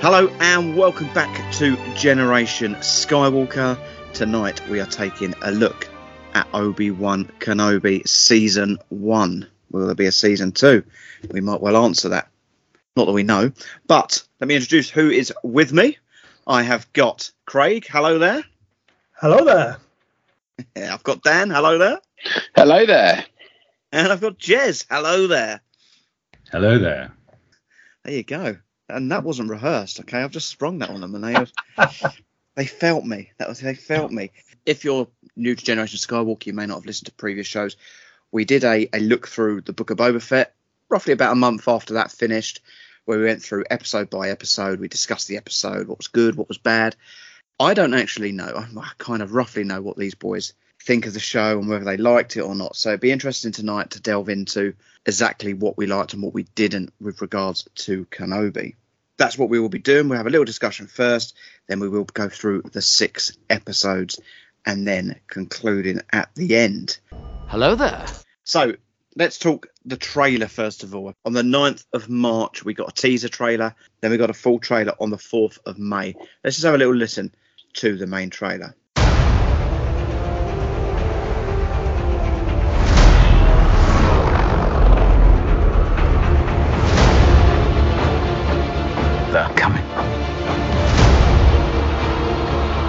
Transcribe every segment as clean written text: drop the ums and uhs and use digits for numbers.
Hello and welcome back to Generation Skywalker. Tonight we are taking a look at Obi-Wan Kenobi Season 1. Will there be a Season 2? We might well answer that. Not that we know. But let me introduce who is with me. I have got Craig. Hello there. Hello there. Yeah, I've got Dan. Hello there. Hello there. And I've got Jez. Hello there. Hello there. There you go. And that wasn't rehearsed, okay? I've just sprung that on them, and they felt me. They felt me. If you're new to Generation Skywalker, you may not have listened to previous shows. We did a look through The Book of Boba Fett, roughly about a month after that finished, where we went through episode by episode. We discussed the episode, what was good, what was bad. I don't actually know. I kind of roughly know what these boys think of the show and whether they liked it or not. So it'd be interesting tonight to delve into exactly what we liked and what we didn't with regards to Kenobi. That's what we will be doing. We'll have a little discussion first, then we will go through the 6 episodes and then concluding at the end. Hello there. So let's talk the trailer first of all. On the 9th of March, we got a teaser trailer, then we got a full trailer on the 4th of May. Let's just have a little listen to the main trailer.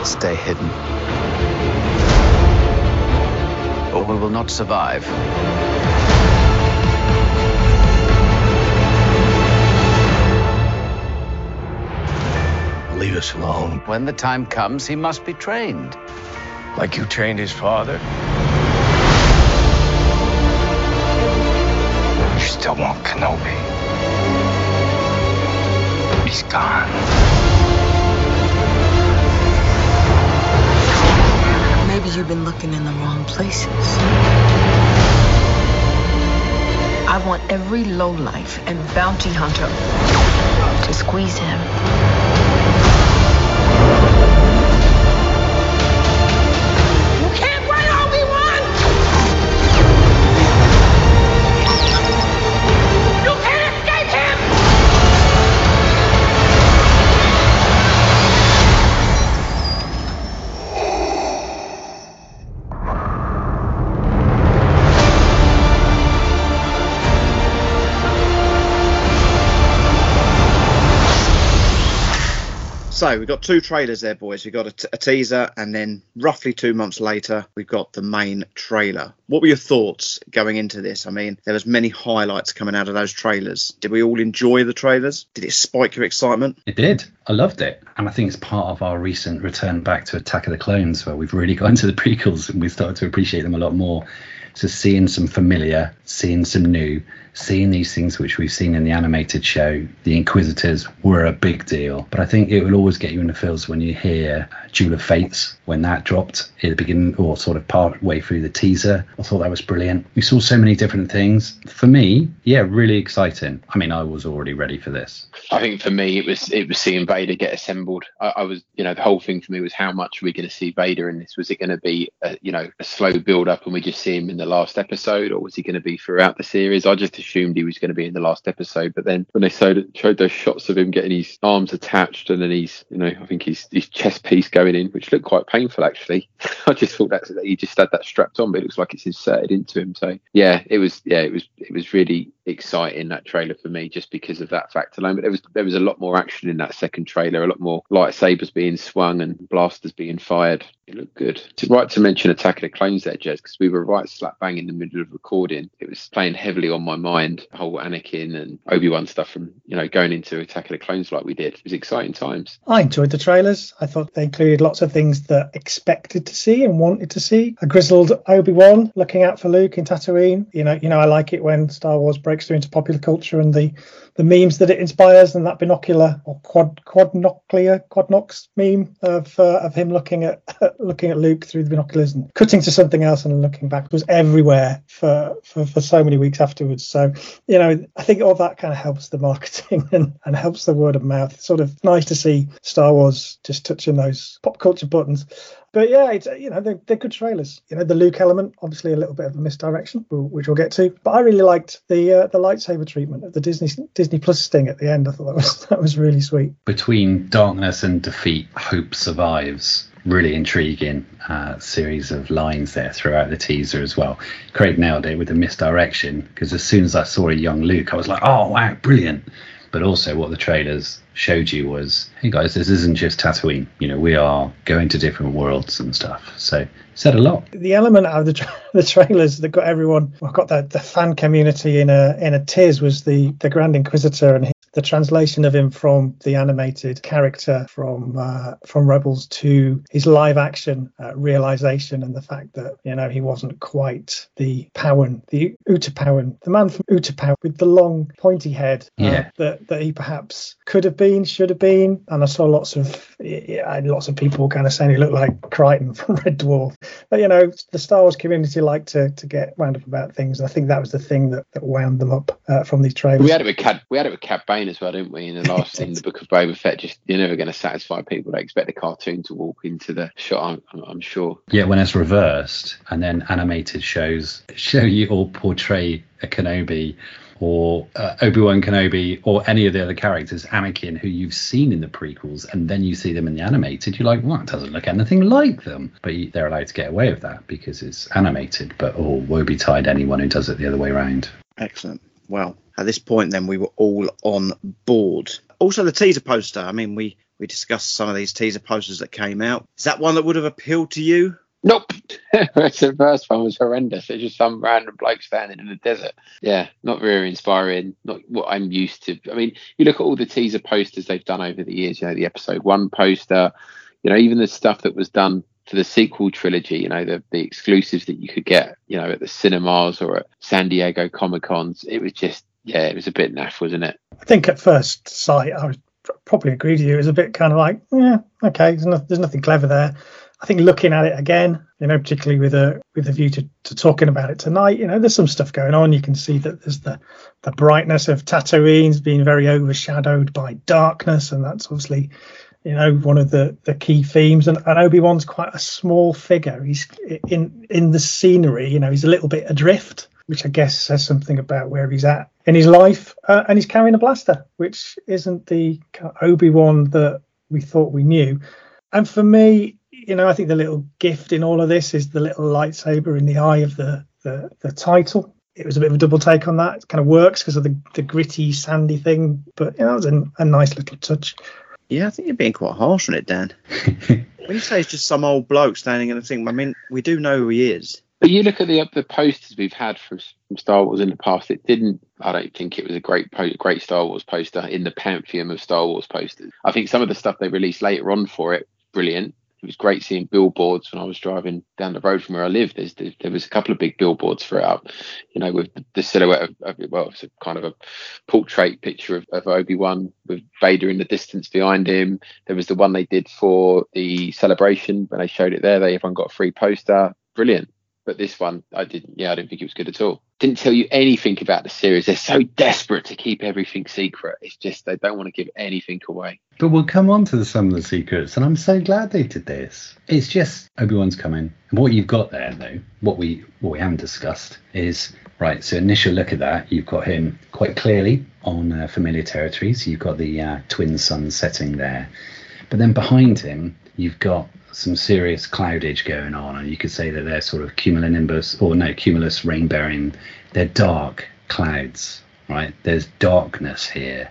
Stay hidden, or we will not survive. Leave us alone. When the time comes, he must be trained. Like you trained his father? You still want Kenobi. He's gone. You've been looking in the wrong places. I want every lowlife and bounty hunter to squeeze him. You can't win, Obi-Wan! You can't escape him! So we've got two trailers there, boys. We've got a teaser, and then roughly 2 months later, we've got the main trailer. What were your thoughts going into this? I mean, there was many highlights coming out of those trailers. Did we all enjoy the trailers? Did it spike your excitement? It did. I loved it. And I think it's part of our recent return back to Attack of the Clones, where we've really got into the prequels and we started to appreciate them a lot more. So seeing some familiar, seeing some new, seeing these things which we've seen in the animated show, the Inquisitors were a big deal. But I think it will always get you in the feels when you hear Duel of Fates, when that dropped at the beginning or sort of part way through the teaser. I thought that was brilliant. We saw so many different things. For me, yeah, really exciting. I mean, I was already ready for this. I think for me, it was seeing Vader get assembled. I was, you know, the whole thing for me was how much are we going to see Vader in this? Was it going to be, a slow build up and we just see him in the last episode, or was he going to be throughout the series? I just assumed he was going to be in the last episode, but then when they showed those shots of him getting his arms attached and then he's, I think his chest piece going in, which looked quite painful actually. I just thought that he just had that strapped on, but it looks like it's inserted into him. So yeah, it was really exciting, that trailer, for me, just because of that fact alone. But there was a lot more action in that second trailer, a lot more lightsabers being swung and blasters being fired. It looked good. It's right to mention Attack of the Clones there, Jez, because we were right slap bang in the middle of recording. It was playing heavily on my mind, the whole Anakin and Obi-Wan stuff from, going into Attack of the Clones like we did. It was exciting times. I enjoyed the trailers. I thought they included lots of things that I expected to see and wanted to see. A grizzled Obi-Wan looking out for Luke in Tatooine. I like it when Star Wars breaks through into popular culture and the memes that it inspires, and that binocular or quadnox meme of him looking at Luke through the binoculars and cutting to something else and looking back was everywhere for so many weeks afterwards. So I think all that kind of helps the marketing and helps the word of mouth. It's sort of nice to see Star Wars just touching those pop culture buttons. But yeah, it's, they're good trailers. The Luke element, obviously a little bit of a misdirection, which we'll get to. But I really liked the lightsaber treatment of the Disney Plus sting at the end. I thought that was really sweet. Between darkness and defeat, hope survives. Really intriguing series of lines there throughout the teaser as well. Craig nailed it with the misdirection, because as soon as I saw a young Luke, I was like, oh, wow, brilliant. But also what the trailers showed you was, hey guys, this isn't just Tatooine. We are going to different worlds and stuff. So said a lot. The element out of the trailers that got everyone, got the fan community in a tiz, was the Grand Inquisitor and the translation of him from the animated character from Rebels to his live action realization, and the fact that he wasn't quite the Powan, the Utapowan, the man from Utapau with the long pointy head that he perhaps could have been, should have been. And I saw lots of people kind of saying he looked like Crichton from Red Dwarf. But the Star Wars community liked to get wound up about things, and I think that was the thing that wound them up from these trailers. We had it with Cad Bane as well, didn't we, in the last thing, The Book of Boba Fett. Just we're going to satisfy people. They expect the cartoon to walk into the shot, I'm sure. Yeah, when it's reversed and then animated shows show you or portray a Kenobi or Obi-Wan Kenobi or any of the other characters, Anakin, who you've seen in the prequels, and then you see them in the animated, you're like, well, it doesn't look anything like them. But they're allowed to get away with that because it's animated, but woe betide anyone who does it the other way around. Excellent. Well, at this point, then, we were all on board. Also, the teaser poster. I mean, we discussed some of these teaser posters that came out. Is that one that would have appealed to you? Nope. The first one was horrendous. It's just some random bloke standing in the desert. Yeah, not very inspiring, not what I'm used to. I mean, you look at all the teaser posters they've done over the years, the episode 1 poster, even the stuff that was done for the sequel trilogy, the exclusives that you could get, at the cinemas or at San Diego Comic-Cons. It was just, it was a bit naff, wasn't it? I think at first sight, I would probably agree with you. It was a bit kind of like, yeah, okay, there's nothing clever there. I think looking at it again, particularly with a view to talking about it tonight, there's some stuff going on. You can see that there's the brightness of Tatooine's being very overshadowed by darkness, and that's obviously one of the key themes, and Obi-Wan's quite a small figure. He's in the scenery, he's a little bit adrift, which I guess says something about where he's at in his life, and he's carrying a blaster, which isn't the Obi-Wan that we thought we knew. And for me, I think the little gift in all of this is the little lightsaber in the eye of the title. It was a bit of a double take on that. It kind of works because of the gritty, sandy thing, but that was a nice little touch. Yeah, I think you're being quite harsh on it, Dan. When you say it's just some old bloke standing in a thing, I mean, we do know who he is. But you look at the posters we've had from Star Wars in the past. It didn't. I don't think it was a great Star Wars poster in the pantheon of Star Wars posters. I think some of the stuff they released later on for it, brilliant. It was great seeing billboards when I was driving down the road from where I live. There was a couple of big billboards for it up, you know, with the silhouette of it's a kind of a portrait picture of Obi-Wan with Vader in the distance behind him. There was the one they did for the celebration when they showed it there. Everyone got a free poster. Brilliant. But this one, I didn't think it was good at all. Didn't tell you anything about the series. They're so desperate to keep everything secret. It's just they don't want to give anything away. But we'll come on to some of the secrets, and I'm so glad they did this. It's just Obi-Wan's coming. And what you've got there, though, what we haven't discussed is, right, so initial look at that, you've got him quite clearly on familiar territory. So you've got the twin sun setting there. But then behind him, you've got some serious cloudage going on, and you could say that they're sort of cumulonimbus, cumulus rain bearing. They're dark clouds, right? There's darkness here.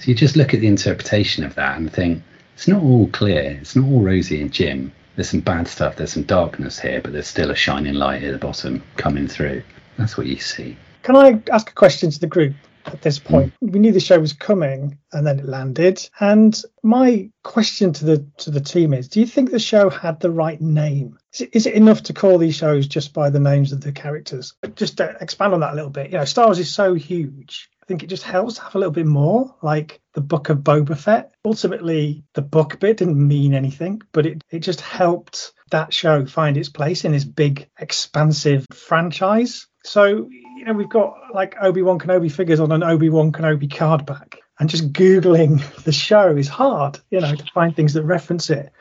So you just look at the interpretation of that and think, it's not all clear, it's not all rosy and Jim. There's some bad stuff, there's some darkness here, but there's still a shining light at the bottom coming through. That's what you see. Can I ask a question to the group? At this point, we knew the show was coming, and then it landed. And my question to the team is: do you think the show had the right name? Is it enough to call these shows just by the names of the characters? But just to expand on that a little bit, you know, Star Wars is so huge. I think it just helps to have a little bit more, like the Book of Boba Fett. Ultimately, the book bit didn't mean anything, but it just helped that show find its place in this big, expansive franchise. So, you know, we've got like Obi-Wan Kenobi figures on an Obi-Wan Kenobi card back. And just Googling the show is hard, you know, to find things that reference it.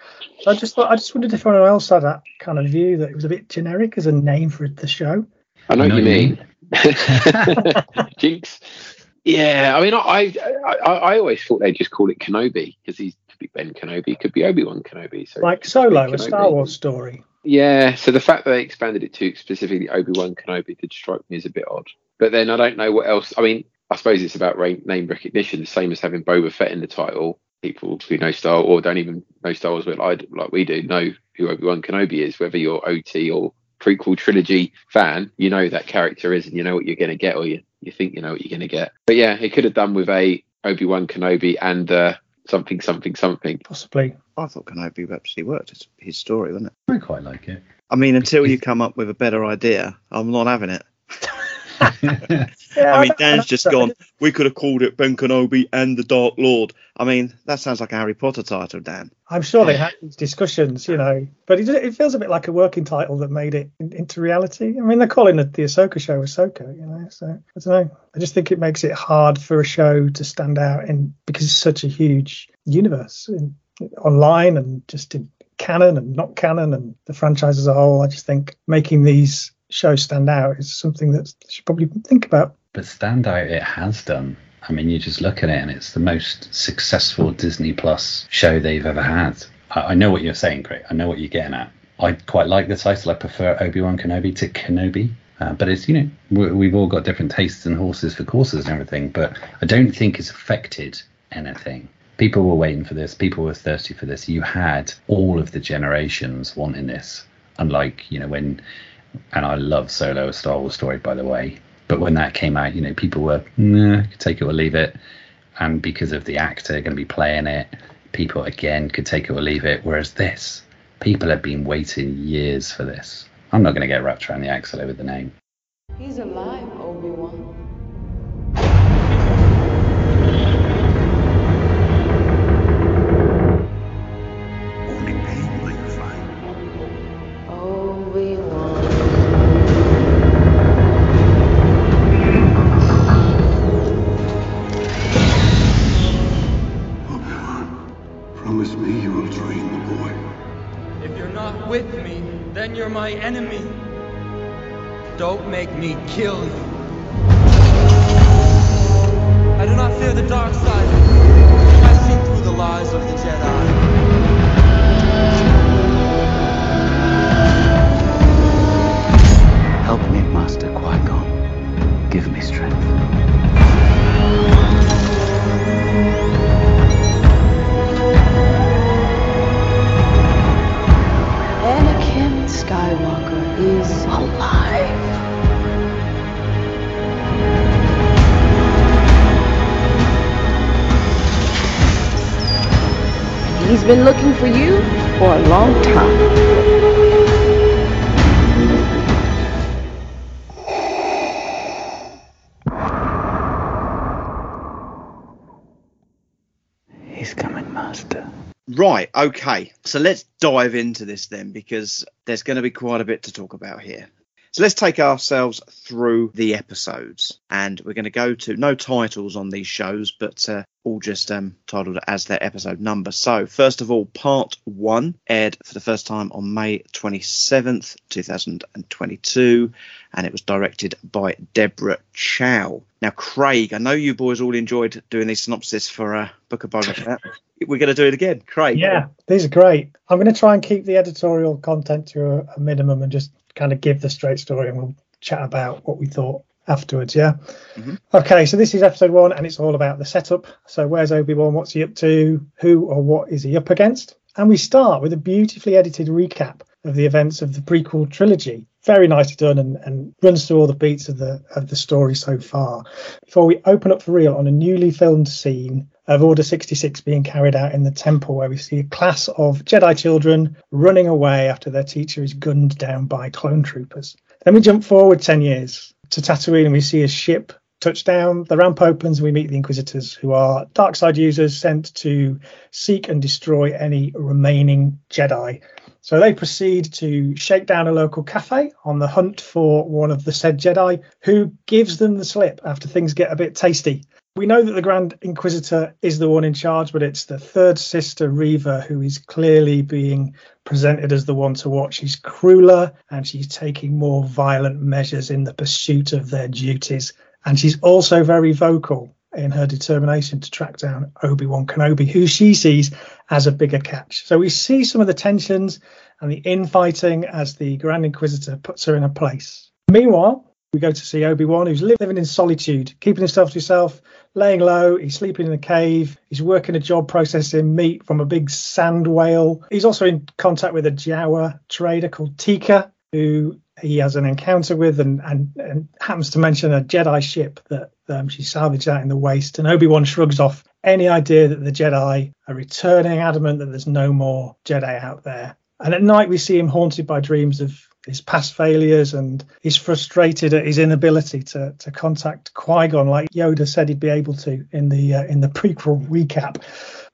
So I just wondered if anyone else had that kind of view, that it was a bit generic as a name for the show. I know what you mean. Jinx. Yeah, I mean, I always thought they'd just call it Kenobi, because he could be Ben Kenobi, could be Obi-Wan Kenobi. So like Solo, a Star Wars story. Yeah, so the fact that they expanded it to specifically Obi-Wan Kenobi did strike me as a bit odd. But then I don't know what else. I mean, I suppose it's about name recognition, the same as having Boba Fett in the title. People who know Star Wars or don't even know Star Wars like we do know who Obi-Wan Kenobi is, whether you're OT or prequel trilogy fan, you know that character is and you know what you're going to get, or you think you know what you're going to get. But yeah, it could have done with a Obi-Wan Kenobi and something. Possibly. I thought Kenobi actually worked. It's his story, wasn't it? I quite like it. I mean, until you come up with a better idea, I'm not having it. Yeah, I mean, Dan's just gone, we could have called it Ben Kenobi and the Dark Lord. I mean, that sounds like a Harry Potter title, Dan. I'm sure they had these discussions, you know, but it feels a bit like a working title that made it into reality. I mean, they're calling it the Ahsoka show Ahsoka, you know, so I don't know. I just think it makes it hard for a show to stand out because it's such a huge universe online and just in canon and not canon and the franchise as a whole. I just think making these show stand out is something that you should probably think about. But stand out it has done. I mean, you just look at it and it's the most successful Disney Plus show they've ever had. I know what you're saying, Craig. I know what you're getting at. I quite like the title. I prefer Obi-Wan Kenobi to Kenobi. But it's, you know, we've all got different tastes and horses for courses and everything. But I don't think it's affected anything. People were waiting for this. People were thirsty for this. You had all of the generations wanting this. Unlike, you know, when... And I love Solo, a Star Wars story, by the way. But when that came out, you know, people were, could take it or leave it. And because of the actor going to be playing it, people, again, could take it or leave it. Whereas this, people have been waiting years for this. I'm not going to get wrapped around the axle over the name. He's alive, Obi-Wan. You're my enemy. Don't make me kill you. I do not fear the dark side. I see through the lies of the Jedi. Help me, Master Qui-Gon. Give me strength. Skywalker is alive. He's been looking for you for a long time. Right, okay, so let's dive into this then, because there's going to be quite a bit to talk about here. So let's take ourselves through the episodes, and we're going to go to no titles on these shows, but all just titled as their episode number. So first of all, Part 1 aired for the first time on May 27th, 2022, and it was directed by Deborah Chow. Now, Craig, I know you boys all enjoyed doing these synopsis for Book of Boba Fett. We're going to do it again, Craig. Yeah, these are great. I'm going to try and keep the editorial content to a minimum and just kind of give the straight story, and we'll chat about what we thought afterwards, yeah? Mm-hmm. Okay, so this is episode 1, and it's all about the setup. So where's Obi-Wan? What's he up to? Who or what is he up against? And we start with a beautifully edited recap of the events of the prequel trilogy. Very nicely done, and runs through all the beats of the story so far. Before we open up for real on a newly filmed scene of Order 66 being carried out in the temple, where we see a class of Jedi children running away after their teacher is gunned down by clone troopers. Then we jump forward 10 years to Tatooine, and we see a ship touch down. The ramp opens, and we meet the Inquisitors, who are dark side users sent to seek and destroy any remaining Jedi. So they proceed to shake down a local cafe on the hunt for one of the said Jedi, who gives them the slip after things get a bit tasty. We know that the Grand Inquisitor is the one in charge, but it's the third sister, Reva, who is clearly being presented as the one to watch. She's crueler, and she's taking more violent measures in the pursuit of their duties. And she's also very vocal in her determination to track down Obi-Wan Kenobi, who she sees as a bigger catch. So we see some of the tensions and the infighting as the Grand Inquisitor puts her in her place. Meanwhile, we go to see Obi-Wan, who's living in solitude, keeping himself to himself, laying low. He's sleeping in a cave. He's working a job processing meat from a big sand whale. He's also in contact with a Jawa trader called Tika, who he has an encounter with and happens to mention a Jedi ship that she salvaged out in the waste. And Obi-Wan shrugs off any idea that the Jedi are returning, adamant that there's no more Jedi out there. And at night, we see him haunted by dreams of his past failures, and he's frustrated at his inability to contact Qui-Gon like Yoda said he'd be able to in the prequel recap.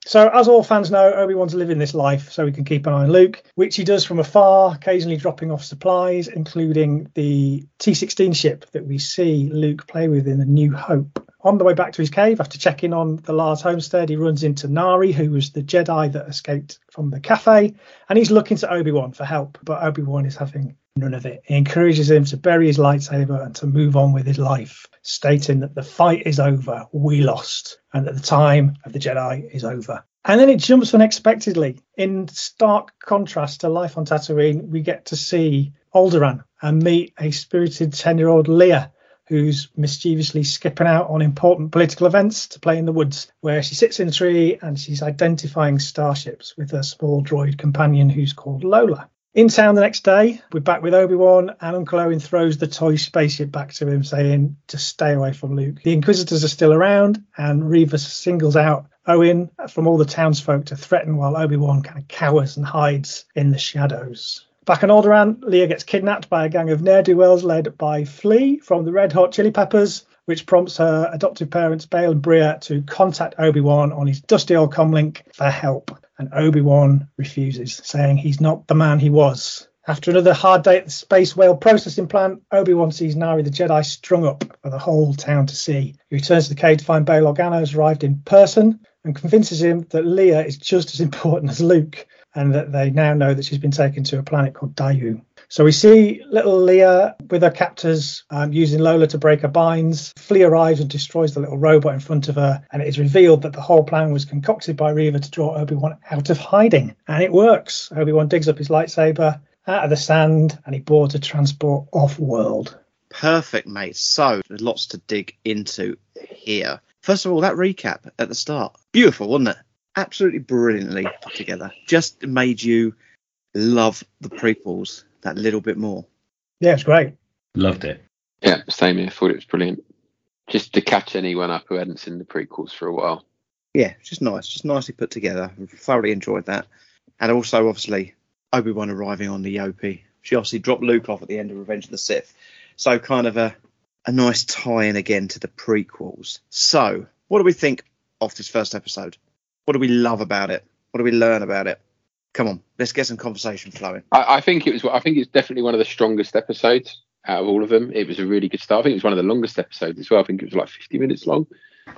So as all fans know, Obi-Wan's living this life so he can keep an eye on Luke, which he does from afar, occasionally dropping off supplies, including the T-16 ship that we see Luke play with in A New Hope. On the way back to his cave, after checking on the Lars homestead, he runs into Nari, who was the Jedi that escaped from the cafe, and he's looking to Obi-Wan for help, but Obi-Wan is having none of it. He encourages him to bury his lightsaber and to move on with his life, stating that the fight is over, we lost, and that the time of the Jedi is over. And then it jumps unexpectedly. In stark contrast to life on Tatooine, we get to see Alderaan and meet a spirited 10-year-old Leia, who's mischievously skipping out on important political events to play in the woods, where she sits in a tree and she's identifying starships with her small droid companion, who's called Lola. In town the next day, we're back with Obi-Wan, and Uncle Owen throws the toy spaceship back to him, saying to stay away from Luke. The Inquisitors are still around, and Reva singles out Owen from all the townsfolk to threaten, while Obi-Wan kind of cowers and hides in the shadows. Back on Alderaan, Leia gets kidnapped by a gang of ne'er-do-wells led by Flea from the Red Hot Chili Peppers, which prompts her adoptive parents, Bail and Bria, to contact Obi-Wan on his dusty old comlink for help. And Obi-Wan refuses, saying he's not the man he was. After another hard day at the space whale processing plant, Obi-Wan sees Nari the Jedi strung up for the whole town to see. He returns to the cave to find Bail Organa has arrived in person and convinces him that Leia is just as important as Luke, and that they now know that she's been taken to a planet called Dayu. So we see little Leia with her captors using Lola to break her binds. Flea arrives and destroys the little robot in front of her, and it is revealed that the whole plan was concocted by Reva to draw Obi-Wan out of hiding. And it works. Obi-Wan digs up his lightsaber out of the sand, and he boards a transport off-world. Perfect, mate. So there's lots to dig into here. First of all, that recap at the start. Beautiful, wasn't it? Absolutely brilliantly put together. Just made you love the prequels that little bit more. Yeah, it's great. Loved it. Yeah, same here. Thought it was brilliant. Just to catch anyone up who hadn't seen the prequels for a while. Yeah, it's just nice. Just nicely put together. I thoroughly enjoyed that. And also, obviously, Obi-Wan arriving on the OP. She obviously dropped Luke off at the end of Revenge of the Sith. So kind of a nice tie-in again to the prequels. So what do we think of this first episode? What do we love about it? What do we learn about it? Come on, let's get some conversation flowing. I think it's definitely one of the strongest episodes out of all of them. It was a really good start. I think it was one of the longest episodes as well. I think it was like 50 minutes long.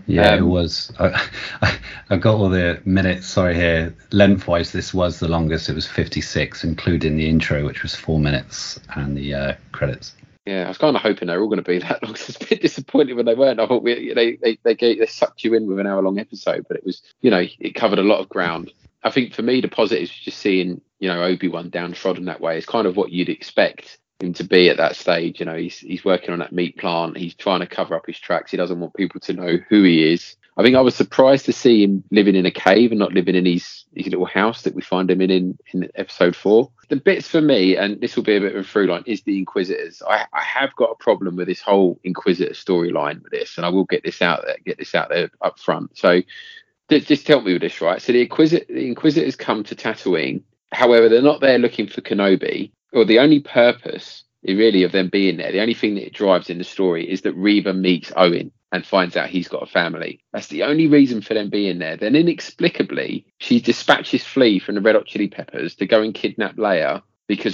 Yeah, it was. I got all the minutes. Sorry, here lengthwise, this was the longest. It was 56, including the intro, which was 4 minutes, and the credits. Yeah, I was kind of hoping they were all going to be that long. I was a bit disappointed when they weren't. I thought they sucked you in with an hour-long episode, but it was, you know, it covered a lot of ground. I think for me, the positive is just seeing, you know, Obi-Wan downtrodden that way. It's kind of what you'd expect him to be at that stage. You know, he's working on that meat plant. He's trying to cover up his tracks. He doesn't want people to know who he is. I think I was surprised to see him living in a cave and not living in his little house that we find him in episode 4. The bits for me, and this will be a bit of a through line, is the Inquisitors. I have got a problem with this whole Inquisitor storyline with this, and I will get this out there up front. So just help me with this, right? So the Inquisitors come to Tatooine. However, they're not there looking for Kenobi, or the only purpose really of them being there, the only thing that it drives in the story is that Reva meets Owen and finds out he's got a family. That's the only reason for them being there. Then inexplicably, she dispatches Flea from the Red Hot Chili Peppers to go and kidnap Leia because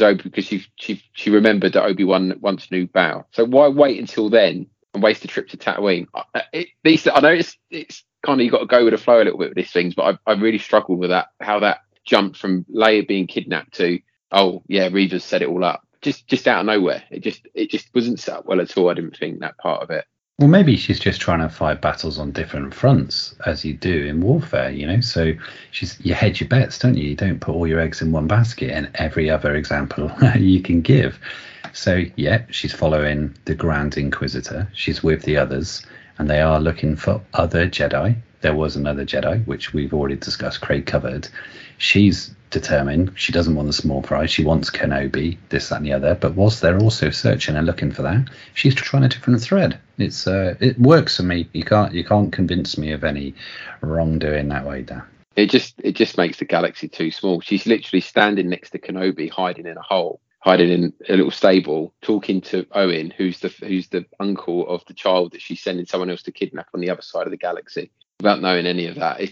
she remembered that Obi-Wan once knew Bail. So why wait until then and waste a trip to Tatooine? I know it's kind of, you've got to go with the flow a little bit with these things, but I really struggled with that, how that jumped from Leia being kidnapped to, oh yeah, Reva's set it all up. Just out of nowhere. It just wasn't set up well at all, I didn't think, that part of it. Well, maybe she's just trying to fight battles on different fronts, as you do in warfare, you know. So you hedge your bets, don't you? You don't put all your eggs in one basket and every other example you can give. So, yeah, she's following the Grand Inquisitor. She's with the others, and they are looking for other Jedi. There was another Jedi, which we've already discussed, Craig covered. She's determined. She doesn't want the small prize. She wants Kenobi, this, that, and the other. But whilst they're also searching and looking for that, she's trying a different thread. It's it works for me. You can't convince me of any wrongdoing that way, Dan. It just makes the galaxy too small. She's literally standing next to Kenobi, hiding in a hole, hiding in a little stable, talking to Owen, who's the uncle of the child that she's sending someone else to kidnap on the other side of the galaxy. Without knowing any of that, it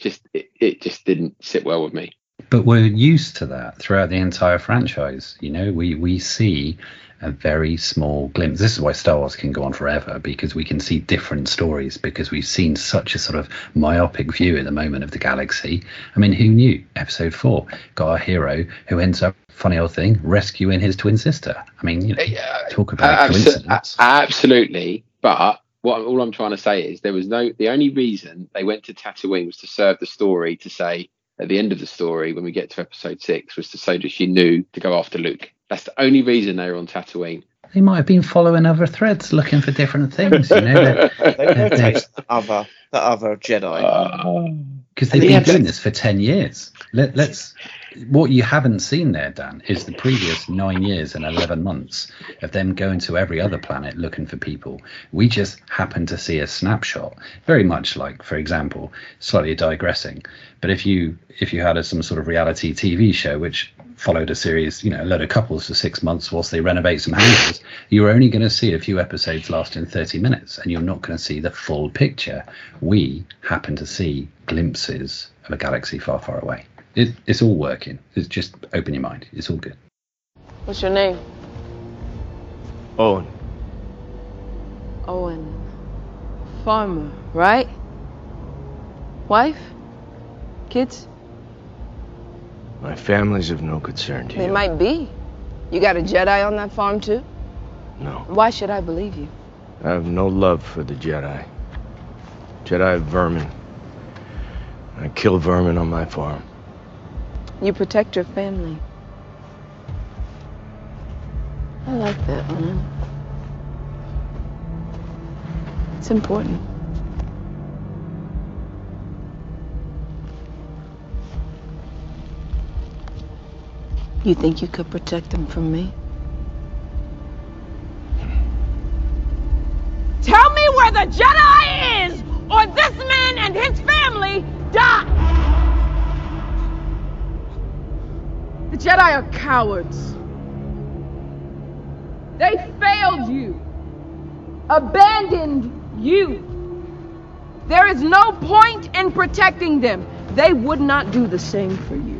just didn't sit well with me. But we're used to that throughout the entire franchise. You know, we see a very small glimpse. This is why Star Wars can go on forever, because we can see different stories, because we've seen such a sort of myopic view at the moment of the galaxy. I mean, who knew? Episode 4 got our hero who ends up, funny old thing, rescuing his twin sister. I mean, you know, talk about coincidence. Absolutely, but all I'm trying to say is the only reason they went to Tatooine was to serve the story, to say at the end of the story, when we get to episode 6, was to say that she knew to go after Luke. That's the only reason they were on Tatooine. They might have been following other threads, looking for different things, you know. the other Jedi. Because they've been doing this for 10 years. What you haven't seen there, Dan, is the previous 9 years and 11 months of them going to every other planet looking for people. We just happen to see a snapshot, very much like, for example, slightly digressing, but if you had some sort of reality TV show which followed a series, you know, a load of couples for 6 months whilst they renovate some houses, you're only going to see a few episodes lasting 30 minutes and you're not going to see the full picture. We happen to see glimpses of a galaxy far, far away. It's all working. It's just open your mind. It's all good. What's your name? Owen. Owen. Farmer, right? Wife? Kids? My family's of no concern to you. They might be. You got a Jedi on that farm too? No. Why should I believe you? I have no love for the Jedi. Jedi are vermin. I kill vermin on my farm. You protect your family. I like that, Owen. It's important. You think you could protect them from me? Tell me where the Jedi is, or this man and his family die! The Jedi are cowards. They failed you. Abandoned you. There is no point in protecting them. They would not do the same for you.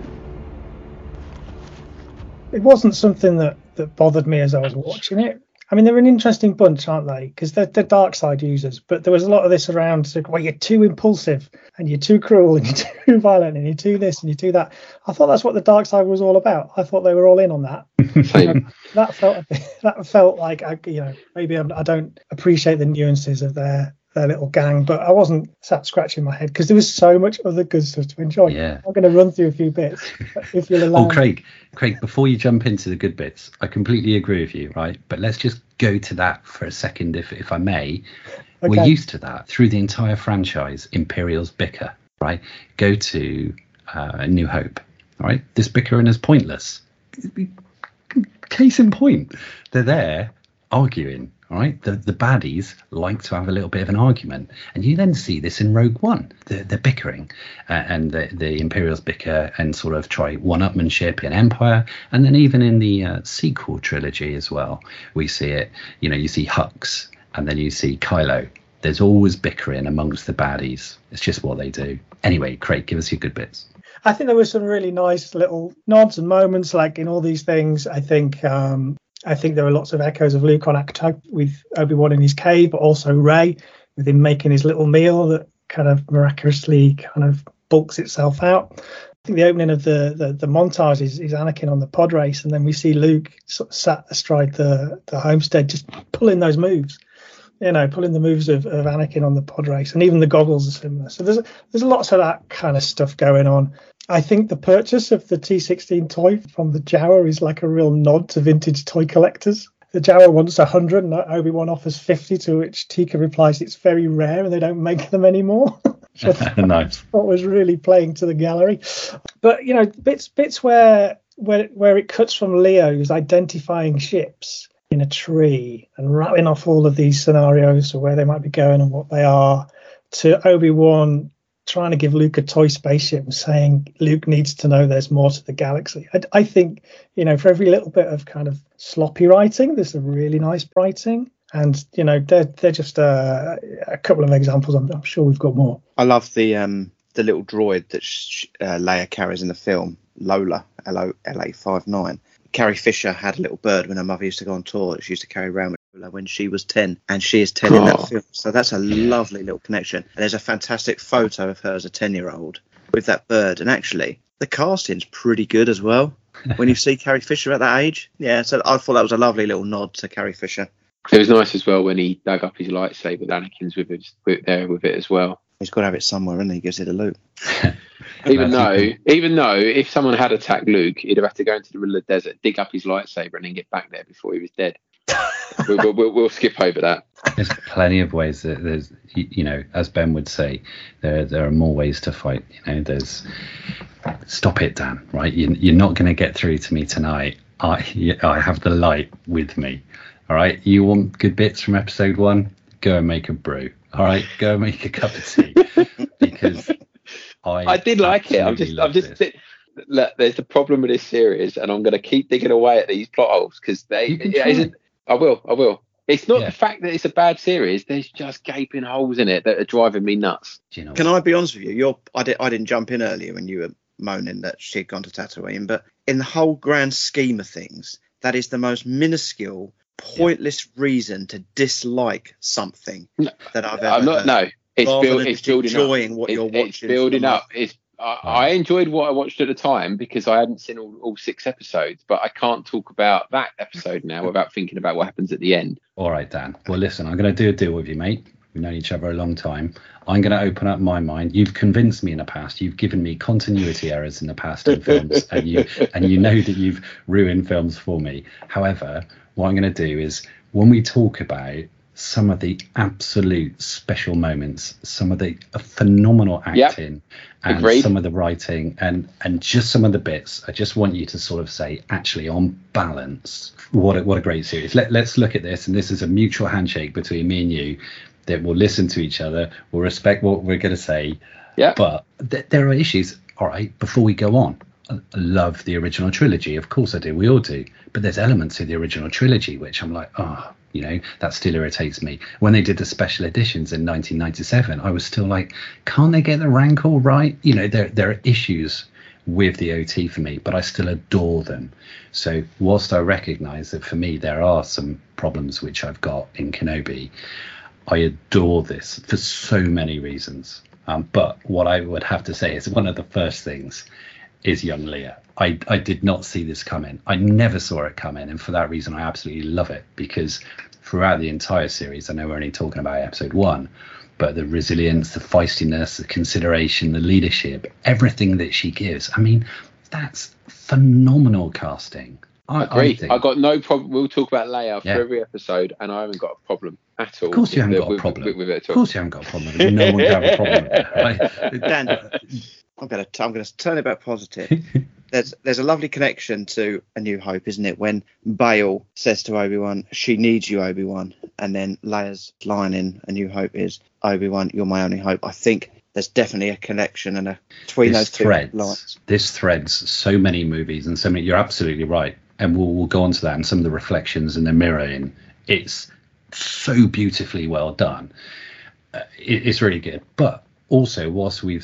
It wasn't something that bothered me as I was watching it. I mean, they're an interesting bunch, aren't they? Because they're dark side users. But there was a lot of this around, like, well, you're too impulsive and you're too cruel and you're too violent and you're too this and you're too that. I thought that's what the dark side was all about. I thought they were all in on that. You know, that felt like, maybe I don't appreciate the nuances of their little gang, but I wasn't sat scratching my head because there was so much other good stuff to enjoy. Yeah. I'm going to run through a few bits if you'll allow. Oh, Craig, before you jump into the good bits, I completely agree with you, right? But let's just go to that for a second, if I may. Okay. We're used to that through the entire franchise. Imperials bicker, right? Go to A New Hope, all right? This bickering is pointless. Case in point, they're there arguing. All right, the baddies like to have a little bit of an argument, and you then see this in Rogue One. They're bickering, and the Imperials bicker and sort of try one-upmanship in Empire, and then even in the sequel trilogy as well, we see it. You know, you see Hux, and then you see Kylo. There's always bickering amongst the baddies. It's just what they do. Anyway, Craig, give us your good bits. I think there were some really nice little nods and moments, like in all these things. I think there are lots of echoes of Luke on Acto with Obi-Wan in his cave, but also Rey with him making his little meal that kind of miraculously kind of bulks itself out. I think the opening of the montage is Anakin on the pod race, and then we see Luke sort of sat astride the homestead just pulling those moves, pulling the moves of Anakin on the pod race, and even the goggles are similar. So there's lots of that kind of stuff going on. I think the purchase of the T16 toy from the Jawa is like a real nod to vintage toy collectors. The Jawa wants 100 and Obi-Wan offers 50, to which Tika replies it's very rare and they don't make them anymore. Nice. That was really playing to the gallery. But, bits where it cuts from Leo's identifying ships in a tree and rattling off all of these scenarios of where they might be going and what they are, to Obi-Wan trying to give Luke a toy spaceship and saying Luke needs to know there's more to the galaxy. I think, for every little bit of kind of sloppy writing, there's a really nice writing. And, they're just a couple of examples. I'm sure we've got more. I love the little droid that Leia carries in the film, Lola, LA-59. Carrie Fisher had a little bird when her mother used to go on tour. She used to carry around with when she was 10, and she is 10 in that film, so that's a lovely little connection. And there's a fantastic photo of her as a 10-year-old with that bird, and actually the casting's pretty good as well when you see Carrie Fisher at that age. So I thought that was a lovely little nod to Carrie Fisher. It was nice as well when he dug up his lightsaber with Anakin's with it as well. He's got to have it somewhere, and he gives it a Luke. even though if someone had attacked Luke, he'd have had to go into the middle of the desert, dig up his lightsaber, and then get back there before he was dead. we'll skip over that. There's plenty of ways that there's, as Ben would say, there are more ways to fight. There's stop it, Dan. Right, you're not going to get through to me tonight. I have the light with me. All right, you want good bits from episode one? Go and make a brew. All right, go and make a cup of tea because I did like it. I'm just. Look, there's the problem with this series, and I'm going to keep digging away at these plot holes because they. I will. It's not the fact that it's a bad series. There's just gaping holes in it that are driving me nuts. Can I be honest with you? I didn't jump in earlier when you were moaning that she had gone to Tatooine, but in the whole grand scheme of things, that is the most minuscule, pointless reason to dislike something that I've ever. I'm not. Heard. No, it's building enjoying up. What you're watching. It's building up. I enjoyed what I watched at the time because I hadn't seen all six episodes, but I can't talk about that episode now without thinking about what happens at the end. All right, Dan. Well, listen, I'm going to do a deal with you, mate. We've known each other a long time. I'm going to open up my mind. You've convinced me in the past. You've given me continuity errors in the past in films, and you know that you've ruined films for me. However, what I'm going to do is when we talk about some of the absolute special moments, some of the phenomenal acting, and agreed, some of the writing, and just some of the bits. I just want you to sort of say, actually, on balance, what a great series. Let's look at this, and this is a mutual handshake between me and you, that we'll listen to each other, we'll respect what we're going to say, but there are issues. All right, before we go on, I love the original trilogy, of course I do, we all do, but there's elements of the original trilogy which I'm like, you know, that still irritates me. When they did the special editions in 1997, I was still like, can't they get the Rancor right? You know, there are issues with the OT for me, but I still adore them. So whilst I recognise that for me there are some problems which I've got in Kenobi, I adore this for so many reasons. But what I would have to say is one of the first things is young Leia. I did not see this coming. I never saw it coming. And for that reason, I absolutely love it, because throughout the entire series, I know we're only talking about episode 1, but the resilience, the feistiness, the consideration, the leadership, everything that she gives. I mean, that's phenomenal casting. I agree. I got no problem. We'll talk about Leia for every episode, and I haven't got a problem at all. Of course you haven't got a problem with it at all. Of course you haven't got a problem with it. No one can have a problem with it. Dan, I'm going to turn it back positive. There's a lovely connection to A New Hope, isn't it? When Bail says to Obi-Wan, "She needs you, Obi-Wan," and then Leia's line in A New Hope is, "Obi-Wan, you're my only hope." I think there's definitely a connection and between those two lines. This threads so many movies and so many. You're absolutely right. And we'll go on to that and some of the reflections and the mirroring. It's so beautifully well done. It's really good. But also, whilst we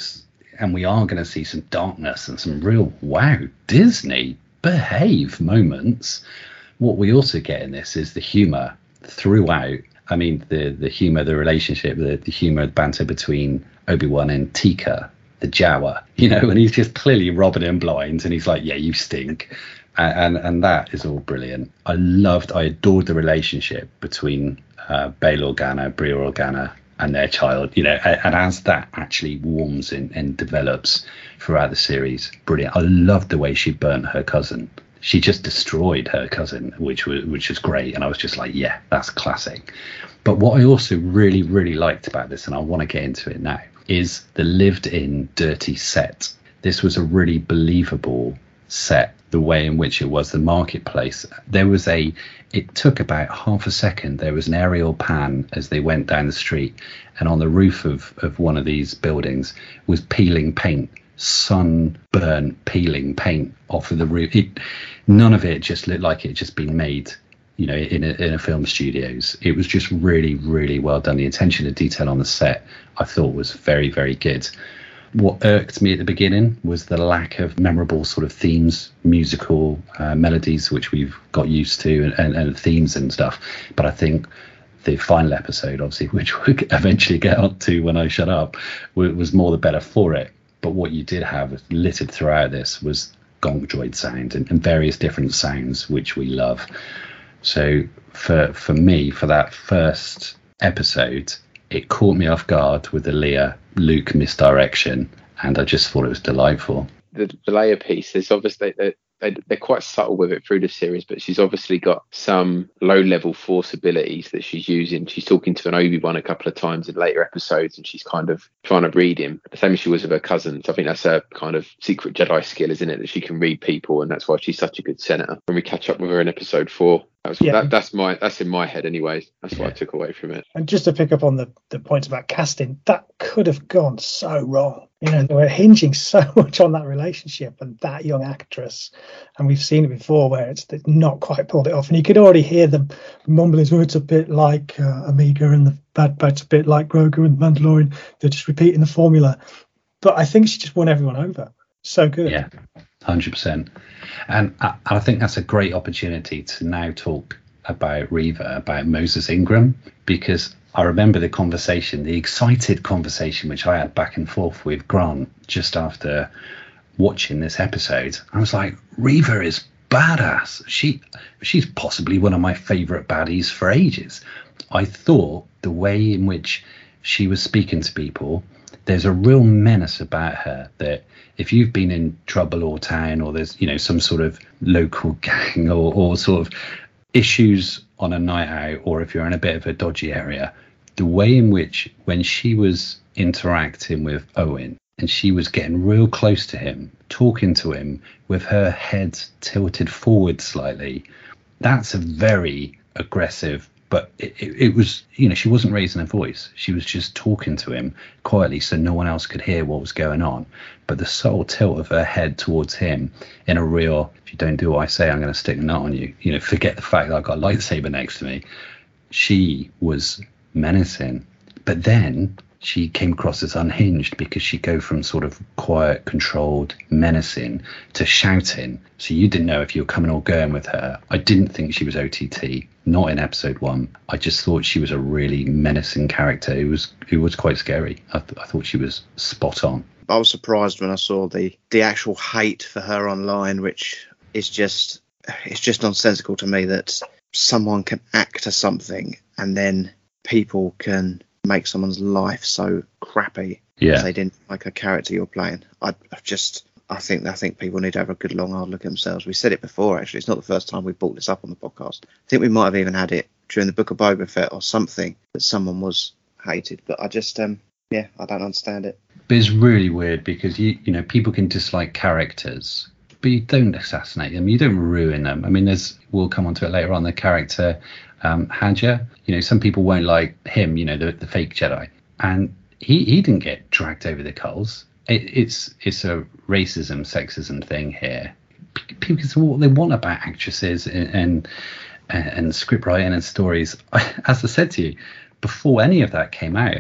are going to see some darkness and some real, wow, Disney behave moments, what we also get in this is the humour throughout. I mean, the humour, the relationship, the humour, the banter between Obi-Wan and Tika, the Jawa, you know, and he's just clearly robbing him blind. And he's like, yeah, you stink. And that is all brilliant. I adored the relationship between Bail Organa, Bria Organa, and their child, you know, and as that actually warms and develops throughout the series, brilliant. I loved the way she burnt her cousin. She just destroyed her cousin, which was great. And I was just like, yeah, that's classic. But what I also really, really liked about this, and I want to get into it now, is the lived-in dirty set. This was a really believable set, the way in which it was, the marketplace. It took about half a second. There was an aerial pan as they went down the street, and on the roof of one of these buildings was peeling paint, sunburn peeling paint off of the roof. None of it just looked like it had just been made, you know, in a film studios. It was just really, really well done. The attention to detail on the set, I thought, was very, very good. What irked me at the beginning was the lack of memorable sort of themes, musical melodies, which we've got used to, and themes and stuff. But I think the final episode, obviously, which we'll eventually get on to when I shut up, was more the better for it. But what you did have littered throughout this was gong droid sound and various different sounds, which we love. So for me, for that first episode, it caught me off guard with the Leia Luke misdirection, and I just thought it was delightful. The Leia piece is obviously, they're quite subtle with it through the series, but she's obviously got some low-level force abilities that she's using. She's talking to an Obi-Wan a couple of times in later episodes, and she's kind of trying to read him, the same as she was with her cousins. I think that's her kind of secret Jedi skill, isn't it, that she can read people, and that's why she's such a good senator. When we catch up with her in episode 4, that's in my head anyways. That's what I took away from it. And just to pick up on the points about casting, that could have gone so wrong. You know, they were hinging so much on that relationship and that young actress. And we've seen it before where it's not quite pulled it off. And you could already hear them mumbling, oh, it's a bit like Omega and the Bad Batch, a bit like Grogu and the Mandalorian. They're just repeating the formula. But I think she just won everyone over. So good. Yeah. 100%. And I think that's a great opportunity to now talk about Reva, about Moses Ingram, because I remember the conversation, the excited conversation which I had back and forth with Grant just after watching this episode. I was like, Reva is badass. She's possibly one of my favourite baddies for ages. I thought the way in which she was speaking to people, there's a real menace about her that if you've been in trouble or town, or there's, you know, some sort of local gang or sort of issues on a night out, or if you're in a bit of a dodgy area, the way in which when she was interacting with Owen and she was getting real close to him, talking to him with her head tilted forward slightly, that's a very aggressive, but it was, you know, she wasn't raising her voice. She was just talking to him quietly so no one else could hear what was going on. But the subtle tilt of her head towards him in a real, if you don't do what I say, I'm going to stick a nut on you. You know, forget the fact that I've got a lightsaber next to me. She was menacing. But then she came across as unhinged because she'd go from sort of quiet, controlled, menacing to shouting. So you didn't know if you were coming or going with her. I didn't think she was OTT, not in episode 1. I just thought she was a really menacing character. It was quite scary. I thought she was spot on. I was surprised when I saw the actual hate for her online, which is just, it's just nonsensical to me that someone can act as something and then people can make someone's life so crappy if they didn't like a character you're playing. I think people need to have a good long hard look at themselves. We said it before, actually. It's not the first time we brought this up on the podcast. I think we might have even had it during the Book of Boba Fett or something, that someone was hated. But I just, I don't understand it. But it's really weird because, you know, people can dislike characters, but you don't assassinate them. You don't ruin them. I mean, we'll come on to it later on, the character Haja, you know, some people won't like him, you know, the fake Jedi, and he didn't get dragged over the coals. It's a racism, sexism thing here. People can say what they want about actresses and script writing and stories. As I said to you before any of that came out,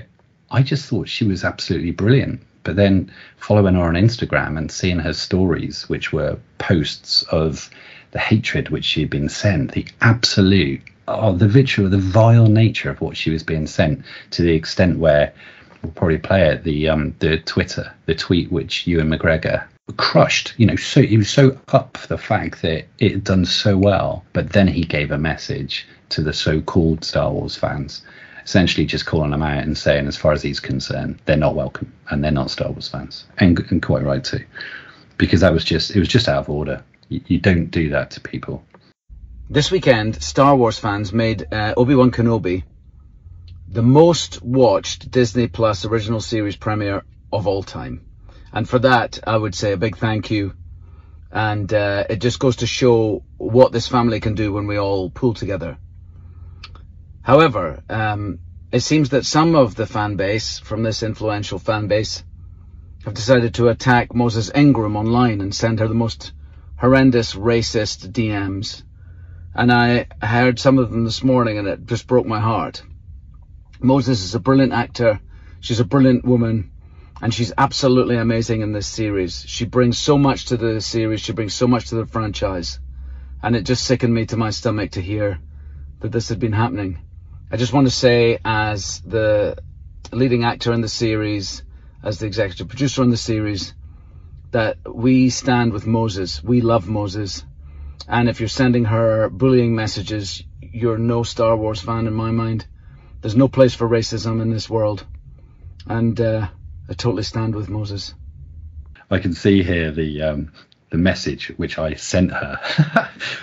I just thought she was absolutely brilliant. But then following her on Instagram and seeing her stories, which were posts of the hatred which she'd been sent, the absolute the vitriol, the vile nature of what she was being sent, to the extent where we'll probably play it, the tweet which Ewan McGregor crushed, you know, so he was so up for the fact that it had done so well, but then he gave a message to the so-called Star Wars fans, essentially just calling them out and saying, as far as he's concerned, they're not welcome and they're not Star Wars fans, and quite right too, because it was just out of order. You don't do that to people. This weekend, Star Wars fans made Obi-Wan Kenobi the most watched Disney Plus original series premiere of all time. And for that, I would say a big thank you. And it just goes to show what this family can do when we all pull together. However, it seems that some of the fan base from this influential fan base have decided to attack Moses Ingram online and send her the most horrendous racist DMs. And I heard some of them this morning and it just broke my heart. Moses is a brilliant actor. She's a brilliant woman. And she's absolutely amazing in this series. She brings so much to the series. She brings so much to the franchise. And it just sickened me to my stomach to hear that this had been happening. I just want to say, as the leading actor in the series, as the executive producer on the series, that we stand with Moses. We love Moses. And if you're sending her bullying messages, you're no Star Wars fan in my mind. There's no place for racism in this world. And I totally stand with Moses. I can see here the message which I sent her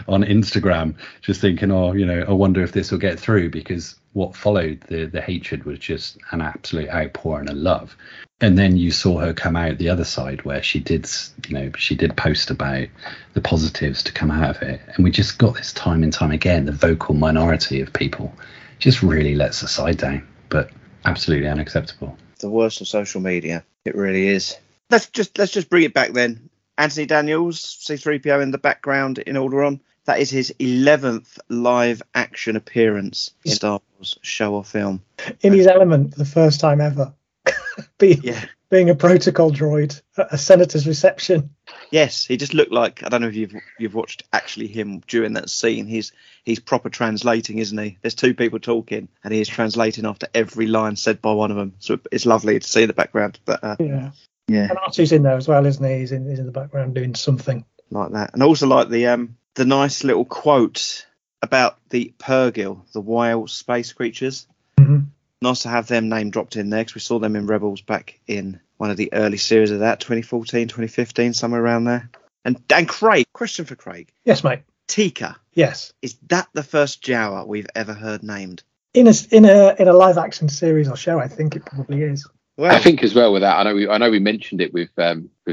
on Instagram, just thinking, oh, you know, I wonder if this will get through, because what followed the hatred was just an absolute outpouring of love. And then you saw her come out the other side, where she did, you know, she did post about the positives to come out of it. And we just got this time and time again, the vocal minority of people just really lets the side down, but absolutely unacceptable. The worst of social media. It really is. Let's just bring it back then. Anthony Daniels, C-3PO in the background in Alderaan. That is his 11th live action appearance in Star Wars show or film. In his element for the first time ever. Being a protocol droid at a senator's reception. Yes, he just looked like, I don't know if you've watched actually him during that scene. He's proper translating, isn't he? There's two people talking and he is translating after every line said by one of them. So it's lovely to see in the background. But yeah, and Artu's in there as well, isn't he? He's in the background doing something like that. And also like the nice little quote about the Purrgil, the wild space creatures. Mm-hmm. Nice to have them name dropped in there, because we saw them in Rebels back in one of the early series of that, 2014, 2015, somewhere around there. And Craig, question for Craig. Yes, mate. Tika. Yes. Is that the first Jawa we've ever heard named? In a live action series or show, I think it probably is. Well, I think as well with that, I know we mentioned it with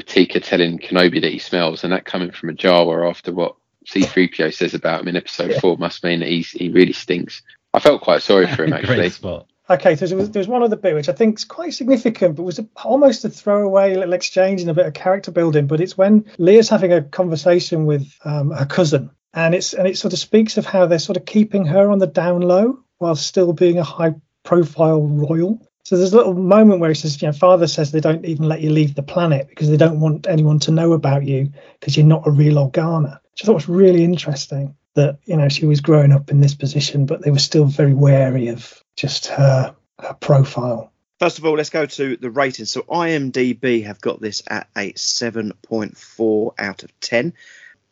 Tika telling Kenobi that he smells, and that coming from a Jawa after what C-3PO says about him in episode 4 must mean that he really stinks. I felt quite sorry for him, actually. Great spot. Okay, so there was one other bit which I think is quite significant, but was almost a throwaway little exchange and a bit of character building. But it's when Leia's having a conversation with her cousin, and it sort of speaks of how they're sort of keeping her on the down low while still being a high-profile royal. So there's a little moment where he says, you know, Father says they don't even let you leave the planet because they don't want anyone to know about you because you're not a real Organa. Which I thought was really interesting, that, you know, she was growing up in this position, but they were still very wary of just her profile. First of all, let's go to the ratings. So IMDb have got this at a 7.4 out of 10.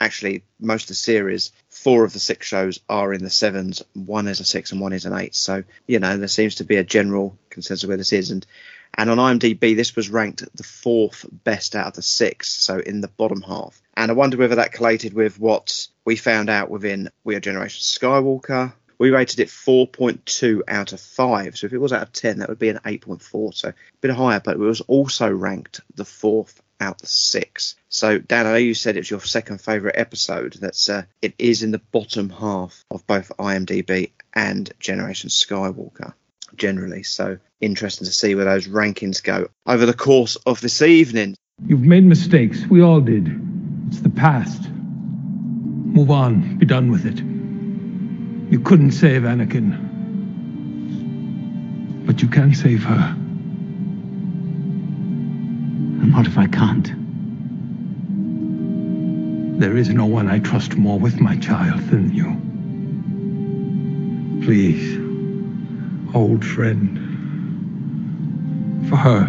Actually, most of the series, 4 of the 6 shows are in the 7s. 1 is a 6 and 1 is an 8. So, you know, there seems to be a general consensus where this is. And on IMDb, this was ranked the 4th best out of the 6, so in the bottom half. And I wonder whether that collated with what we found out within We Are Generation Skywalker. We rated it 4.2 out of 5. So if it was out of 10, that would be an 8.4. So a bit higher, but it was also ranked the 4th out of the 6. So, Dan, I know you said it's your second favourite episode. That's it is in the bottom half of both IMDb and Generation Skywalker generally. So interesting to see where those rankings go over the course of this evening. You've made mistakes. We all did. It's the past. Move on. Be done with it. You couldn't save Anakin, but you can save her. And what if I can't? There is no one I trust more with my child than you. Please, old friend, for her,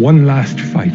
one last fight.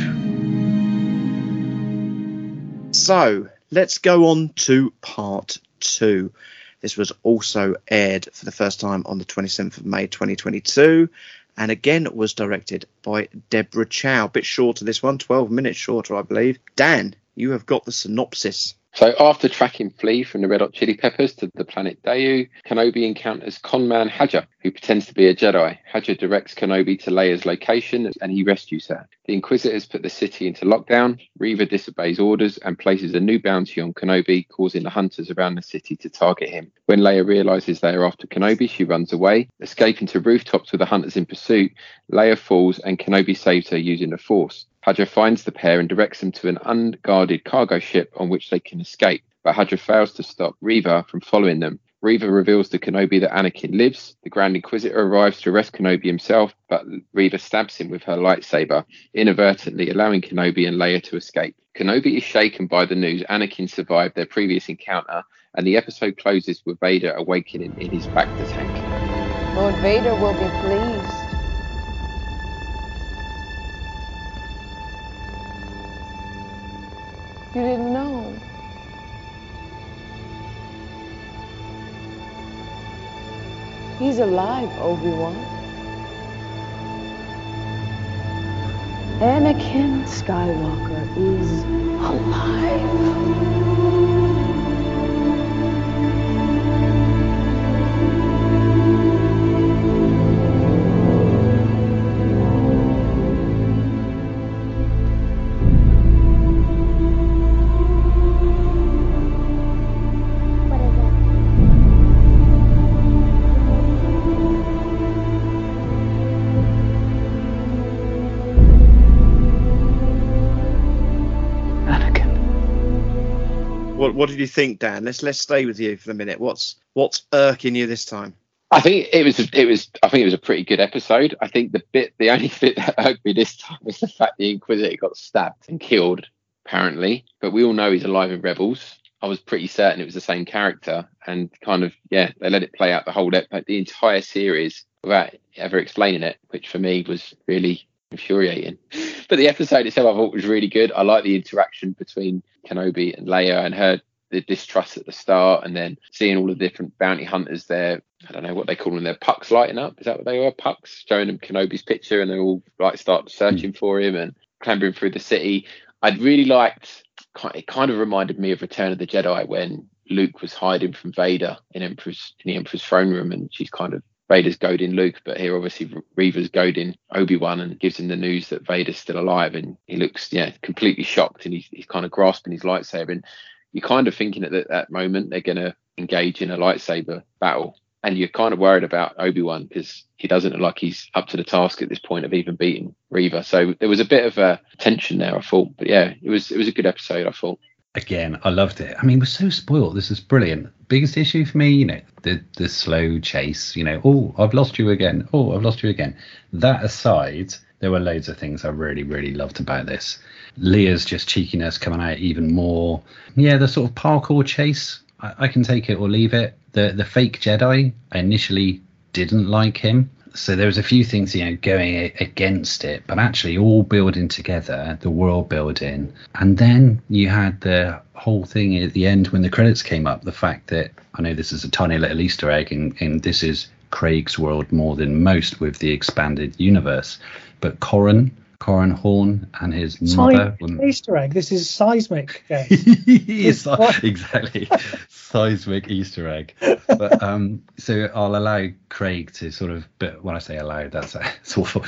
So, let's go on to part 2. This was also aired for the first time on the 27th of May 2022, and again was directed by Deborah Chow. A bit shorter this one, 12 minutes shorter, I believe. Dan, you have got the synopsis. So after tracking Flea from the Red Hot Chili Peppers to the planet Dayu, Kenobi encounters conman Haja, who pretends to be a Jedi. Haja directs Kenobi to Leia's location and he rescues her. The Inquisitors put the city into lockdown, Reva disobeys orders and places a new bounty on Kenobi, causing the hunters around the city to target him. When Leia realises they are after Kenobi, she runs away. Escaping to rooftops with the hunters in pursuit, Leia falls and Kenobi saves her using the Force. Haja finds the pair and directs them to an unguarded cargo ship on which they can escape, but Haja fails to stop Reva from following them. Reva reveals to Kenobi that Anakin lives. The Grand Inquisitor arrives to arrest Kenobi himself, but Reva stabs him with her lightsaber, inadvertently allowing Kenobi and Leia to escape. Kenobi is shaken by the news Anakin survived their previous encounter, and the episode closes with Vader awakening in his Bacta tank. Lord Vader will be pleased. You didn't know. He's alive, Obi-Wan. Anakin Skywalker is alive. What did you think, Dan? Let's stay with you for a minute. What's irking you this time? I think it was a pretty good episode. I think the only bit that irked me this time is the fact the Inquisitor got stabbed and killed, apparently. But we all know he's alive in Rebels. I was pretty certain it was the same character, and kind of they let it play out the entire series without ever explaining it, which for me was really infuriating. But the episode itself I thought was really good. I like the interaction between Kenobi and Leia and the distrust at the start, and then seeing all the different bounty hunters there. I don't know what they call them, their pucks lighting up. Is that what they were? Pucks, showing them Kenobi's picture, and they all like start searching for him and clambering through the city. I'd really liked it kind of reminded me of Return of the Jedi when Luke was hiding from Vader in the Emperor's throne room, and she's kind of, Vader's goading Luke, but here obviously Reva's goading Obi-Wan and gives him the news that Vader's still alive, and he looks completely shocked, and he's kind of grasping his lightsaber, and you're kind of thinking at that moment they're going to engage in a lightsaber battle, and you're kind of worried about Obi-Wan because he doesn't look like he's up to the task at this point of even beating Reva. So there was a bit of a tension there, I thought, but yeah, it was a good episode, I thought. Again, I loved it. I mean, we're so spoiled. This is brilliant. Biggest issue for me, the slow chase, oh, I've lost you again. Oh, I've lost you again. That aside, there were loads of things I really, really loved about this. Leia's just cheekiness coming out even more. Yeah, the sort of parkour chase, I can take it or leave it. The fake Jedi, I initially didn't like him. So there was a few things, going against it, but actually all building together, the world building. And then you had the whole thing at the end when the credits came up, the fact that, I know this is a tiny little Easter egg, and this is Craig's world more than most with the expanded universe, but Corran Horn and his mother. Easter egg. This is seismic. Yes, exactly. Seismic Easter egg. But so I'll allow Craig to sort of. But when I say allow, that's awful.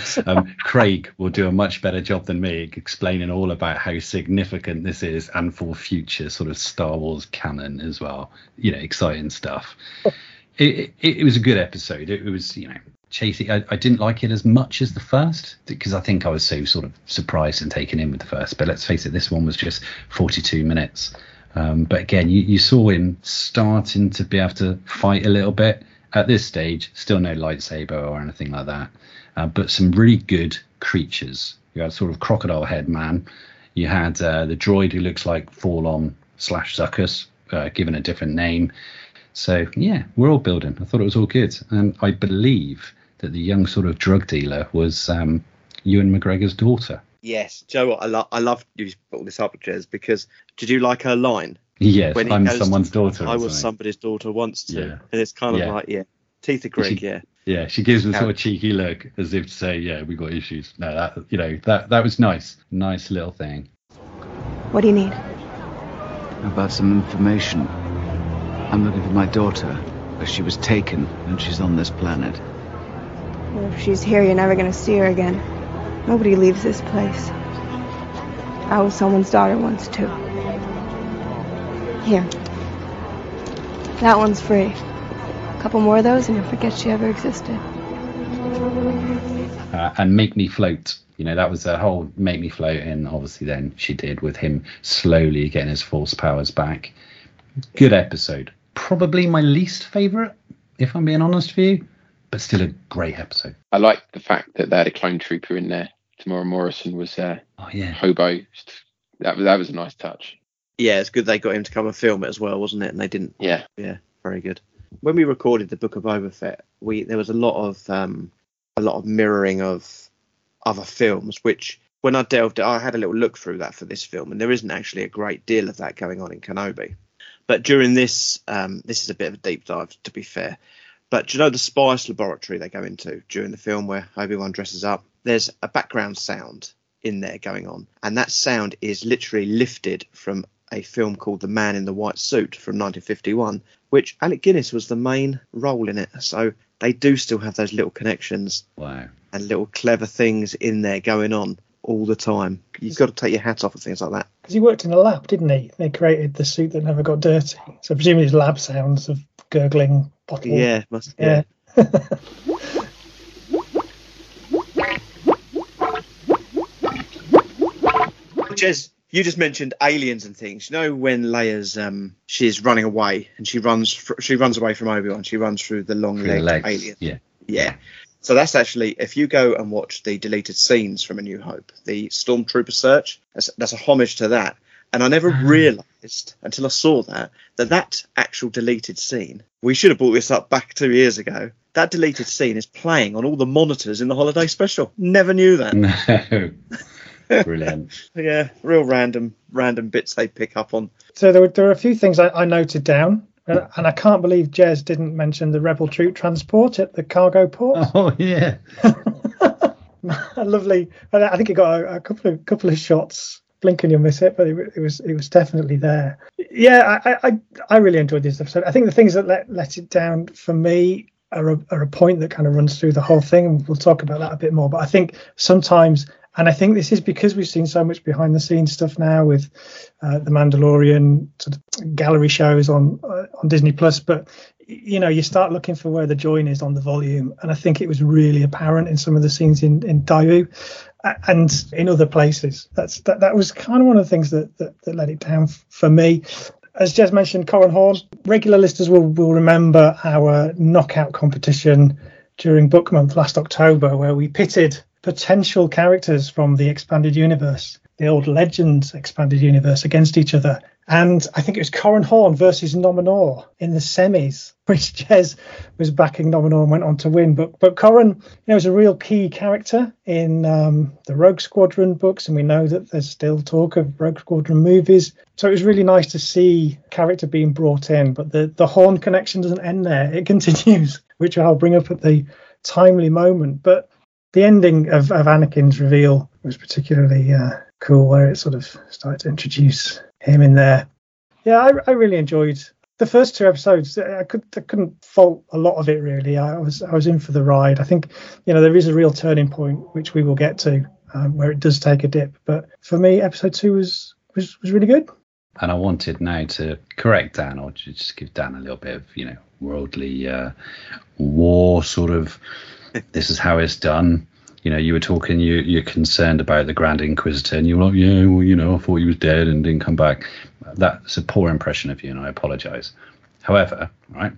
Craig will do a much better job than me explaining all about how significant this is and for future sort of Star Wars canon as well. Exciting stuff. It was a good episode. It was, chasing. I didn't like it as much as the first because I think I was so sort of surprised and taken in with the first. But let's face it, this one was just 42 minutes. But again, you saw him starting to be able to fight a little bit. At this stage, still no lightsaber or anything like that. But some really good creatures. You had sort of Crocodile Head Man. You had the droid who looks like Forlorn / Zuckus, given a different name. So, yeah, world building. I thought it was all good. And I believe that the young sort of drug dealer was Ewan McGregor's daughter. Yes. Joe, you know, I love you brought this up, Jez, because did you like her line? Yes, when I'm someone's daughter. I was somebody's daughter once too. Yeah. And it's kind of teeth are great, yeah. Yeah, she gives him sort of cheeky look as if to say, yeah, we've got issues. No, that was nice. Nice little thing. What do you need? About some information. I'm looking for my daughter, but she was taken, and she's on this planet. Well, if she's here, you're never going to see her again. Nobody leaves this place. I was someone's daughter once, too. Here. That one's free. A couple more of those, and you'll forget she ever existed. And Make Me Float. That was a whole Make Me Float, and obviously then she did, with him slowly getting his force powers back. Good episode. Probably my least favourite, if I'm being honest with you, but still a great episode. I like the fact that they had a clone trooper in there. Tamora Morrison was hobo. That was a nice touch. Yeah, it's good they got him to come and film it as well, wasn't it? And they didn't. Yeah. Yeah, very good. When we recorded The Book of Boba Fett, there was a lot of mirroring of other films, which when I delved, I had a little look through that for this film, and there isn't actually a great deal of that going on in Kenobi. But during this, this is a bit of a deep dive, to be fair. But do you know the spice laboratory they go into during the film where Obi-Wan dresses up? There's a background sound in there going on. And that sound is literally lifted from a film called The Man in the White Suit from 1951, which Alec Guinness was the main role in it. So they do still have those little connections. Wow. And little clever things in there going on all the time. You've got to take your hat off and things like that. Because he worked in a lab, didn't he? They created the suit that never got dirty. So presumably his lab sounds of gurgling bottle. Yeah, must be. Yeah. Jez, you just mentioned aliens and things. When Leia's she's running away and she runs away from Obi-Wan. She runs through the long-legged alien. Yeah. Yeah. So that's actually, if you go and watch the deleted scenes from A New Hope, the Stormtrooper search, that's a homage to that. And I never realised until I saw that actual deleted scene, we should have brought this up back 2 years ago, that deleted scene is playing on all the monitors in the holiday special. Never knew that. No. Brilliant. Yeah, real random bits they pick up on. So there were a few things I noted down. And I can't believe Jez didn't mention the rebel troop transport at the cargo port. Oh, yeah. Lovely. I think it got a couple of shots blink and you'll miss it, but it was definitely there. Yeah, I really enjoyed this episode. I think the things that let it down for me are a point that kind of runs through the whole thing, and we'll talk about that a bit more. But I think sometimes, and I think this is because we've seen so much behind the scenes stuff now with the Mandalorian sort of gallery shows on Disney Plus, but you know, you start looking for where the join is on the volume, and I think it was really apparent in some of the scenes in Dayu and in other places. That was kind of one of the things that let it down for me. As Jez mentioned, Corin Horn, regular listeners will remember our knockout competition during book month last October, where we pitted potential characters from the expanded universe, the old Legends expanded universe, against each other. And I think it was Corin Horn versus Nominor in the semis, which Jez was backing Nominor and went on to win. But Corin, you know, is a real key character in the Rogue Squadron books, and we know that there's still talk of Rogue Squadron movies. So it was really nice to see character being brought in, but the Horn connection doesn't end there. It continues, which I'll bring up at the timely moment. But the ending of Anakin's reveal was particularly cool, where it sort of started to introduce him in there. Yeah, I really enjoyed the first two episodes. I couldn't fault a lot of it, really. I was in for the ride. I think, you know, there is a real turning point, which we will get to, where it does take a dip. But for me, episode two was really good. And I wanted now to correct Dan, or just give Dan a little bit of, you know, worldly war sort of, this is how it's done. You know, you were talking, you're concerned about the Grand Inquisitor, and you were like, yeah, well, you know, I thought he was dead and didn't come back. That's a poor impression of you, and I apologise. However, right,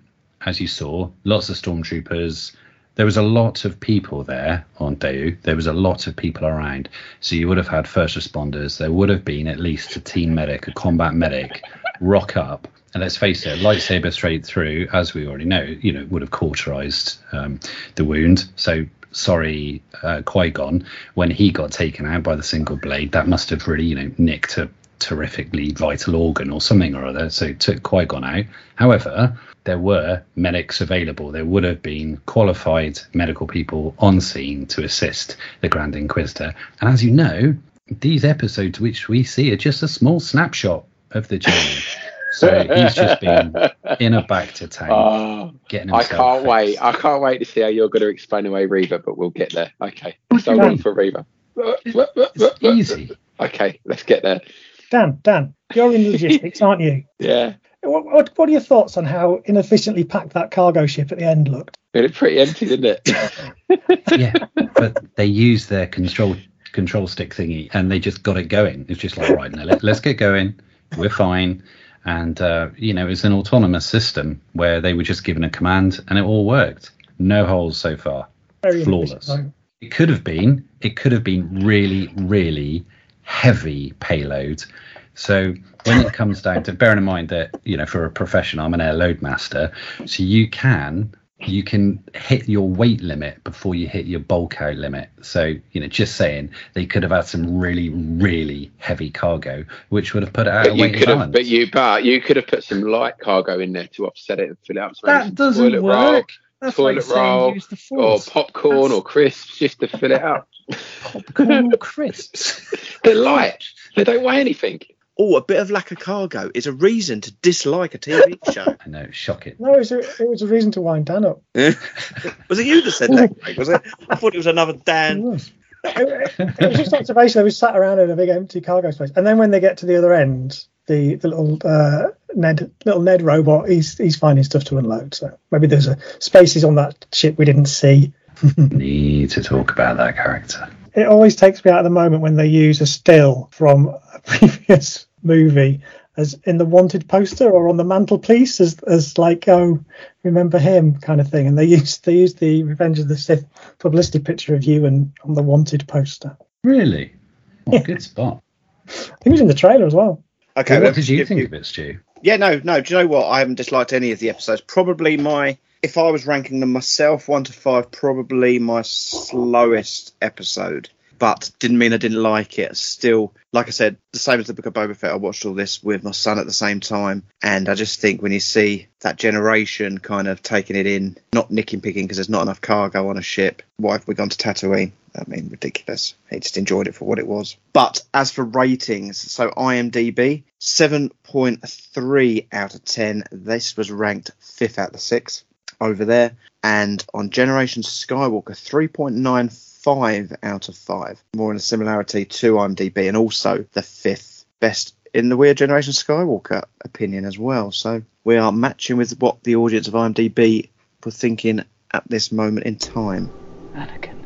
as you saw, lots of stormtroopers. There was a lot of people there on Dayu. There was a lot of people around. So you would have had first responders. There would have been at least a team medic, a combat medic, rock up. And let's face it, lightsaber straight through, as we already know, you know, would have cauterised the wound. So, sorry, Qui-Gon, when he got taken out by the single blade, that must have really, you know, nicked a terrifically vital organ or something or other. So it took Qui-Gon out. However, there were medics available. There would have been qualified medical people on scene to assist the Grand Inquisitor. And as you know, these episodes which we see are just a small snapshot of the journey. So he's just been in a back to town. Oh, getting himself wait. I can't wait to see how you're going to explain away Reva, but we'll get there. Okay. So Dan, one for Reva. It's easy. Okay, let's get there. Dan, you're in logistics, aren't you? Yeah. What are your thoughts on how inefficiently packed that cargo ship at the end looked? It looked pretty empty, didn't it? Yeah, but they used their control stick thingy, and they just got it going. It's just like, right, now let's get going. We're fine. And, you know, it's an autonomous system where they were just given a command and it all worked. No holes so far. Very flawless. It could have been really, really heavy payload. So when it comes down to bearing in mind that, you know, for a profession, I'm an air load master. So you can hit your weight limit before you hit your bulk out limit. So, you know, just saying, they could have had some really, really heavy cargo, which would have put it out of weight balance. But you could have put some light cargo in there to offset it and fill it up. So that doesn't work. Toilet roll or popcorn or crisps, just to fill it up. Popcorn or crisps? They're light. They don't weigh anything. Oh, a bit of lack of cargo is a reason to dislike a TV show. I know, shocking. No, it was a reason to wind Dan up. Was it you that said that, Craig? Was it? I thought it was another Dan. It was. It was just observation. They were sat around in a big empty cargo space. And then when they get to the other end, the little Ned robot, he's finding stuff to unload. So maybe there's spaces on that ship we didn't see. Need to talk about that character. It always takes me out of the moment when they use a still from a previous movie as in the wanted poster or on the mantelpiece as like, oh, remember him kind of thing. And they used the Revenge of the Sith publicity picture of Ewan on the wanted poster. Really? What a good spot. I think it was in the trailer as well. Okay. Well, what did you think of it, Stu? Yeah, no. Do you know what? I haven't disliked any of the episodes. Probably if I was ranking them myself, 1 to 5, probably my slowest episode. but didn't mean I didn't like it. Still, like I said, the same as The Book of Boba Fett, I watched all this with my son at the same time. And I just think when you see that generation kind of taking it in, not nicking picking because there's not enough cargo on a ship. Why have we gone to Tatooine? I mean, ridiculous. He just enjoyed it for what it was. But as for ratings, so IMDb, 7.3 out of 10. This was ranked 5th out of 6 over there. And on Generation Skywalker, 3.95 out of 5. More in a similarity to IMDb, and also the 5th best in the Weird Generation Skywalker opinion as well. So we are matching with what the audience of IMDb were thinking at this moment in time. Anakin.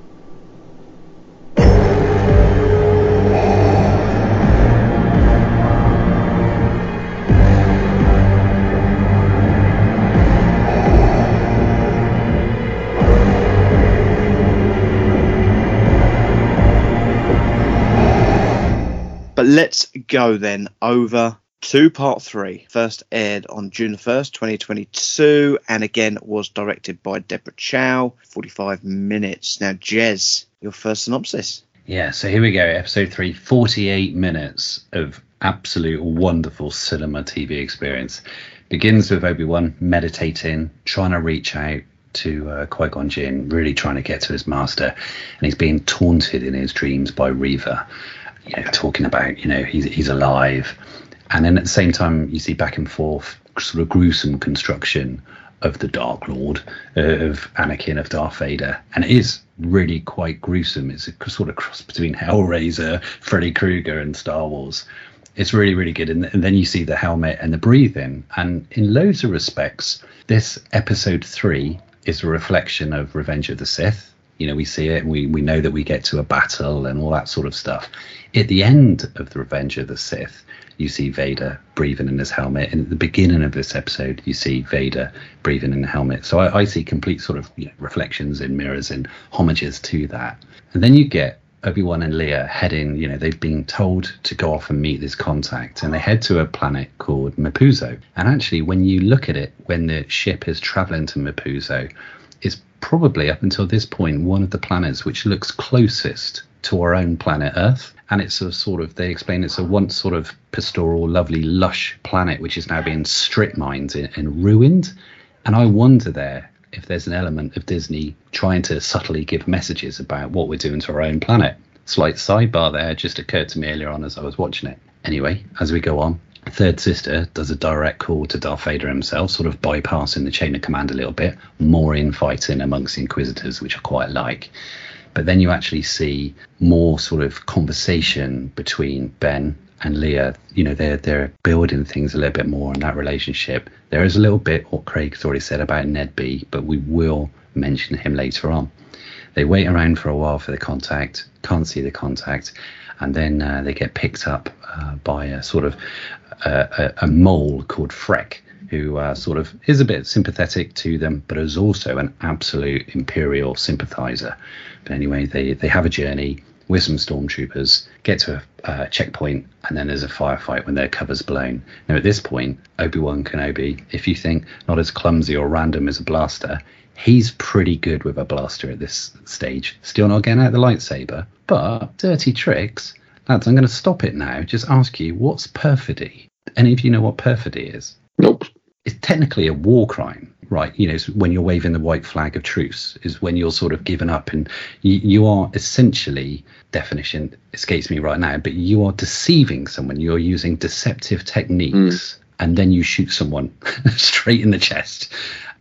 Let's go then over to part 3. First aired on June 1st, 2022, and again was directed by Deborah Chow. 45 minutes. Now, Jez, your first synopsis. Yeah, so here we go. Episode 3, 48 minutes of absolute wonderful cinema TV experience. Begins with Obi-Wan meditating, trying to reach out to Qui-Gon Jinn, really trying to get to his master, and he's being taunted in his dreams by Reva. You know, talking about, you know, he's alive. And then at the same time, you see back and forth sort of gruesome construction of the Dark Lord, of Anakin, of Darth Vader. And it is really quite gruesome. It's a sort of cross between Hellraiser, Freddy Krueger and Star Wars. It's really, really good. And then you see the helmet and the breathing. And in loads of respects, this episode 3 is a reflection of Revenge of the Sith. You know, we see it and we know that we get to a battle and all that sort of stuff. At the end of The Revenge of the Sith, you see Vader breathing in his helmet. And at the beginning of this episode, you see Vader breathing in the helmet. So I see complete sort of, you know, reflections and mirrors and homages to that. And then you get Obi-Wan and Leia heading, you know, they've been told to go off and meet this contact. And they head to a planet called Mapuzo. And actually, when you look at it, when the ship is traveling to Mapuzo, it's probably up until this point one of the planets which looks closest to our own planet Earth, and it's a sort of, they explain it's a once sort of pastoral, lovely, lush planet which is now being strip mined and ruined. And I wonder there if there's an element of Disney trying to subtly give messages about what we're doing to our own planet. Slight sidebar there, just occurred to me earlier on as I was watching it. Anyway, as we go on, Third Sister does a direct call to Darth Vader himself, sort of bypassing the chain of command a little bit. More infighting amongst Inquisitors, which I quite like. But then you actually see more sort of conversation between Ben and Leia. You know, they're building things a little bit more in that relationship. There is a little bit what Craig's already said about Ned B, but we will mention him later on. They wait around for a while for the contact, can't see the contact, and then they get picked up by a sort of a mole called Freck, who sort of is a bit sympathetic to them, but is also an absolute Imperial sympathizer. But anyway, they have a journey with some stormtroopers, get to a checkpoint, and then there's a firefight when their cover's blown. Now at this point, Obi-Wan Kenobi, if you think not as clumsy or random as a blaster, he's pretty good with a blaster at this stage. Still not getting out the lightsaber, but dirty tricks. Lads, I'm going to stop it now. Just ask you, what's perfidy? Any of you know what perfidy is? Nope. It's technically a war crime, right? You know, it's when you're waving the white flag of truce, is when you're sort of giving up, and you are essentially, definition escapes me right now, but you are deceiving someone. You're using deceptive techniques, and then you shoot someone straight in the chest.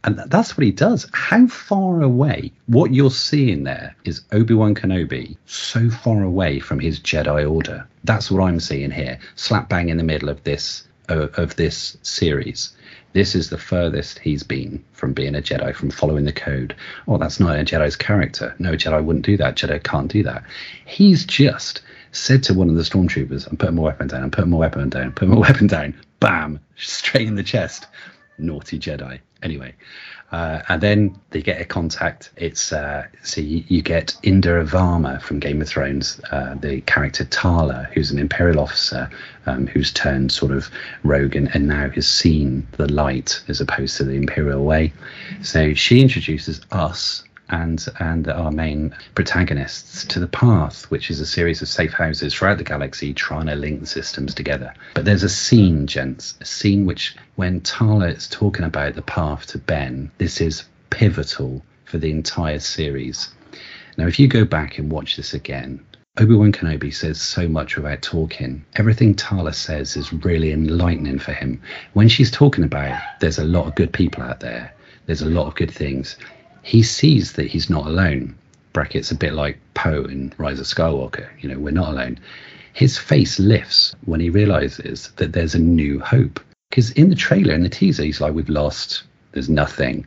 And that's what he does. How far away? What you're seeing there is Obi-Wan Kenobi so far away from his Jedi Order. That's what I'm seeing here. Slap bang in the middle of this series. This is the furthest he's been from being a Jedi, from following the code. Oh, that's not a Jedi's character. No, Jedi wouldn't do that. Jedi can't do that. He's just said to one of the stormtroopers, I'm putting my weapon down, I'm putting my weapon down, I'm putting my weapon down. Bam, straight in the chest. Naughty Jedi. Anyway, and then they get a contact. It's so you get Indra Varma from Game of Thrones, the character Tala, who's an Imperial officer who's turned sort of rogue and now has seen the light as opposed to the Imperial way. So she introduces us and our main protagonists to The Path, which is a series of safe houses throughout the galaxy trying to link the systems together. But there's a scene, gents, a scene which, when Tala is talking about The Path to Ben, this is pivotal for the entire series. Now, if you go back and watch this again, Obi-Wan Kenobi says so much without talking. Everything Tala says is really enlightening for him. When she's talking about there's a lot of good people out there, there's a lot of good things, he sees that he's not alone. Brackets a bit like Poe in Rise of Skywalker, you know, we're not alone. His face lifts when he realizes that there's a new hope. Because in the trailer, in the teaser, he's like, we've lost, there's nothing.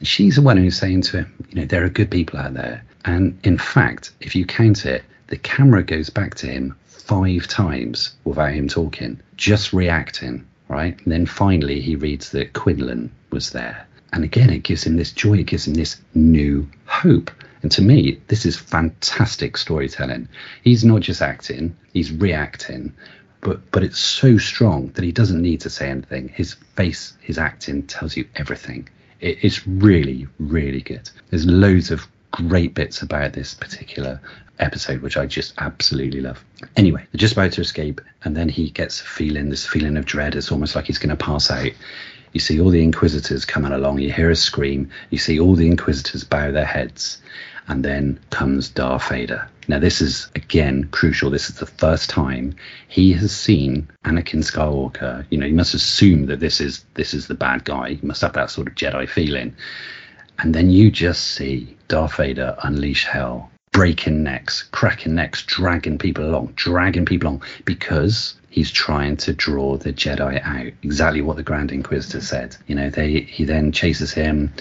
And she's the one who's saying to him, you know, there are good people out there. And in fact, if you count it, the camera goes back to him 5 times without him talking, just reacting, right? And then finally he reads that Quinlan was there. And again, it gives him this joy, it gives him this new hope. And to me, this is fantastic storytelling. He's not just acting, he's reacting, but it's so strong that he doesn't need to say anything. His face, his acting tells you everything. It's really, really good. There's loads of great bits about this particular episode, which I just absolutely love. Anyway, they're just about to escape, and then he gets this feeling of dread. It's almost like he's going to pass out. You see all the Inquisitors coming along, you hear a scream, you see all the Inquisitors bow their heads, and then comes Darth Vader. Now this is, again, crucial. This is the first time he has seen Anakin Skywalker. You know, he must assume that this is the bad guy. He must have that sort of Jedi feeling. And then you just see Darth Vader unleash hell, breaking necks, cracking necks, dragging people along, because he's trying to draw the Jedi out. Exactly what the Grand Inquisitor said. You know, he then chases him.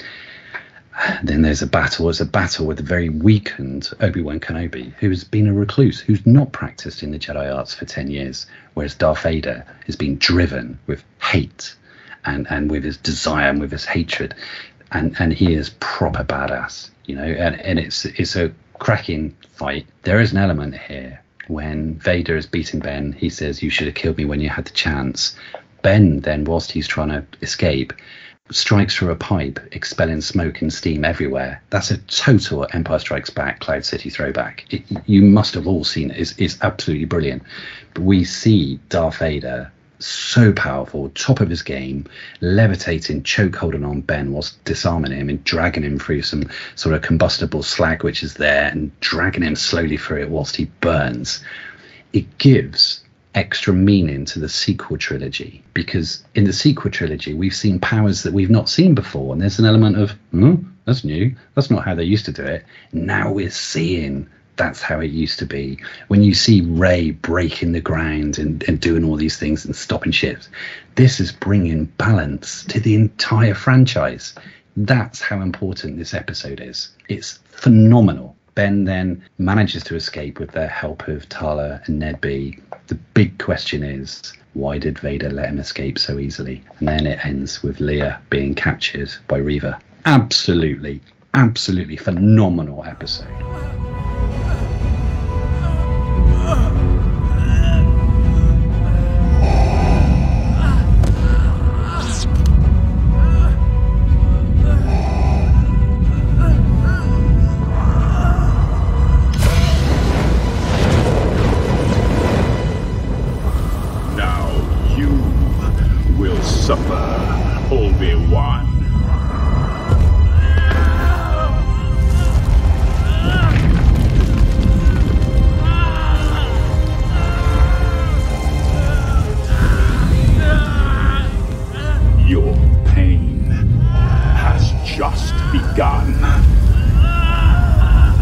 Then there's a battle. It's a battle with a very weakened Obi-Wan Kenobi, who's been a recluse, who's not practiced in the Jedi arts for 10 years, whereas Darth Vader has been driven with hate and with his desire and with his hatred. And he is proper badass, you know, and it's a cracking fight. There is an element here when Vader is beating Ben. He says, you should have killed me when you had the chance. Ben then, whilst he's trying to escape, strikes through a pipe, expelling smoke and steam everywhere. That's a total Empire Strikes Back, Cloud City throwback. You must have all seen it. It's absolutely brilliant. But we see Darth Vader, so powerful, top of his game, levitating, choke holding on Ben whilst disarming him and dragging him through some sort of combustible slag which is there, and dragging him slowly through it whilst he burns. It gives extra meaning to the sequel trilogy, because in the sequel trilogy we've seen powers that we've not seen before, and there's an element of that's new, that's not how they used to do it. Now we're seeing that's how it used to be. When you see Rey breaking the ground and doing all these things and stopping ships, this is bringing balance to the entire franchise. That's how important this episode is. It's phenomenal. Ben then manages to escape with the help of Tala and Ned B. The big question is, why did Vader let him escape so easily? And then it ends with Leia being captured by Reva. Absolutely, absolutely phenomenal episode.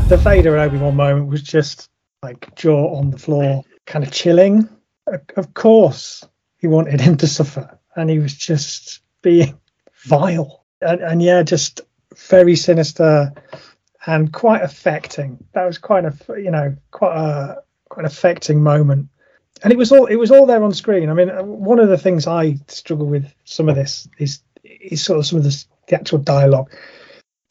The Vader and Obi-Wan moment was just like jaw on the floor, kind of chilling. Of course he wanted him to suffer, and he was just being vile and yeah, just very sinister and quite affecting. That was quite an affecting moment, and it was all there on screen. I mean, one of the things I struggle with some of this is sort of some of the actual dialogue.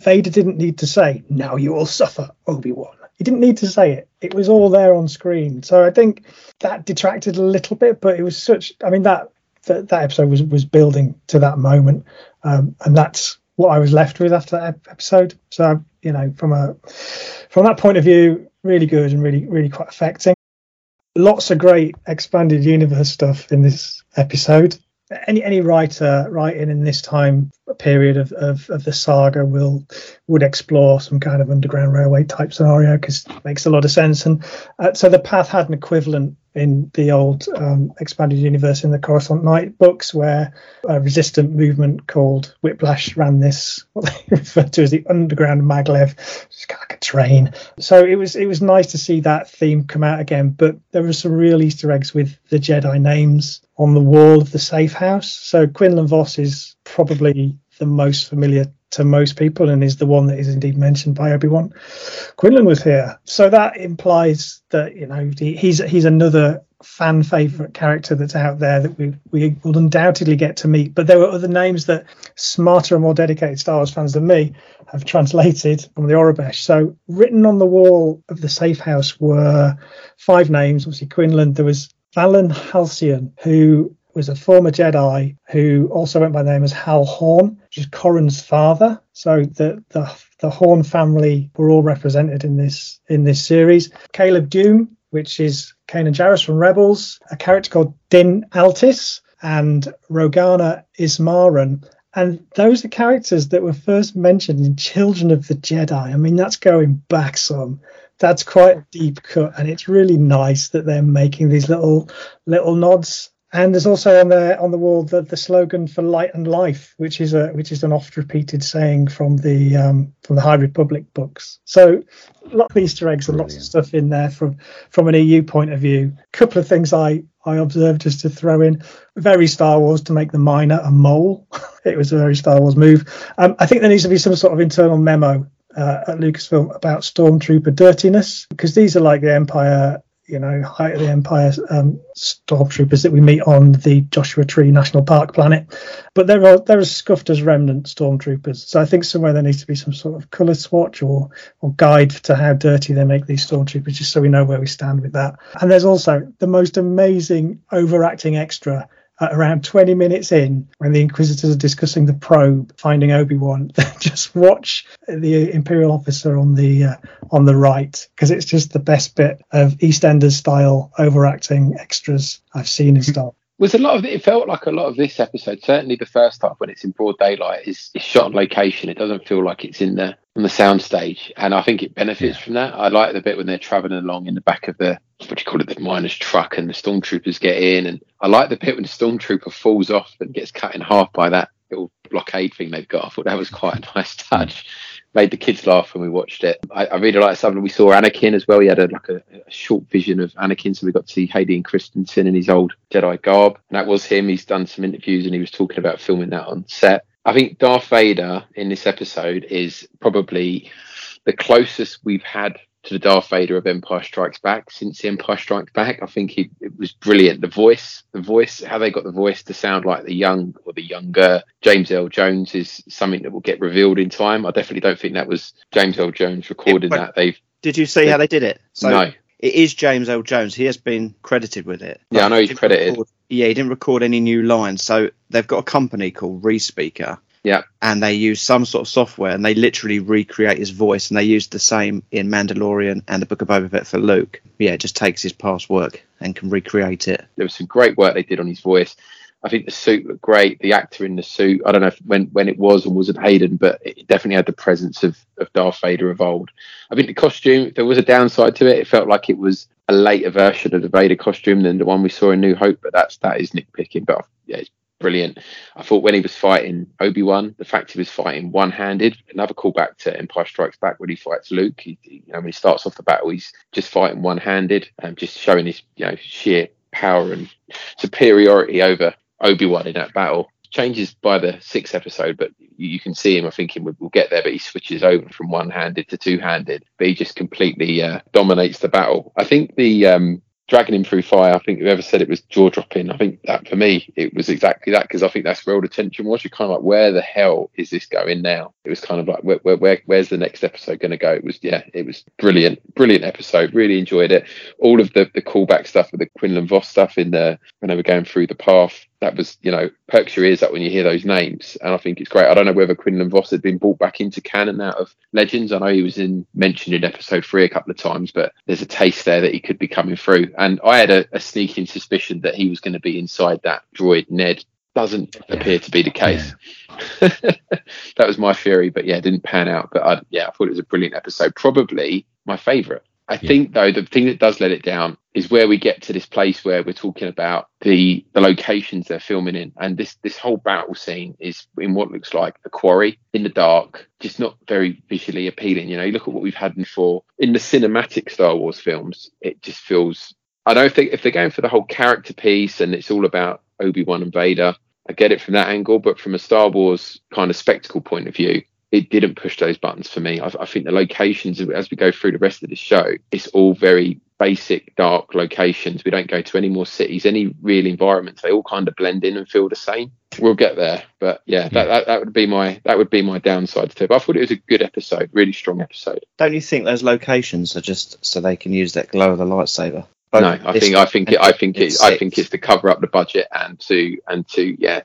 Vader didn't need to say, now you will suffer, Obi-Wan. He didn't need to say it. It was all there on screen. So I think that detracted a little bit, but it was such, I mean, that episode was building to that moment. And that's what I was left with after that episode. So, you know, from that point of view, really good and really quite affecting. Lots of great expanded universe stuff in this episode. Any writer writing in this time period of the saga would explore some kind of underground railway type scenario, because it makes a lot of sense. And so The Path had an equivalent in the old expanded universe in the Coruscant Night books, where a resistant movement called Whiplash ran this, what they referred to as the underground maglev, just kind of like a train. So it was nice to see that theme come out again, but there were some real Easter eggs with the Jedi names on the wall of the safe house. So Quinlan Vos is probably the most familiar to most people and is the one that is indeed mentioned by Obi-Wan. Quinlan was here. So that implies that, you know, he's another fan favourite character that's out there that we will undoubtedly get to meet. But there were other names that smarter and more dedicated Star Wars fans than me have translated from the Orabesh. So written on the wall of the safe house were five names. Obviously Quinlan, there was Valen Halcyon, who was a former Jedi who also went by the name as Hal Horn, which is Corran's father. So the Horn family were all represented in this series. Caleb Doom, which is Kanan Jarrus from Rebels, a character called Din Altis, and Rogana Ismaran. And those are characters that were first mentioned in Children of the Jedi. I mean, that's going back some. That's quite a deep cut, and it's really nice that they're making these little nods. And there's also on the wall the slogan for Light and Life, which is an oft repeated saying from the High Republic books. So a lot of Easter eggs and lots of stuff in there from an EU point of view. A couple of things I observed just to throw in. Very Star Wars to make the miner a mole. It was a very Star Wars move. I think there needs to be some sort of internal memo at Lucasfilm about Stormtrooper dirtiness, because these are like the Empire. You know, Height of the Empire stormtroopers that we meet on the Joshua Tree National Park planet. But they're as scuffed as remnant stormtroopers. So I think somewhere there needs to be some sort of colour swatch or guide to how dirty they make these stormtroopers, just so we know where we stand with that. And there's also the most amazing overacting extra at around 20 minutes in, when the Inquisitors are discussing the probe, finding Obi-Wan. Just watch the Imperial officer on the right, because it's just the best bit of EastEnders-style overacting extras I've seen in Star Wars. It felt like a lot of this episode, certainly the first half when it's in broad daylight, is shot on location. It doesn't feel like it's on the soundstage, and I think it benefits from that. I like the bit when they're travelling along in the back of the miner's truck, and the stormtroopers get in, and I like the bit when the stormtrooper falls off and gets cut in half by that little blockade thing they've got. I thought that was quite a nice touch. Made the kids laugh when we watched it. I really like something. We saw Anakin as well. He had a short vision of Anakin, so we got to see Hayden Christensen in his old Jedi garb. And that was him. He's done some interviews, and he was talking about filming that on set. I think Darth Vader in this episode is probably the closest we've had to the Darth Vader of Empire Strikes Back since The Empire Strikes Back. I think it was brilliant. The voice, how they got the voice to sound like the younger James Earl Jones is something that will get revealed in time. I definitely don't think that was James Earl Jones recording that. Did you see how they did it? So no. It is James Earl Jones. He has been credited with it. Yeah, I know he's credited. He didn't record any new lines. So they've got a company called ReSpeaker. Yeah, and they use some sort of software, and they literally recreate his voice, and they used the same in Mandalorian and The Book of Boba Fett for Luke. Yeah, it just takes his past work and can recreate it. There was some great work they did on his voice. I think the suit looked great. The actor in the suit, I don't know when it was or wasn't Hayden, but it definitely had the presence of Darth Vader of old. I think the costume, there was a downside to it. It felt like it was a later version of the Vader costume than the one we saw in New Hope, but that is nitpicking. But yeah, it's brilliant. I thought when he was fighting Obi-Wan, the fact he was fighting one-handed, another callback to Empire Strikes Back when he fights Luke. When he starts off the battle, he's just fighting one-handed, just showing his sheer power and superiority over Obi-Wan in that battle. Changes by the sixth episode, but you can see him, I think we'll get there, but he switches over from one-handed to two-handed, but he just completely dominates the battle. I think the dragging him through fire, I think whoever said it was jaw-dropping. I think that, for me, it was exactly that, because I think that's where all the tension was. You're kind of like, where the hell is this going now? It was kind of like, where's the next episode going to go? It was brilliant episode. Really enjoyed it. All of the callback stuff with the Quinlan Vos stuff in there when they were going through The Path. that was, you know, perks your ears up when you hear those names. And I think it's great. I don't know whether Quinlan Vos had been brought back into canon out of Legends. I know he was mentioned in episode 3 a couple of times, but there's a taste there that he could be coming through. And I had a sneaking suspicion that he was going to be inside that droid Ned. Doesn't appear to be the case. Yeah. That was my theory, but yeah, it didn't pan out. But I thought it was a brilliant episode. Probably my favourite. I think, though, the thing that does let it down is where we get to this place where we're talking about the locations they're filming in. And this whole battle scene is in what looks like a quarry in the dark, just not very visually appealing. You know, you look at what we've had before in the cinematic Star Wars films, it just feels... I don't think if they're going for the whole character piece and it's all about Obi-Wan and Vader, I get it from that angle. But from a Star Wars kind of spectacle point of view, it didn't push those buttons for me. I think the locations, as we go through the rest of the show, it's all very basic, dark locations. We don't go to any more cities, any real environments. They all kind of blend in and feel the same. We'll get there. But yeah, that would be my downside to it. But I thought it was a good episode, really strong episode. Don't you think those locations are just so they can use that glow of the lightsaber? Both no, I think it's to cover up the budget and to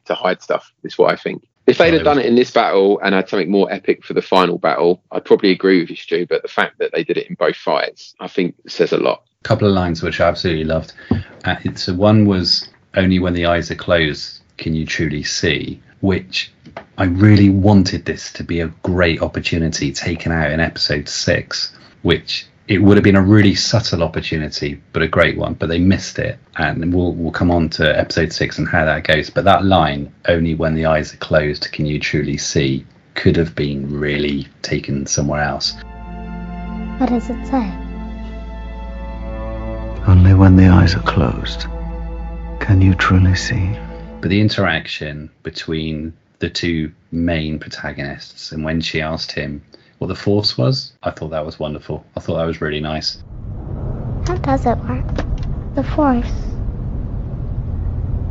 hide stuff is what I think. If they'd have done it in this battle and had something more epic for the final battle, I'd probably agree with you, Stu, but the fact that they did it in both fights, I think says a lot. A couple of lines which I absolutely loved. So one was, only when the eyes are closed can you truly see, which I really wanted this to be a great opportunity taken out in episode 6, which... It would have been a really subtle opportunity, but a great one. But they missed it. And we'll come on to episode 6 and how that goes. But that line, only when the eyes are closed can you truly see, could have been really taken somewhere else. What does it say? Only when the eyes are closed can you truly see. But the interaction between the two main protagonists, and when she asked him what the Force was, I thought that was wonderful. I thought that was really nice. How does it work, the Force?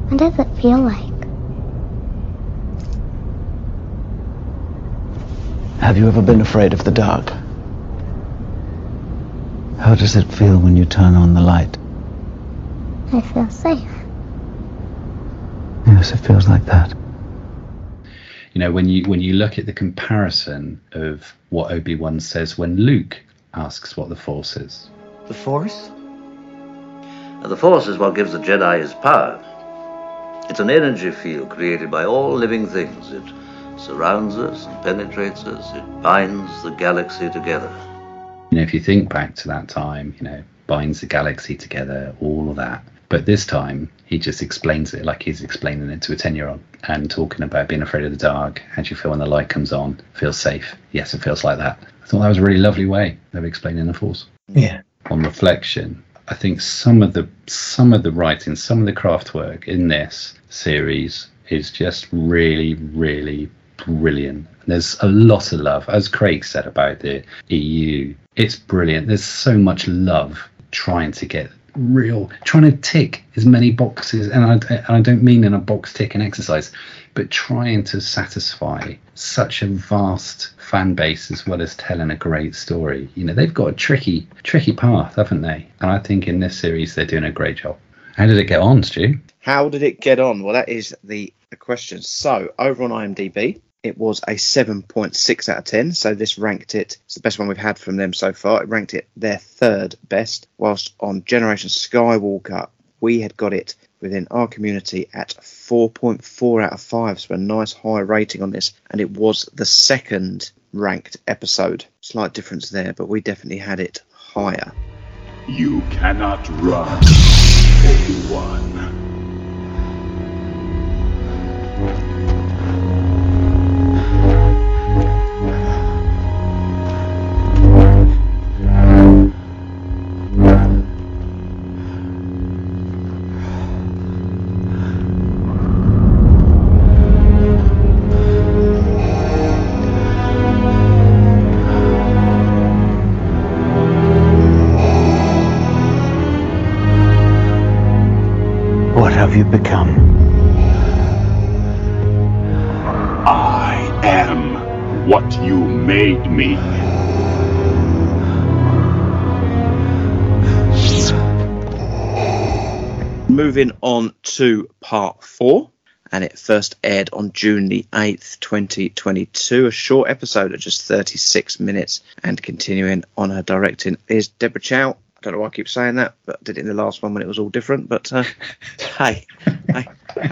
What does it feel like? Have you ever been afraid of the dark? How does it feel when you turn on the light? I feel safe. Yes, it feels like that. You know, when you look at the comparison of what Obi-Wan says when Luke asks what the Force is. The Force? The Force is what gives the Jedi his power. It's an energy field created by all living things. It surrounds us and penetrates us. It binds the galaxy together. You know, if you think back to that time, you know, binds the galaxy together, all of that. But this time, he just explains it like he's explaining it to a 10-year-old and talking about being afraid of the dark. How do you feel when the light comes on? Feel safe. Yes, it feels like that. I thought that was a really lovely way of explaining the Force. Yeah. On reflection, I think some of the writing, some of the craft work in this series is just really, really brilliant. There's a lot of love. As Craig said about the EU, it's brilliant. There's so much love trying to tick as many boxes, and I don't mean in a box ticking exercise, but trying to satisfy such a vast fan base as well as telling a great story. You know, they've got a tricky path, haven't they? And I think in this series they're doing a great job. How did it get on, Stu? How did it get on? Well, that is the question. So over on IMDb, it was a 7.6 out of 10, so this ranked it. It's the best one we've had from them so far. It ranked it their third best, whilst on Generation Skywalker, we had got it within our community at 4.4 out of 5, so a nice high rating on this, and it was the second ranked episode. Slight difference there, but we definitely had it higher. You cannot run, Obi-Wan. You become. I am what you made me. Moving on to part 4, and it first aired on June the 8th, 2022, a short episode at just 36 minutes. And continuing on her directing is Deborah Chow. I don't know why I keep saying that, but I did it in the last one when it was all different. But hey,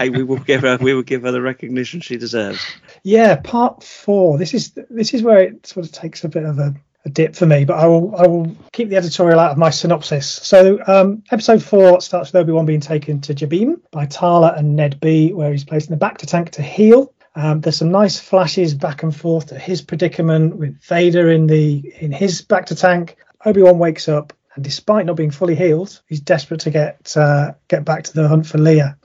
we will give her the recognition she deserves. Yeah, part four. This is where it sort of takes a bit of a dip for me, but I will keep the editorial out of my synopsis. So episode 4 starts with Obi-Wan being taken to Jabim by Tala and Ned B, where he's placed in the back to tank to heal. There's some nice flashes back and forth to his predicament with Vader in his back to tank. Obi-Wan wakes up, and despite not being fully healed, he's desperate to get back to the hunt for Leia.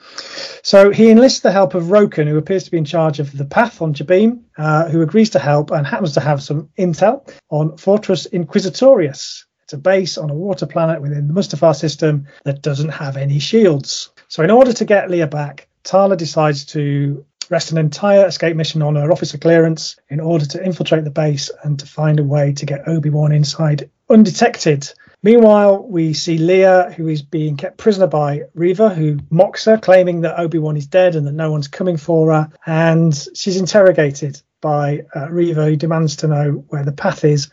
So he enlists the help of Roken, who appears to be in charge of The Path on Jabim, who agrees to help and happens to have some intel on Fortress Inquisitorius. It's a base on a water planet within the Mustafar system that doesn't have any shields. So in order to get Leia back, Tala decides to rest an entire escape mission on her officer clearance in order to infiltrate the base and to find a way to get Obi-Wan inside undetected. Meanwhile, we see Leia, who is being kept prisoner by Reva, who mocks her, claiming that Obi-Wan is dead and that no one's coming for her. And she's interrogated by Reva, who demands to know where the path is.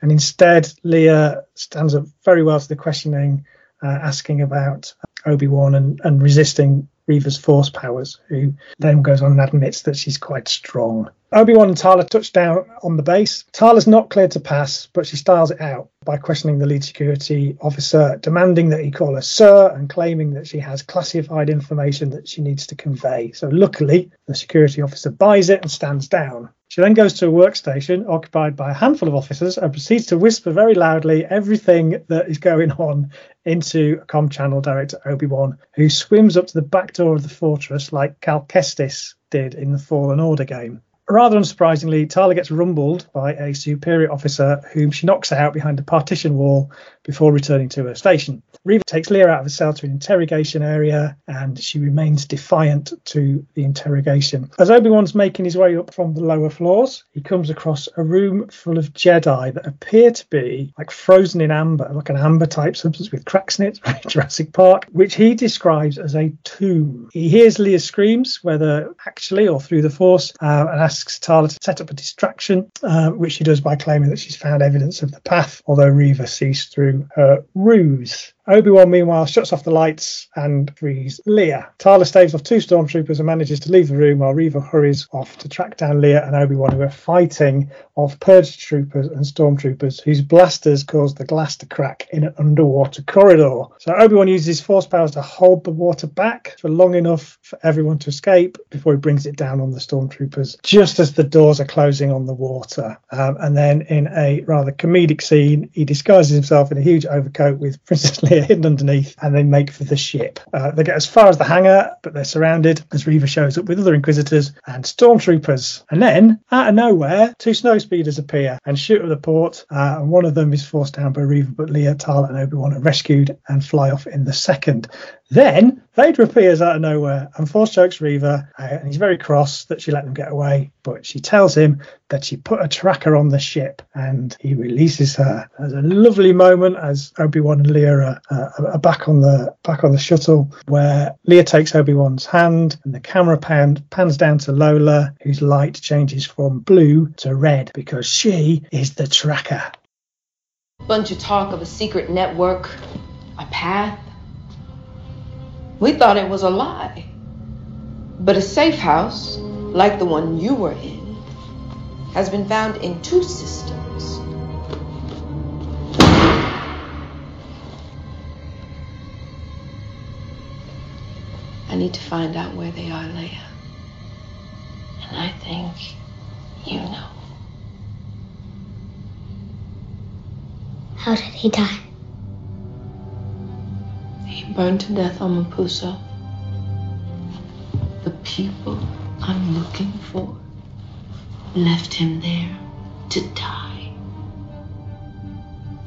And instead, Leia stands up very well to the questioning, asking about Obi-Wan and resisting Reva's force powers, who then goes on and admits that she's quite strong. Obi-Wan and Tala touch down on the base. Tala's not cleared to pass, but she styles it out by questioning the lead security officer, demanding that he call her sir and claiming that she has classified information that she needs to convey. So luckily, the security officer buys it and stands down. She then goes to a workstation occupied by a handful of officers and proceeds to whisper very loudly everything that is going on into a comm channel direct to Obi-Wan, who swims up to the back door of the fortress like Cal Kestis did in the Fallen Order game. Rather unsurprisingly, Tala gets rumbled by a superior officer whom she knocks out behind a partition wall before returning to her station. Reva takes Leia out of the cell to an interrogation area, and she remains defiant to the interrogation. As Obi-Wan's making his way up from the lower floors, he comes across a room full of Jedi that appear to be like frozen in amber, like an amber-type substance with cracks in it, right? Jurassic Park, which he describes as a tomb. He hears Leia's screams, whether actually or through the Force, and asks Tala to set up a distraction, which she does by claiming that she's found evidence of the path, although Reva sees through her ruse. Obi-Wan, meanwhile, shuts off the lights and frees Leia. Tala staves off 2 stormtroopers and manages to leave the room, while Reva hurries off to track down Leia and Obi-Wan, who are fighting off purged troopers and stormtroopers whose blasters cause the glass to crack in an underwater corridor. So Obi-Wan uses his force powers to hold the water back for long enough for everyone to escape before he brings it down on the stormtroopers just as the doors are closing on the water. And then in a rather comedic scene, he disguises himself in a huge overcoat with Princess Leia hidden underneath, and they make for the ship. They get as far as the hangar, but they're surrounded as Reva shows up with other Inquisitors and stormtroopers. And then, out of nowhere, 2 snowspeeders appear and shoot at the port, and one of them is forced down by Reva, but Leia, Tala and Obi-Wan are rescued and fly off in the second. Then Vader appears out of nowhere and force chokes Reva, and he's very cross that she let them get away, but she tells him that she put a tracker on the ship and he releases her. There's a lovely moment as Obi-Wan and Leia are back on the shuttle, where Leia takes Obi-Wan's hand and the camera pans down to Lola, whose light changes from blue to red because she is the tracker. Bunch of talk of a secret network, a path. We thought it was a lie, but a safe house, like the one you were in, has been found in 2 systems. I need to find out where they are, Leia. And I think you know. How did he die? He burned to death on Mapuso. The people I'm looking for left him there to die.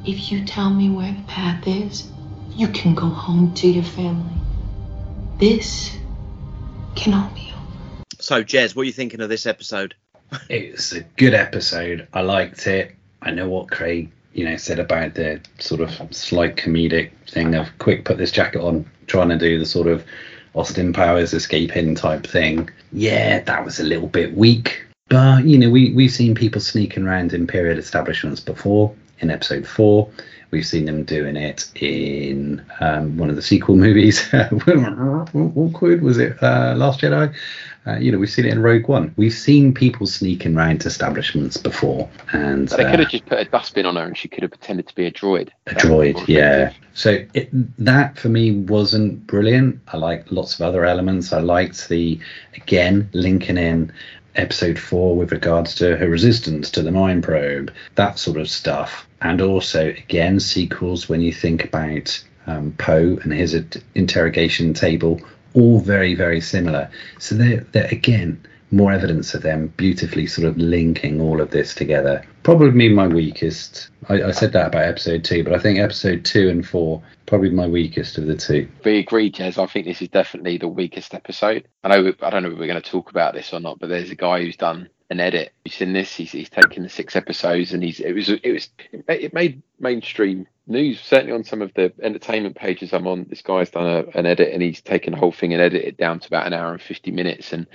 If you tell me where the path is, you can go home to your family. This cannot be over. So, Jez, what are you thinking of this episode? It's a good episode. I liked it. I know what Craig said about the sort of slight comedic thing of quick put this jacket on, trying to do the sort of Austin Powers escaping type thing. Yeah, that was a little bit weak. But, you know, we've seen people sneaking around Imperial establishments before in Episode 4. We've seen them doing it in one of the sequel movies. Awkward, was it Last Jedi? You know, we've seen it in Rogue One. We've seen people sneaking around establishments before. And they could have just put a dustbin on her and she could have pretended to be a droid. Yeah. So that, for me, wasn't brilliant. I liked lots of other elements. I liked the, again, linking in Episode 4 with regards to her resistance to the mind probe, that sort of stuff. And also, again, sequels, when you think about Poe and his interrogation table, all very, very similar. So they're again, more evidence of them beautifully sort of linking all of this together. Probably my weakest. I said that about Episode 2, but I think Episode 2 and 4, probably my weakest of the two. We agree, Jez. I think this is definitely the weakest episode. I don't know if we're going to talk about this or not, but there's a guy who's done an edit. You've seen this. He's taken the 6 episodes, and it made mainstream news, certainly on some of the entertainment pages I'm on. This guy's done an edit, and he's taken the whole thing and edited it down to about an hour and 50 minutes. And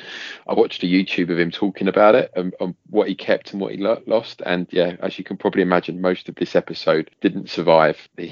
I watched a YouTube of him talking about it and what he kept and what he lost. And yeah, as you can probably imagine, most of this episode didn't survive the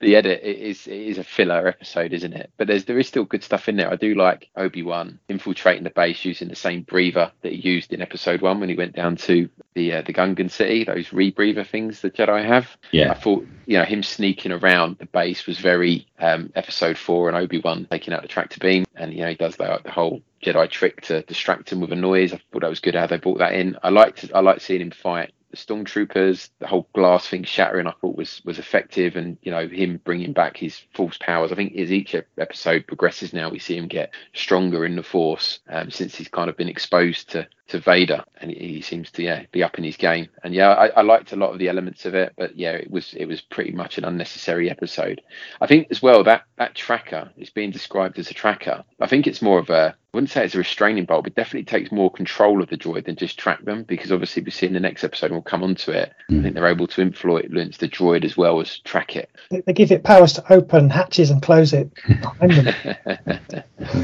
the edit. It is a filler episode, isn't it? But there is still good stuff in there. I do like Obi-Wan infiltrating the base using the same breather that he used in Episode 1 when he went down to the Gungan city. Those rebreather things the Jedi have. Yeah. I thought, you know, him sneaking around the base was very Episode 4, and Obi-Wan taking out the tractor beam, and you know, he does the whole Jedi trick to distract him with a noise. I thought that was good how they brought that in. I liked seeing him fight the stormtroopers. The whole glass thing shattering, I thought was effective, and you know, him bringing back his force powers. I think as each episode progresses now, we see him get stronger in the force since he's kind of been exposed to Vader, and he seems to be up in his game. And I liked a lot of the elements of it, but it was pretty much an unnecessary episode. I think as well that tracker is being described as a tracker. I think it's more of a, I wouldn't say it's a restraining bolt, but definitely takes more control of the droid than just track them, because obviously we see in the next episode, and we'll come onto it, I think they're able to influence the droid as well as track it. They give it powers to open hatches and close it.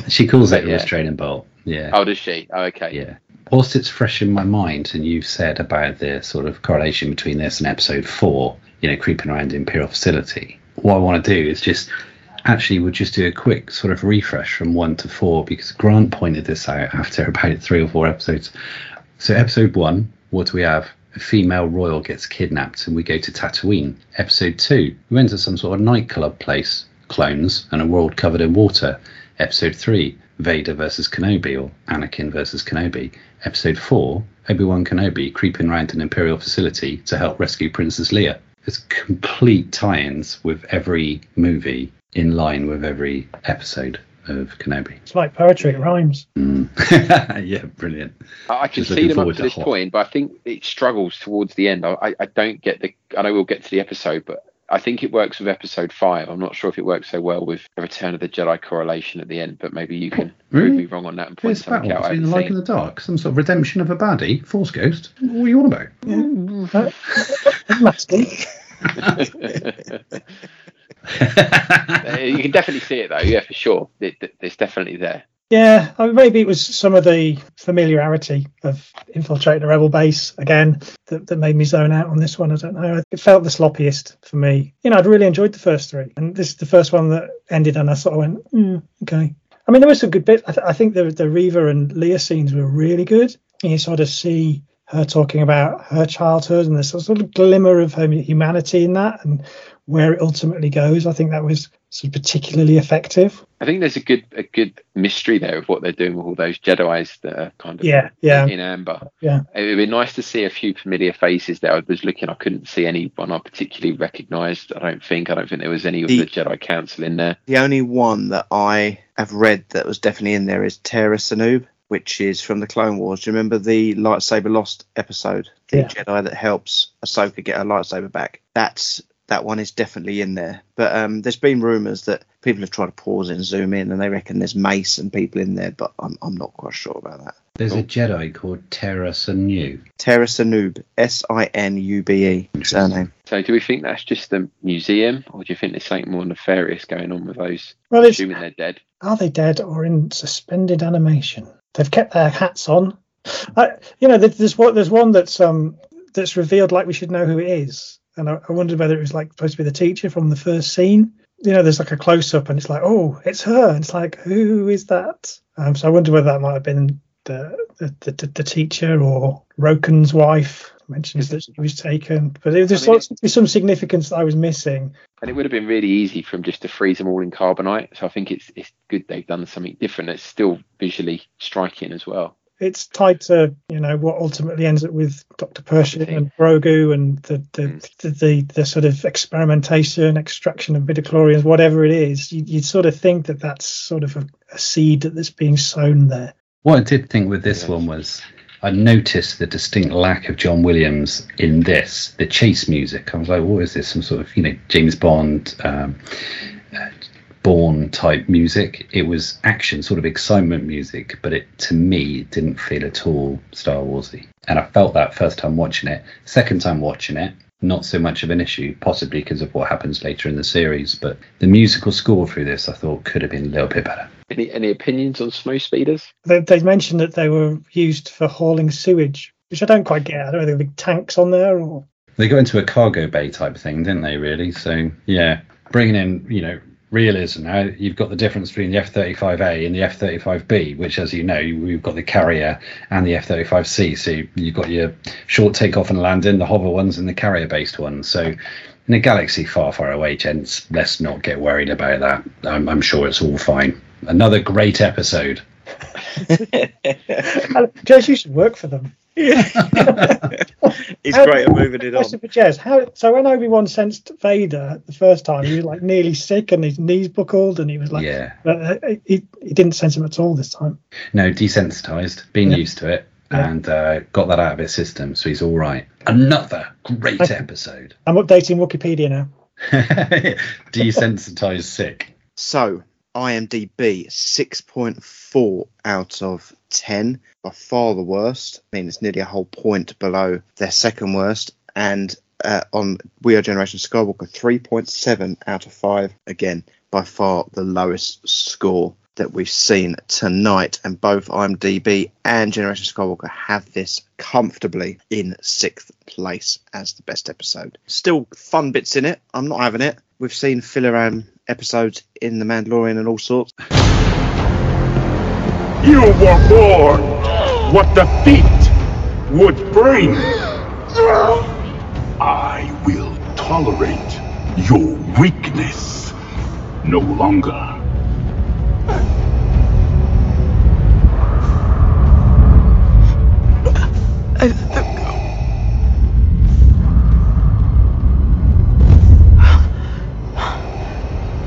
She calls it a restraining bolt. Yeah. Oh, does she? Oh, okay. Yeah. Whilst it's fresh in my mind, and you've said about the sort of correlation between this and Episode 4, you know, creeping around the Imperial facility, what I want to do is just actually we'll just do a quick sort of refresh from 1 to 4, because Grant pointed this out after about 3 or 4 episodes. So Episode 1, what do we have? A female royal gets kidnapped and we go to Tatooine. Episode 2, we went to some sort of nightclub place, clones, and a world covered in water. Episode 3, Vader versus Kenobi, or Anakin versus Kenobi. Episode 4, Obi-Wan Kenobi creeping around an Imperial facility to help rescue Princess Leia. There's complete tie-ins with every movie, in line with every episode of Kenobi. It's like poetry, it rhymes. Yeah, brilliant. I can see them up to this point, but I think it struggles towards the end. I don't get the, I know we'll get to the episode, but I think it works with Episode 5. I'm not sure if it works so well with the Return of the Jedi correlation at the end, but maybe you can prove me wrong on that and point something out. Between the light and the dark, some sort of redemption of a baddie, Force Ghost. What are you on about? You can definitely see it though, yeah, for sure. It's definitely there. Yeah, maybe it was some of the familiarity of infiltrating a rebel base again that made me zone out on this one. I don't know. It felt the sloppiest for me. You know, I'd really enjoyed the first 3, and this is the first one that ended, and I sort of went, okay. I mean, there were some good bits. I think the Reva and Leia scenes were really good. You sort of see her talking about her childhood, and there's a sort of glimmer of her humanity in that, and where it ultimately goes. I think that was sort of particularly effective. I think there's a good mystery there of what they're doing with all those Jedis that are kind of in amber. Yeah, it would be nice to see a few familiar faces there. I was looking, I couldn't see anyone I particularly recognised. I don't think there was any of the Jedi Council in there. The only one that I have read that was definitely in there is Terra Sanoob, which is from the Clone Wars. Do you remember the Lightsaber Lost episode? The Jedi that helps Ahsoka get her lightsaber back. That one is definitely in there. But there's been rumours that people have tried to pause and zoom in, and they reckon there's Mace and people in there, but I'm not quite sure about that. There's a Jedi called Terra Sanoob. Terra Sanoob, Sinube, surname. So do we think that's just the museum, or do you think there's something more nefarious going on with those? Well, assuming they're dead. Are they dead or in suspended animation? They've kept their hats on. There's one that's revealed like we should know who it is. And I wondered whether it was like supposed to be the teacher from the first scene. You know, there's like a close-up and it's like, oh, it's her. And it's like, who is that? So I wonder whether that might have been the teacher or Roken's wife. Mentions that she was taken, but there's some significance that I was missing. And it would have been really easy for them just to freeze them all in carbonite. So I think it's good they've done something different. It's still visually striking as well. It's tied to, you know, what ultimately ends up with Dr. Pershing and Grogu and the sort of experimentation, extraction of midichlorians, whatever it is. You'd sort of think that that's sort of a seed that's being sown there. What I did think with this one was, I noticed the distinct lack of John Williams in this, the chase music. I was like, what is this? Some sort of, James Bond, Bourne type music. It was action, sort of excitement music, but it, to me, didn't feel at all Star Warsy. And I felt that first time watching it. Second time watching it, not so much of an issue, possibly because of what happens later in the series. But the musical score through this, I thought, could have been a little bit better. Any opinions on snow speeders? They mentioned that they were used for hauling sewage, which I don't quite get. I don't know, there were big tanks on there, or they got into a cargo bay type thing, didn't they? Really? So yeah, bringing in realism. Now you've got the difference between the F-35A and the F-35B, which, as you know, we've got the carrier and the F-35C. So you've got your short takeoff and landing, the hover ones, and the carrier-based ones. So in a galaxy far, far away, gents, let's not get worried about that. I'm sure it's all fine. Another great episode. Jez, you should work for them. He's great at moving it on. So when Obi-Wan sensed Vader the first time, he was like nearly sick and his knees buckled, and he was like, yeah. But he didn't sense him at all this time. No, desensitized, been used to it, and got that out of his system, so he's all right. Another great episode. I'm updating Wikipedia now. Desensitized sick. So IMDb 6.4 out of 10, by far the worst. I mean, it's nearly a whole point below their second worst. And on We Are Generation Skywalker, 3.7 out of 5. Again, by far the lowest score that we've seen tonight. And both IMDb and Generation Skywalker have this comfortably in 6th place as the best episode. Still fun bits in it. I'm not having it. We've seen filler episodes in The Mandalorian and all sorts. You were born what the feet would bring. I will tolerate your weakness no longer.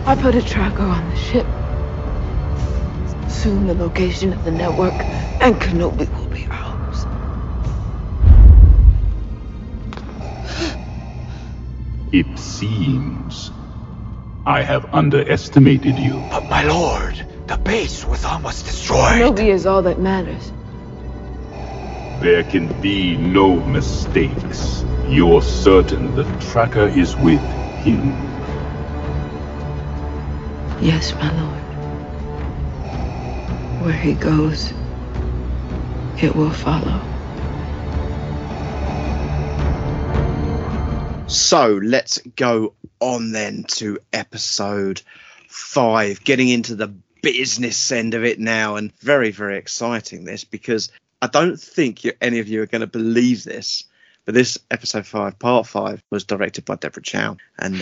I put a tracker on the ship. Soon the location of the network and Kenobi will be ours. It seems I have underestimated you. But my lord, the base was almost destroyed. Kenobi is all that matters. There can be no mistakes. You're certain the tracker is with him. Yes, my lord. Where he goes, it will follow. So let's go on then to episode 5, getting into the business end of it now, and very, very exciting this, because I don't think any of you are going to believe this, but this episode 5, part 5, was directed by Deborah Chow, and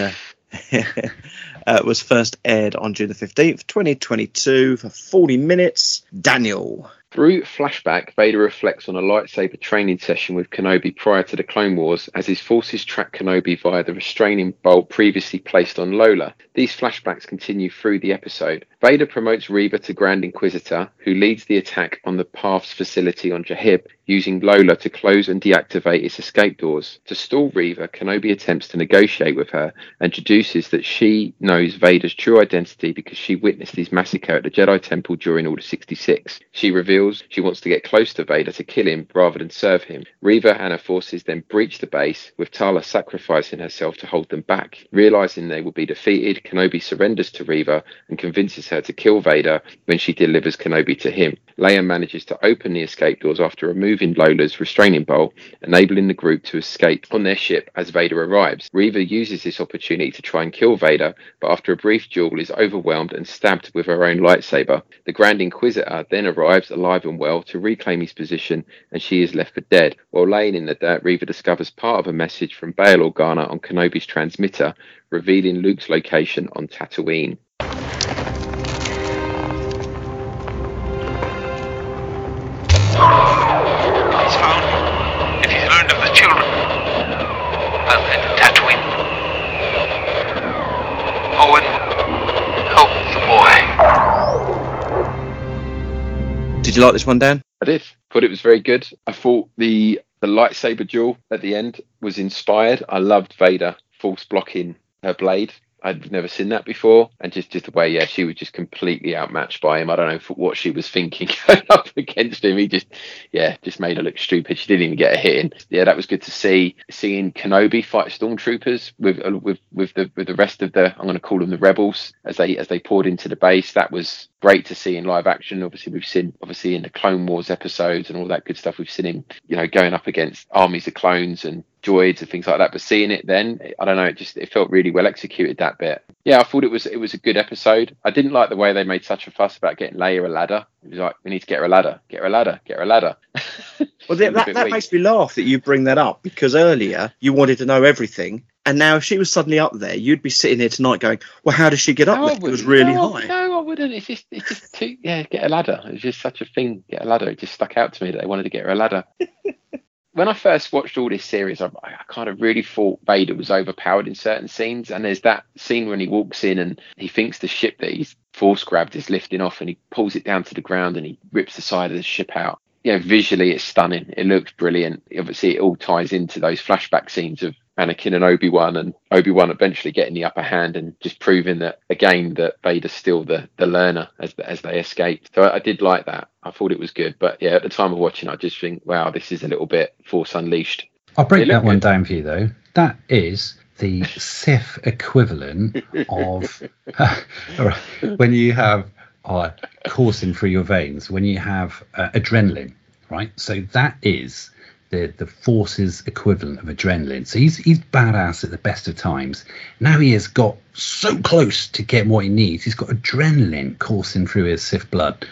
was first aired on June the 15th, 2022, for 40 minutes. Daniel. Through flashback, Vader reflects on a lightsaber training session with Kenobi prior to the Clone Wars, as his forces track Kenobi via the restraining bolt previously placed on Lola. These flashbacks continue through the episode. Vader promotes Reva to Grand Inquisitor, who leads the attack on the Path's facility on Jahib, using Lola to close and deactivate its escape doors. To stall Reva, Kenobi attempts to negotiate with her and deduces that she knows Vader's true identity because she witnessed his massacre at the Jedi Temple during Order 66. She reveals she wants to get close to Vader to kill him rather than serve him. Reva and her forces then breach the base, with Tala sacrificing herself to hold them back. Realizing they will be defeated, Kenobi surrenders to Reva and convinces her to kill Vader when she delivers Kenobi to him. Leia manages to open the escape doors after removing Lola's restraining bolt, enabling the group to escape on their ship as Vader arrives. Reva uses this opportunity to try and kill Vader, but after a brief duel is overwhelmed and stabbed with her own lightsaber. The Grand Inquisitor then arrives alive and well to reclaim his position, and she is left for dead. While laying in the dirt, Reva discovers part of a message from Bail Organa on Kenobi's transmitter, revealing Luke's location on Tatooine. Did you like this one, Dan? I did. Thought it was very good. I thought the lightsaber duel at the end was inspired. I loved Vader force blocking her blade. I'd never seen that before. And just the way, she was just completely outmatched by him. I don't know what she was thinking going up against him. He just made her look stupid. She didn't even get a hit in. Yeah, that was good to see. Seeing Kenobi fight stormtroopers with the rest of the, I'm going to call them the rebels, as they poured into the base. That was great to see in live action. Obviously, we've seen in the Clone Wars episodes and all that good stuff. We've seen him, going up against armies of clones and droids and things like that, but seeing it then, I don't know, it felt really well executed, that bit. Yeah, I thought it was a good episode. I didn't like the way they made such a fuss about getting Leia a ladder. It was like, we need to get her a ladder, Well, that makes me laugh that you bring that up, because earlier you wanted to know everything, and now if she was suddenly up there, you'd be sitting here tonight going, well, how does she get up there? It was really high. No, I wouldn't. It's just too, get a ladder. It was just such a thing, get a ladder. It just stuck out to me that they wanted to get her a ladder. When I first watched all this series, I kind of really thought Vader was overpowered in certain scenes. And there's that scene when he walks in and he thinks the ship that he's force grabbed is lifting off, and he pulls it down to the ground and he rips the side of the ship out. Visually it's stunning. It looks brilliant. Obviously, it all ties into those flashback scenes of Anakin and Obi-Wan, eventually getting the upper hand and just proving that again that Vader's still the learner as they escape. So I did like that. I thought it was good, but at the time of watching, I just think, wow, this is a little bit Force Unleashed. I'll break that one down for you though. That is the Sith equivalent of when you have coursing through your veins, when you have adrenaline, right? So that is the Force's equivalent of adrenaline. So he's badass at the best of times. Now he has got so close to getting what he needs. He's got adrenaline coursing through his Sith blood,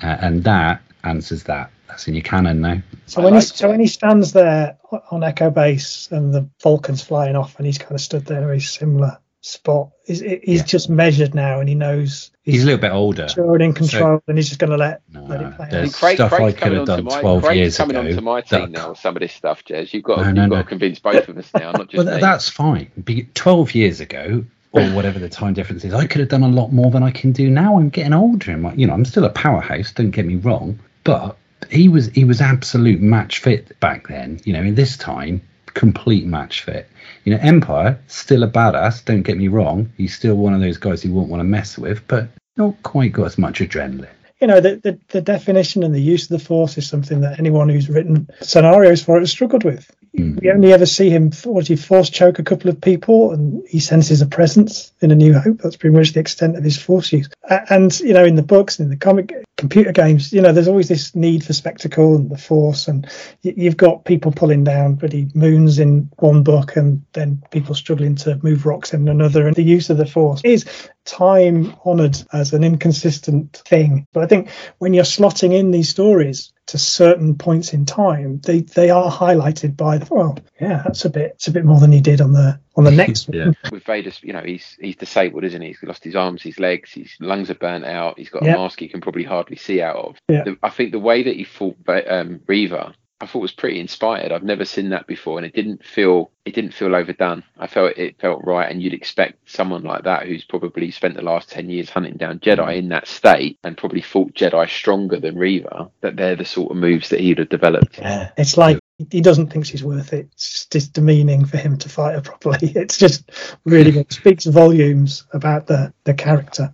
and that answers that. That's in your canon now. So when he stands there on Echo Base and the Falcon's flying off, and he's kind of stood there in a very similar spot, he's just measured now, and he knows he's a little bit older, in control, so, and he's just going to let it play. There's stuff I could have done 12 years ago. Craig's coming onto my team now. Some of this stuff, Jez, you've got to convince both of us now, not just me. That's fine. 12 years ago, or whatever the time difference is, I could have done a lot more than I can do now. I'm getting older, and I'm still a powerhouse. Don't get me wrong, but he was absolute match fit back then. In this time, complete match fit. Empire, still a badass, don't get me wrong, he's still one of those guys you won't want to mess with, but not quite got as much adrenaline. The definition and the use of the Force is something that anyone who's written scenarios for it has struggled with. Mm-hmm. We only ever see him force choke a couple of people, and he senses a presence in A New Hope. That's pretty much the extent of his Force use. And in the books and in the comic computer games, there's always this need for spectacle and the Force, and you've got people pulling down bloody moons in one book, and then people struggling to move rocks in another. And the use of the Force is time honoured as an inconsistent thing, but I think when you're slotting in these stories to certain points in time, they are highlighted by that's a bit more than he did on the next one. Yeah. With Vader, he's disabled, isn't he? He's lost his arms, his legs, his lungs are burnt out. He's got a mask he can probably hardly see out of. Yeah. I think the way that he fought Reva I thought was pretty inspired. I've never seen that before, and it didn't feel overdone. I felt it felt right, and you'd expect someone like that, who's probably spent the last 10 years hunting down Jedi in that state, and probably fought Jedi stronger than Reva, that they're the sort of moves that he would have developed. Yeah, it's like he doesn't think she's worth it. It's just demeaning for him to fight her properly. It's just really good. Speaks volumes about the character.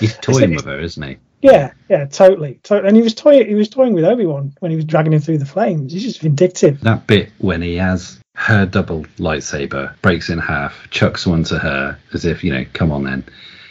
He's toying with her, isn't he? Yeah, totally. And he was toying with Obi-Wan when he was dragging him through the flames. He's just vindictive. That bit when he has her double lightsaber, breaks in half, chucks one to her as if, come on then.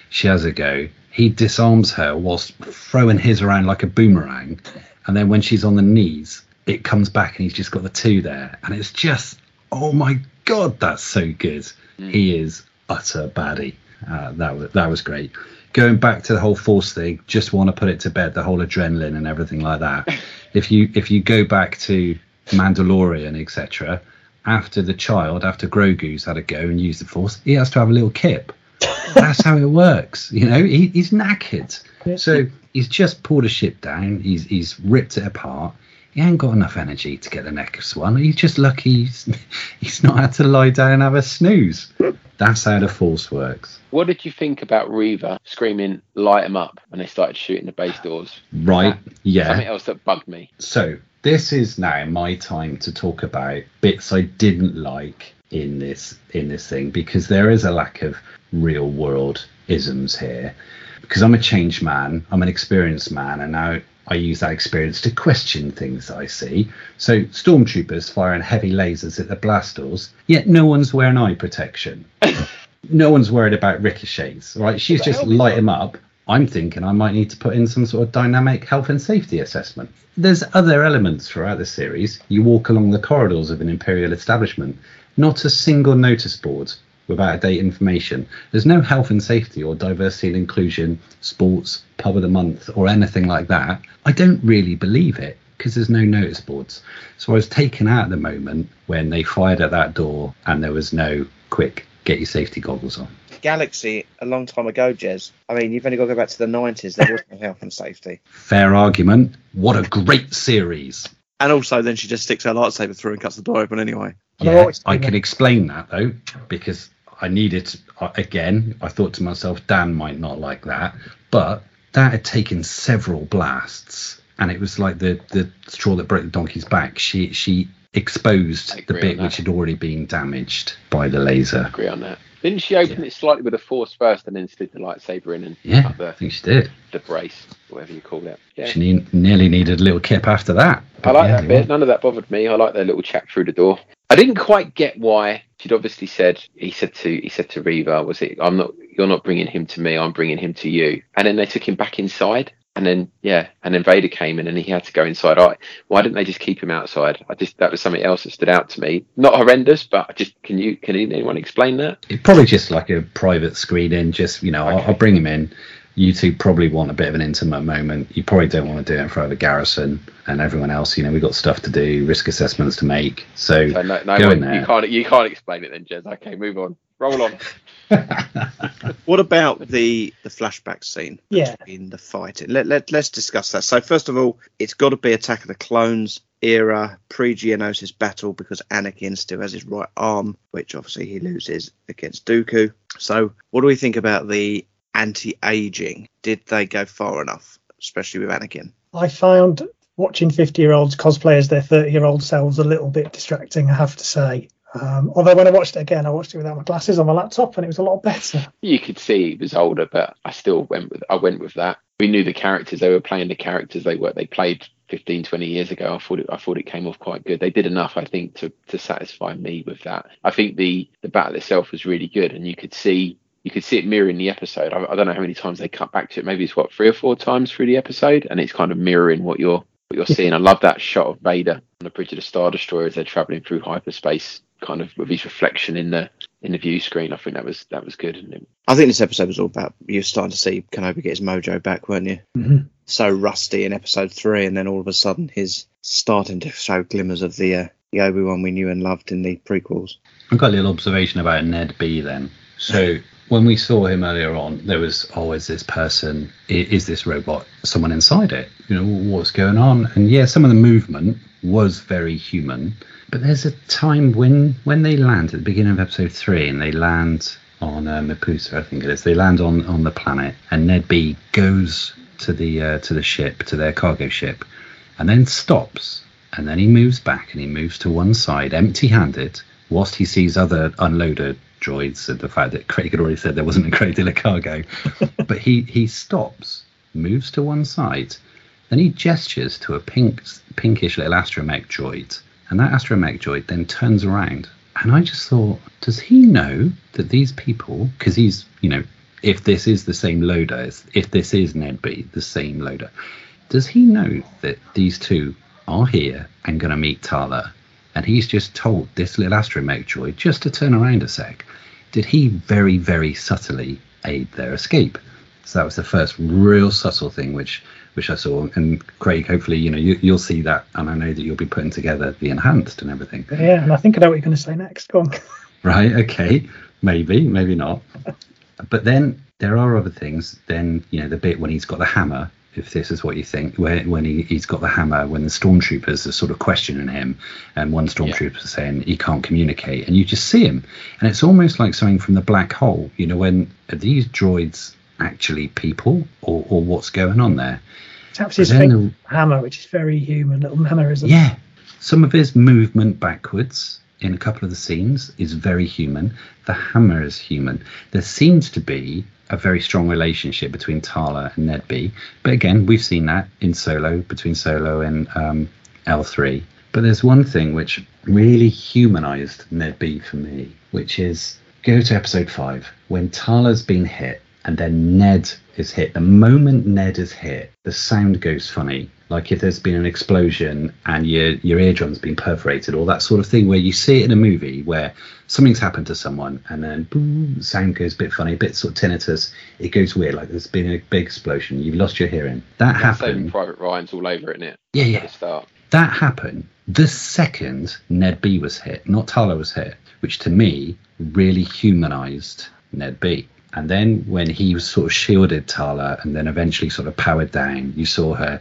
She has a go. He disarms her whilst throwing his around like a boomerang. And then when she's on the knees, it comes back and he's just got the two there. And it's just, oh my God, that's so good. Mm. He is utter baddie. That was great. Going back to the whole Force thing, just want to put it to bed, the whole adrenaline and everything like that. If you go back to Mandalorian, etc., after Grogu's had a go and used the Force, he has to have a little kip. That's how it works. He's knackered. So he's just pulled a ship down. He's ripped it apart. He ain't got enough energy to get the next one. He's just lucky he's not had to lie down and have a snooze. That's how the Force works. What did you think about Reva screaming, light him up, when they started shooting the base doors? Right, yeah. Something else that bugged me. So this is now my time to talk about bits I didn't like in this thing, because there is a lack of real world isms here. Because I'm a changed man, I'm an experienced man, and now I use that experience to question things that I see. So stormtroopers firing heavy lasers at the blast doors, yet no one's wearing eye protection. No one's worried about ricochets, right? She's just light them up. I'm thinking I might need to put in some sort of dynamic health and safety assessment. There's other elements throughout the series. You walk along the corridors of an Imperial establishment, not a single notice board with out-of-date information. There's no health and safety or diversity and inclusion, sports, pub of the month, or anything like that. I don't really believe it, because there's no notice boards. So I was taken out at the moment when they fired at that door and there was no quick get your safety goggles on. Galaxy, a long time ago, Jez. I mean, you've only got to go back to the 90s. There was no health and safety. Fair argument. What a great series. And also, then she just sticks her lightsaber through and cuts the door open anyway. Yeah, I can explain that, though, because I needed, again, I thought to myself, Dan might not like that, but that had taken several blasts, and it was like the straw that broke the donkey's back. She exposed the bit which had already been damaged by the laser. I agree on that. Didn't she open it slightly with a Force first and then slid the lightsaber in and cut the, I think she did. The brace, whatever you call it. Yeah. She nearly needed a little kip after that. I like that bit. None of that bothered me. I like their little chat through the door. I didn't quite get why she'd obviously said, he said to Reva, was it, you're not bringing him to me, I'm bringing him to you. And then they took him back inside. And then Vader came in and he had to go inside. Why didn't they just keep him outside? That was something else that stood out to me. Not horrendous, but just can anyone explain that? It's probably just like a private screening. Just I'll bring him in. You two probably want a bit of an intimate moment. You probably don't want to do it in front of the garrison and everyone else. We've got stuff to do, risk assessments to make. So no, go in there. You can't explain it then, Jez. Okay, move on. Roll on. What about the flashback scene in the fight? Let's discuss that. So first of all, it's got to be Attack of the Clones era, pre-Geonosis battle, because Anakin still has his right arm, which obviously he loses against Dooku. So what do we think about the anti-aging? Did they go far enough, especially with Anakin? I found watching 50-year-olds cosplay as their 30-year-old selves a little bit distracting, I have to say. Although when I watched it again, I watched it without my glasses on my laptop, and it was a lot better. You could see he was older, but I still went with that. We knew the characters. They were playing the characters they played 15, 20 years ago. I thought it came off quite good. They did enough, I think, to satisfy me with that. I think the battle itself was really good, and you could see it mirroring the episode. I don't know how many times they cut back to it. Maybe it's, 3 or 4 times through the episode, and it's kind of mirroring what you're seeing. I love that shot of Vader on the bridge of the Star Destroyer as they're travelling through hyperspace, kind of with his reflection in the view screen. I think that was good, isn't it? I think this episode was all about, you're starting to see Kenobi get his mojo back, weren't you? Mm-hmm. So rusty in episode 3, and then all of a sudden he's starting to show glimmers of the Obi-Wan we knew and loved in the prequels. I've got a little observation about Ned B then. So when we saw him earlier on, there was always this person, is this robot someone inside it? You know, what's going on? And yeah, some of the movement was very human, but there's a time when they land at the beginning of episode 3 and they land on Mapusa, I think it is. They land on the planet, and Ned B goes to the ship, to their cargo ship, and then stops, and then he moves back and he moves to one side, empty-handed, whilst he sees other unloaded droids, and the fact that Craig had already said there wasn't a great deal of cargo. But he stops, moves to one side, then he gestures to a pinkish little astromech droid, and that astromech droid then turns around. And I just thought, does he know that these people, because he's, you know, if this is the same loader, if this is Ned B, the same loader, does he know that these two are here and going to meet Tala? And he's just told this little astromech droid just to turn around a sec. Did he very, very subtly aid their escape? So that was the first real subtle thing which I saw. And Craig, hopefully, you know, you'll see that, and I know that you'll be putting together the enhanced and everything. Yeah, and I think I know what you're going to say next. Go on. Right, okay, maybe not. But then there are other things. Then, you know, the bit when he's got the hammer, if this is what you think, when he's got the hammer, when the stormtroopers are sort of questioning him, and one stormtrooper is saying he can't communicate, and you just see him, and it's almost like something from the black hole. You know, when are these droids actually people, or what's going on there? Taps his hammer, which is very human, little mannerism. Yeah, some of his movement backwards in a couple of the scenes is very human. The hammer is human. There seems to be a very strong relationship between Tala and Ned B. But again, we've seen that in Solo, between Solo and L3. But there's one thing which really humanized Ned B for me, which is, go to episode 5, when Tala's been hit and then Ned is hit. The moment Ned is hit, the sound goes funny. Like if there's been an explosion and your eardrum's been perforated, or that sort of thing, where you see it in a movie where something's happened to someone and then boom, the sound goes a bit funny, a bit sort of tinnitus. It goes weird, like there's been a big explosion. You've lost your hearing. That happened. Private Ryan's all over it, isn't it? Yeah, yeah. Start. That happened the second Ned B was hit, not Tala was hit, which to me really humanised Ned B. And then when he was sort of shielded Tala and then eventually sort of powered down, you saw that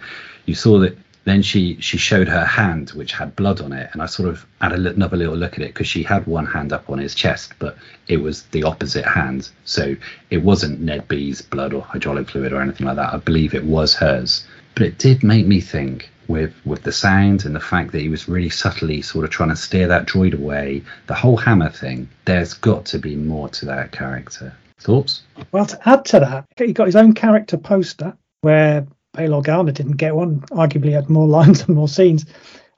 then she showed her hand, which had blood on it. And I sort of had another little look at it, because she had one hand up on his chest, but it was the opposite hand. So it wasn't Ned B's blood or hydraulic fluid or anything like that. I believe it was hers. But it did make me think, with the sound and the fact that he was really subtly sort of trying to steer that droid away, the whole hammer thing, there's got to be more to that character. Thoughts? Well, to add to that, he got his own character poster, where Bail Organa didn't get one, arguably had more lines and more scenes,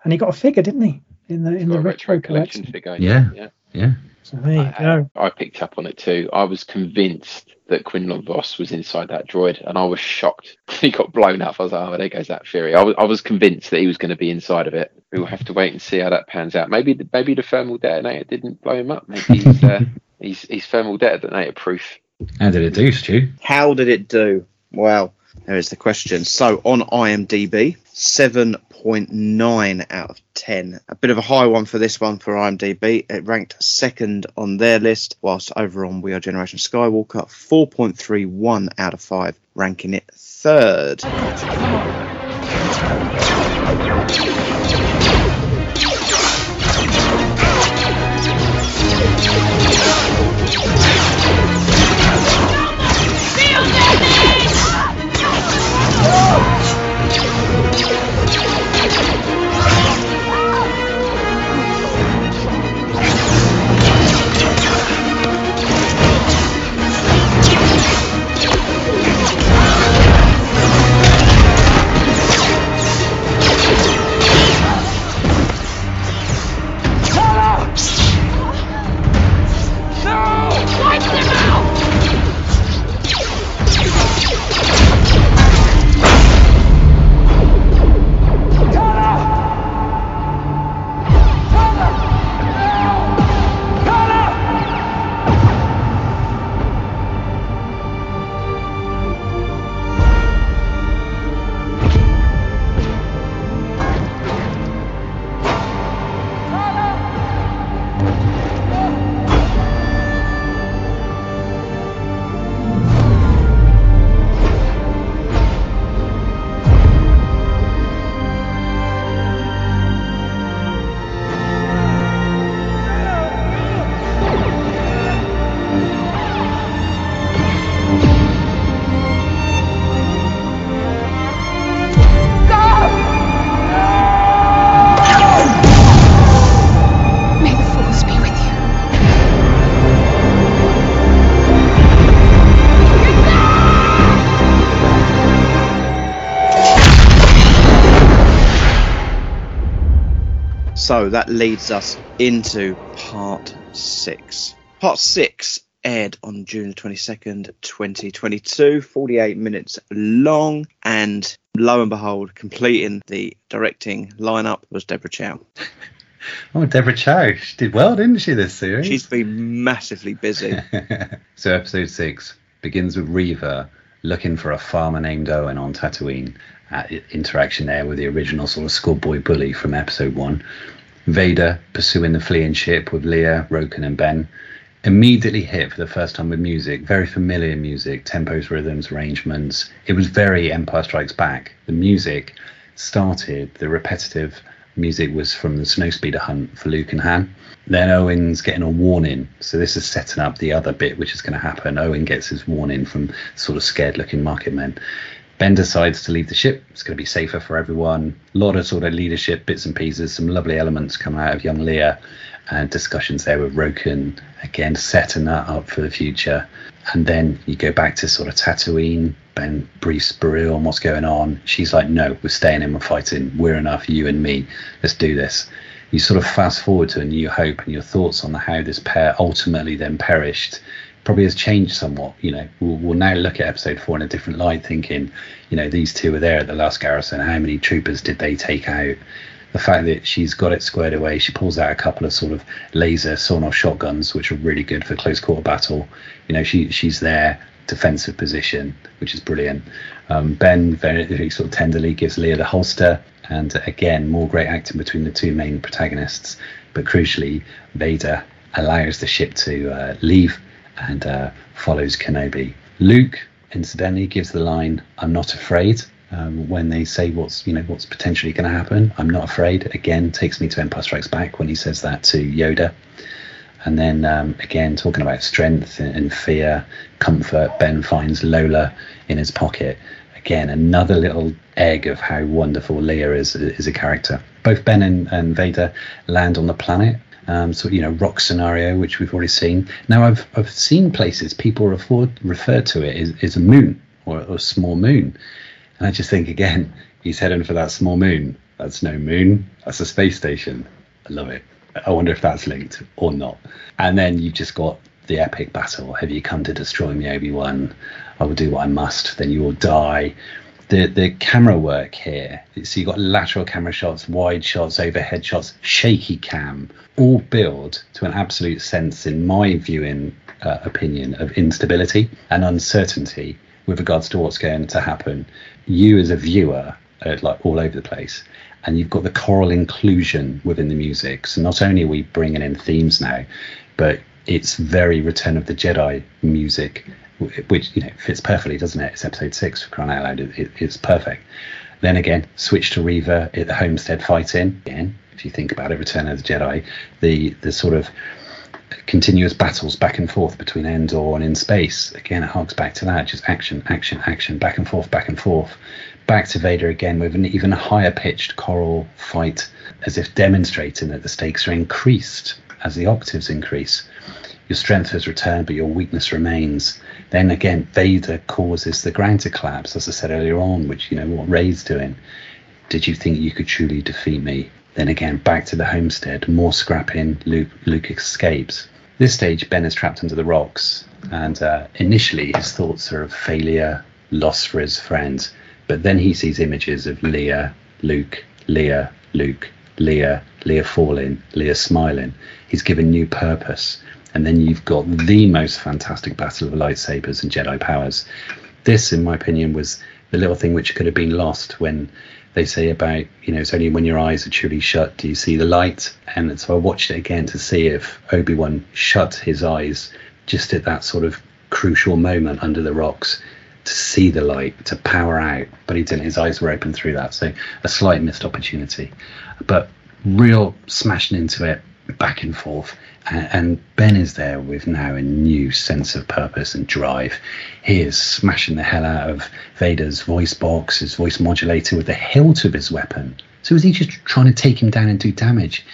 and he got a figure, didn't he, in the retro collection figure? Yeah. So there you go. I picked up on it too. I was convinced that Quinlan Vos was inside that droid, and I was shocked he got blown up. I was like, oh, there goes that theory. I was convinced that he was going to be inside of it. We'll have to wait and see how that pans out. Maybe the thermal detonator didn't blow him up. Maybe he's He's thermal detonator proof. How did it do, Stu? How did it do? Well, there is the question. So on IMDb, 7.9 out of 10. A bit of a high one for this one for IMDb. It ranked second on their list, whilst over on We Are Generation Skywalker, 4.31 out of 5, ranking it third. No! So that leads us into part 6. Part 6 aired on June 22nd, 2022, 48 minutes long, and lo and behold, completing the directing lineup was Deborah Chow. Oh, Deborah Chow. She did well, didn't she, this series? She's been massively busy. So episode 6 begins with Reva looking for a farmer named Owen on Tatooine. Interaction there with the original sort of schoolboy bully from episode 1. Vader pursuing the fleeing ship with Leia, Roken and Ben. Immediately hit for the first time with music, very familiar music, tempos, rhythms, arrangements. It was very Empire Strikes Back. The music started, the repetitive music was from the Snowspeeder hunt for Luke and Han. Then Owen's getting a warning, so this is setting up the other bit which is going to happen. Owen gets his warning from sort of scared looking market men. Ben decides to leave the ship. It's going to be safer for everyone. A lot of sort of leadership bits and pieces, some lovely elements come out of young Leia, and discussions there with Roken, again setting that up for the future. And then you go back to sort of Tatooine. Ben briefs Beru on what's going on. She's like, no, we're staying in, we're fighting, we're enough, you and me, let's do this. You sort of fast forward to A New Hope, and your thoughts on how this pair ultimately then perished probably has changed somewhat. You know, we'll now look at episode 4 in a different light, thinking, you know, these two were there at the last garrison. How many troopers did they take out? The fact that she's got it squared away, she pulls out a couple of sort of laser sawn-off shotguns, which are really good for close quarter battle. You know, she's there, defensive position, which is brilliant. Ben very sort of tenderly gives Leia the holster, and again, more great acting between the two main protagonists. But crucially, Vader allows the ship to leave and follows Kenobi. Luke, incidentally, gives the line, "I'm not afraid." When they say what's potentially going to happen, "I'm not afraid," again takes me to Empire Strikes Back when he says that to Yoda. And then again, talking about strength and fear, comfort, Ben finds Lola in his pocket. Again, another little egg of how wonderful Leia is a character. Both Ben and Vader land on the planet. Rock scenario, which we've already seen. Now I've seen places people refer to it as a moon or a small moon. And I just think, again, he's heading for that small moon. That's no moon. That's a space station. I love it. I wonder if that's linked or not. And then you've just got the epic battle. Have you come to destroy me, Obi-Wan? I will do what I must. Then you will die. The camera work here. So you've got lateral camera shots, wide shots, overhead shots, shaky cam. All build to an absolute sense, in my viewing opinion, of instability and uncertainty with regards to what's going to happen. You as a viewer are like all over the place, and you've got the choral inclusion within the music. So not only are we bringing in themes now, but it's very Return of the Jedi music, which, you know, fits perfectly, doesn't it? It's episode 6, for crying out loud. It's perfect. Then again, switch to Reva at the homestead fighting. Again, if you think about it, Return of the Jedi, the sort of continuous battles back and forth between Andor and in space. Again, it harks back to that, just action, action, action, back and forth, back to Vader again with an even higher pitched choral fight, as if demonstrating that the stakes are increased as the octaves increase. Your strength has returned, but your weakness remains. Then again, Vader causes the ground to collapse, as I said earlier on, which, you know, what Rey's doing. Did you think you could truly defeat me? Then again, back to the homestead, more scrapping, Luke escapes. This stage, Ben is trapped under the rocks, and initially his thoughts are of failure, loss for his friends. But then he sees images of Leia, Luke, Leia, Luke, Leia, Leia falling, Leia smiling. He's given new purpose. And then you've got the most fantastic battle of lightsabers and Jedi powers. This, in my opinion, was the little thing which could have been lost when they say about, you know, it's only when your eyes are truly shut do you see the light. And so I watched it again to see if Obi-Wan shut his eyes just at that sort of crucial moment under the rocks to see the light, to power out. But he didn't. His eyes were open through that. So a slight missed opportunity. But real smashing into it, back and forth. And Ben is there with now a new sense of purpose and drive. He is smashing the hell out of Vader's voice box, his voice modulator, with the hilt of his weapon. So is he just trying to take him down and do damage?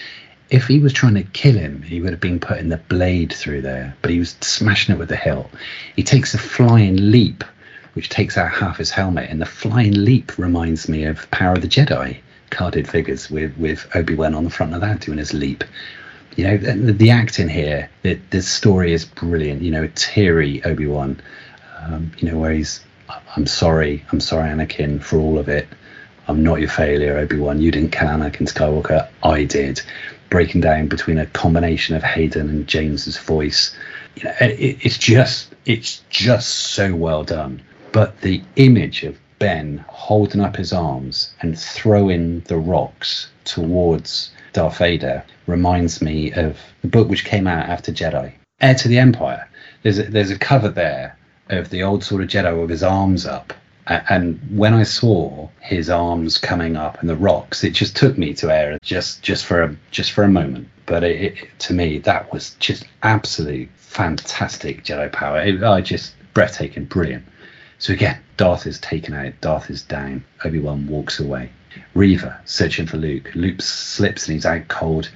If he was trying to kill him, he would have been putting the blade through there, but he was smashing it with the hilt. He takes a flying leap, which takes out half his helmet, and the flying leap reminds me of Power of the Jedi. carded figures with Obi-Wan on the front of that doing his leap. You know, the acting here, the story is brilliant. You know, a teary Obi-Wan, you know, where he's, I'm sorry, Anakin, for all of it. I'm not your failure, Obi-Wan. You didn't kill Anakin Skywalker. I did. Breaking down between a combination of Hayden and James's voice. You know, it's just so well done. But the image of Ben holding up his arms and throwing the rocks towards Darth Vader reminds me of the book which came out after Jedi, Heir to the Empire. There's a cover there of the old sort of Jedi with his arms up. And when I saw his arms coming up and the rocks, it just took me to Air just for a moment. But to me, that was just absolutely fantastic Jedi power. Just breathtaking, brilliant. So again, Darth is taken out, Darth is down, Obi-Wan walks away. Reva searching for Luke. Luke slips and he's out cold.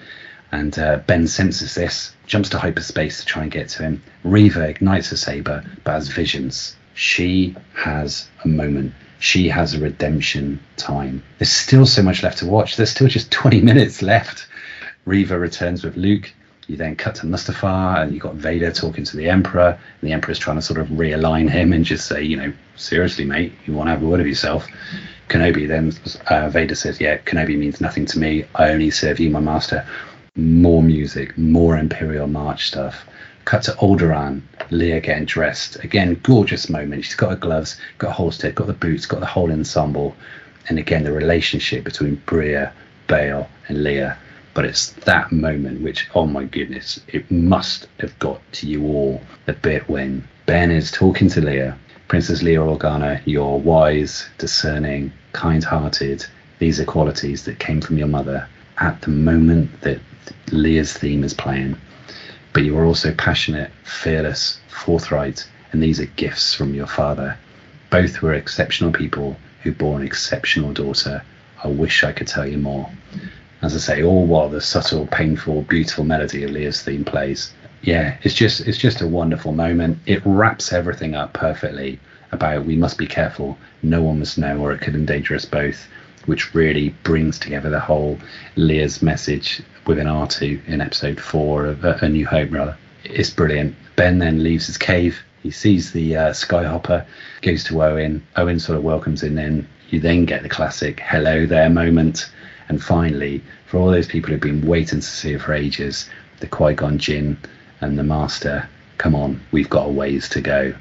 And Ben senses this, jumps to hyperspace to try and get to him. Reva ignites her saber, but has visions. She has a moment. She has a redemption time. There's still so much left to watch. There's still just 20 minutes left. Reva returns with Luke. You then cut to Mustafar, and you've got Vader talking to the Emperor. And the Emperor's trying to sort of realign him and just say, you know, seriously, mate, you want to have a word of yourself. Kenobi then, Vader says, yeah, Kenobi means nothing to me. I only serve you, my master. More music, more Imperial March stuff. Cut to Alderaan, Leia getting dressed. Again, gorgeous moment. She's got her gloves, got a holster, got the boots, got the whole ensemble. And again, the relationship between Bria, Bail, and Leia. But it's that moment which, oh my goodness, it must have got to you all. The bit when Ben is talking to Leia. Princess Leia Organa, you're wise, discerning, kind-hearted. These are qualities that came from your mother at the moment that Leia's theme is playing. But you are also passionate, fearless, forthright, and these are gifts from your father. Both were exceptional people who bore an exceptional daughter. I wish I could tell you more. As I say, all while the subtle, painful, beautiful melody of Leia's theme plays. Yeah, it's just a wonderful moment. It wraps everything up perfectly about we must be careful, no one must know, or it could endanger us both, which really brings together the whole Leia's message within R2 in episode 4 of A New Hope, rather. It's brilliant. Ben then leaves his cave. He sees the Skyhopper, goes to Owen. Owen sort of welcomes him in. You then get the classic hello there moment. And finally, for all those people who've been waiting to see it for ages, the Qui-Gon Jinn and the Master, come on, we've got a ways to go.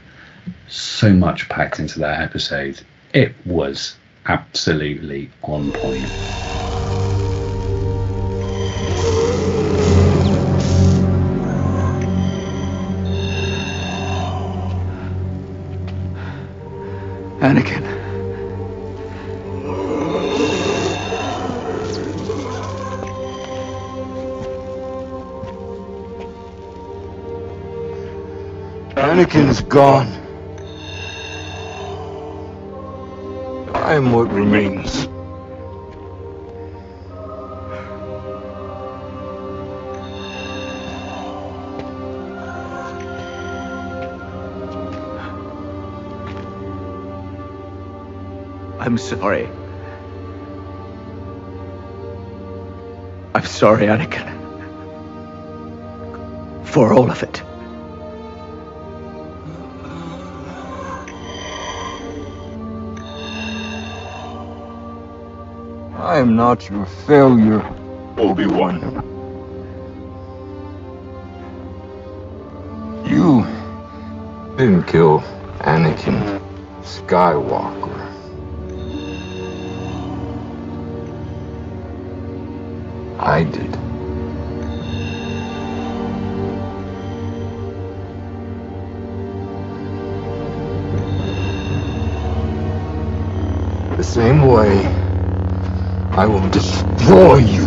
So much packed into that episode. It was absolutely on point. Anakin. Anakin's gone. I am what remains. I'm sorry. I'm sorry, Anakin. For all of it. I am not your failure, Obi-Wan. You didn't kill Anakin Skywalker. I did. The same way I will destroy you.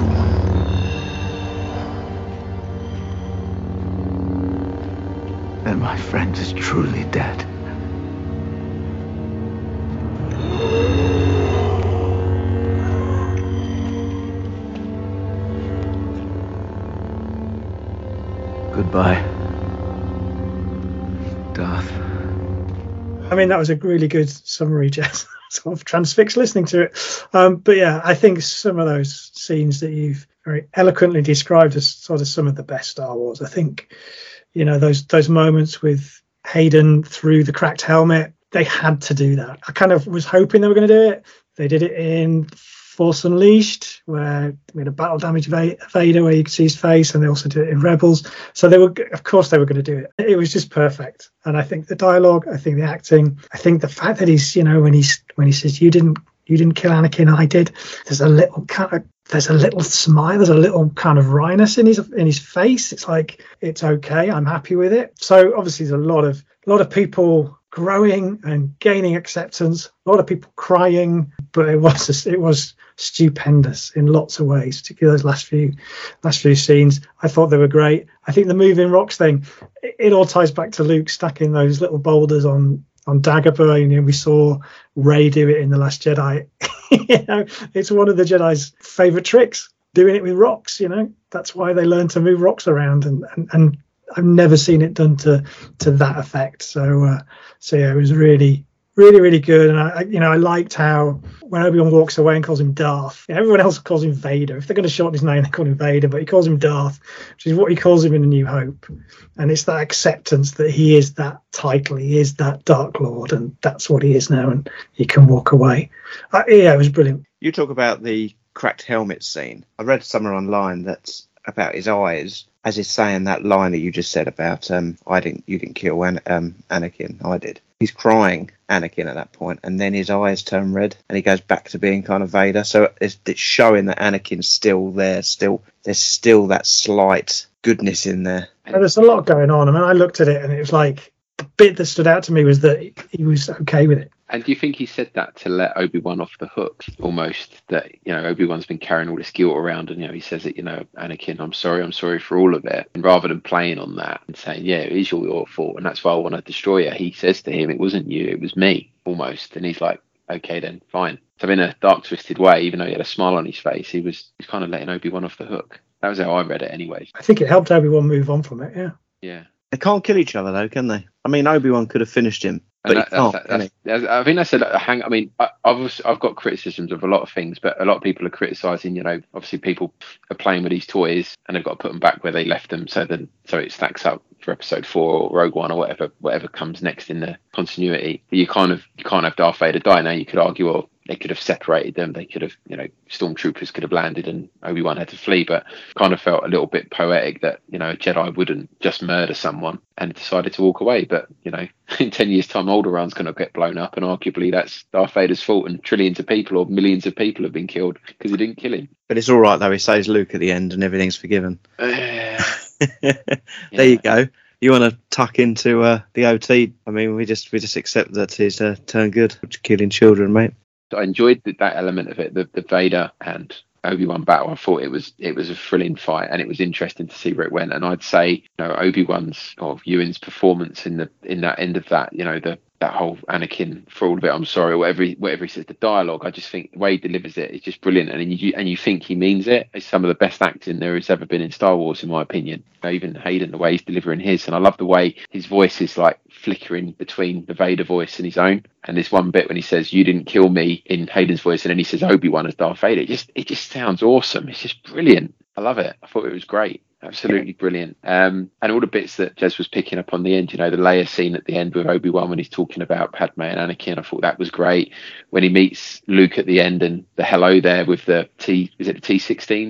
Then my friend is truly dead. Goodbye, Darth. I mean, that was a really good summary, Jess. sort of transfixed listening to it. But yeah, I think some of those scenes that you've very eloquently described as sort of some of the best Star Wars. I think, you know, those moments with Hayden through the cracked helmet, they had to do that. I kind of was hoping they were going to do it. They did it in Force Unleashed, where we had a battle damage Vader where you could see his face, and they also did it in Rebels. So they were, of course, they were going to do it. It was just perfect. And I think the dialogue, I think the acting, I think the fact that he's, you know, when he says, "You didn't kill Anakin, I did." There's a little smile, there's a little kind of wryness in his face. It's like, it's okay, I'm happy with it. So obviously, there's a lot of people growing and gaining acceptance, a lot of people crying, but it was stupendous in lots of ways, particularly those last few scenes. I thought they were great. I think the moving rocks thing, it all ties back to Luke stacking those little boulders on Dagobah. You know, we saw Rey do it in The Last Jedi. You know, it's one of the Jedi's favorite tricks, doing it with rocks. You know, that's why they learn to move rocks around, and I've never seen it done to that effect. So yeah, it was really, really, really good. And I liked how when Obi-Wan walks away and calls him Darth, you know, everyone else calls him Vader. If they're going to shorten his name, they call him Vader, but he calls him Darth, which is what he calls him in A New Hope. And it's that acceptance that he is that title, he is that Dark Lord, and that's what he is now, and he can walk away. Yeah, it was brilliant. You talk about the cracked helmet scene. I read somewhere online that's about his eyes, as he's saying that line that you just said about you didn't kill Anakin, I did. He's crying Anakin at that point, and then his eyes turn red and he goes back to being kind of Vader. So it's showing that Anakin's still there, there's still that slight goodness in there. And there's a lot going on. I mean, I looked at it and it was like, the bit that stood out to me was that he was okay with it. And do you think he said that to let Obi-Wan off the hook, almost, that, you know, Obi-Wan's been carrying all this guilt around, and, you know, he says that, you know, Anakin, I'm sorry for all of it. And rather than playing on that and saying, yeah, it is your fault, and that's why I want to destroy it, he says to him, it wasn't you, it was me, almost. And he's like, okay, then, fine. So in a dark, twisted way, even though he had a smile on his face, he was kind of letting Obi-Wan off the hook. That was how I read it anyways. I think it helped Obi-Wan move on from it, yeah. Yeah. They can't kill each other, though, can they? I mean, Obi-Wan could have finished him, but he can't. I think that's a hang. I mean, I've got criticisms of a lot of things, but a lot of people are criticising, you know, obviously people are playing with these toys and they've got to put them back where they left them, so it stacks up for Episode 4 or Rogue One or whatever comes next in the continuity. You can't have Darth Vader die now. You could argue, or they could have separated them. They could have, you know, stormtroopers could have landed and Obi-Wan had to flee, but kind of felt a little bit poetic that, you know, a Jedi wouldn't just murder someone and decided to walk away. But, you know, in 10 years' time, Alderaan's going to get blown up, and arguably that's Darth Vader's fault, and trillions of people or millions of people have been killed because he didn't kill him. But it's all right, though. He saves Luke at the end and everything's forgiven. There you go. You want to tuck into the OT? I mean, we just accept that he's turned good, killing children, mate. I enjoyed that element of it, the Vader and Obi-Wan battle. I thought it was a thrilling fight, and it was interesting to see where it went. And I'd say, you know, Obi-Wan's or Ewan's performance in that end of that, you know, that whole Anakin for all of it, I'm sorry, whatever he says, the dialogue, I just think the way he delivers it is just brilliant, and you think he means it. It's some of the best acting there has ever been in Star Wars, in my opinion. You know, even Hayden, the way he's delivering his, and I love the way his voice is like flickering between the Vader voice and his own. And this one bit when he says, "You didn't kill me," in Hayden's voice, and then he says Obi-Wan as Darth Vader. It just sounds awesome. It's just brilliant. I love it. I thought it was great. Absolutely brilliant. And all the bits that Jez was picking up on the end, you know, the Leia scene at the end with Obi-Wan when he's talking about Padme and Anakin, I thought that was great. When he meets Luke at the end and the hello there with the T-16,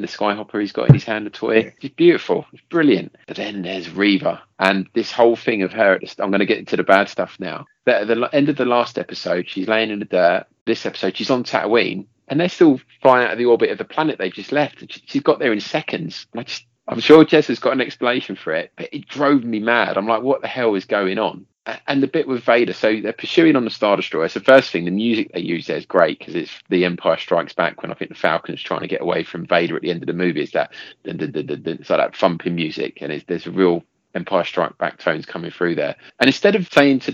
the Skyhopper he's got in his hand, the toy. It's beautiful. It's brilliant. But then there's Reva. And this whole thing of her, I'm going to get into the bad stuff now. At the end of the last episode, she's laying in the dirt. This episode, she's on Tatooine. And they're still flying out of the orbit of the planet they've just left. And she got there in seconds. And I'm sure Jess has got an explanation for it, but it drove me mad. I'm like, what the hell is going on? And the bit with Vader, so they're pursuing on the Star Destroyer. So first thing, the music they use there is great, because it's The Empire Strikes Back, when I think the Falcon's trying to get away from Vader at the end of the movie. It's that, it's like that thumping music, and there's a real Empire Strike Back tones coming through there. And instead of saying to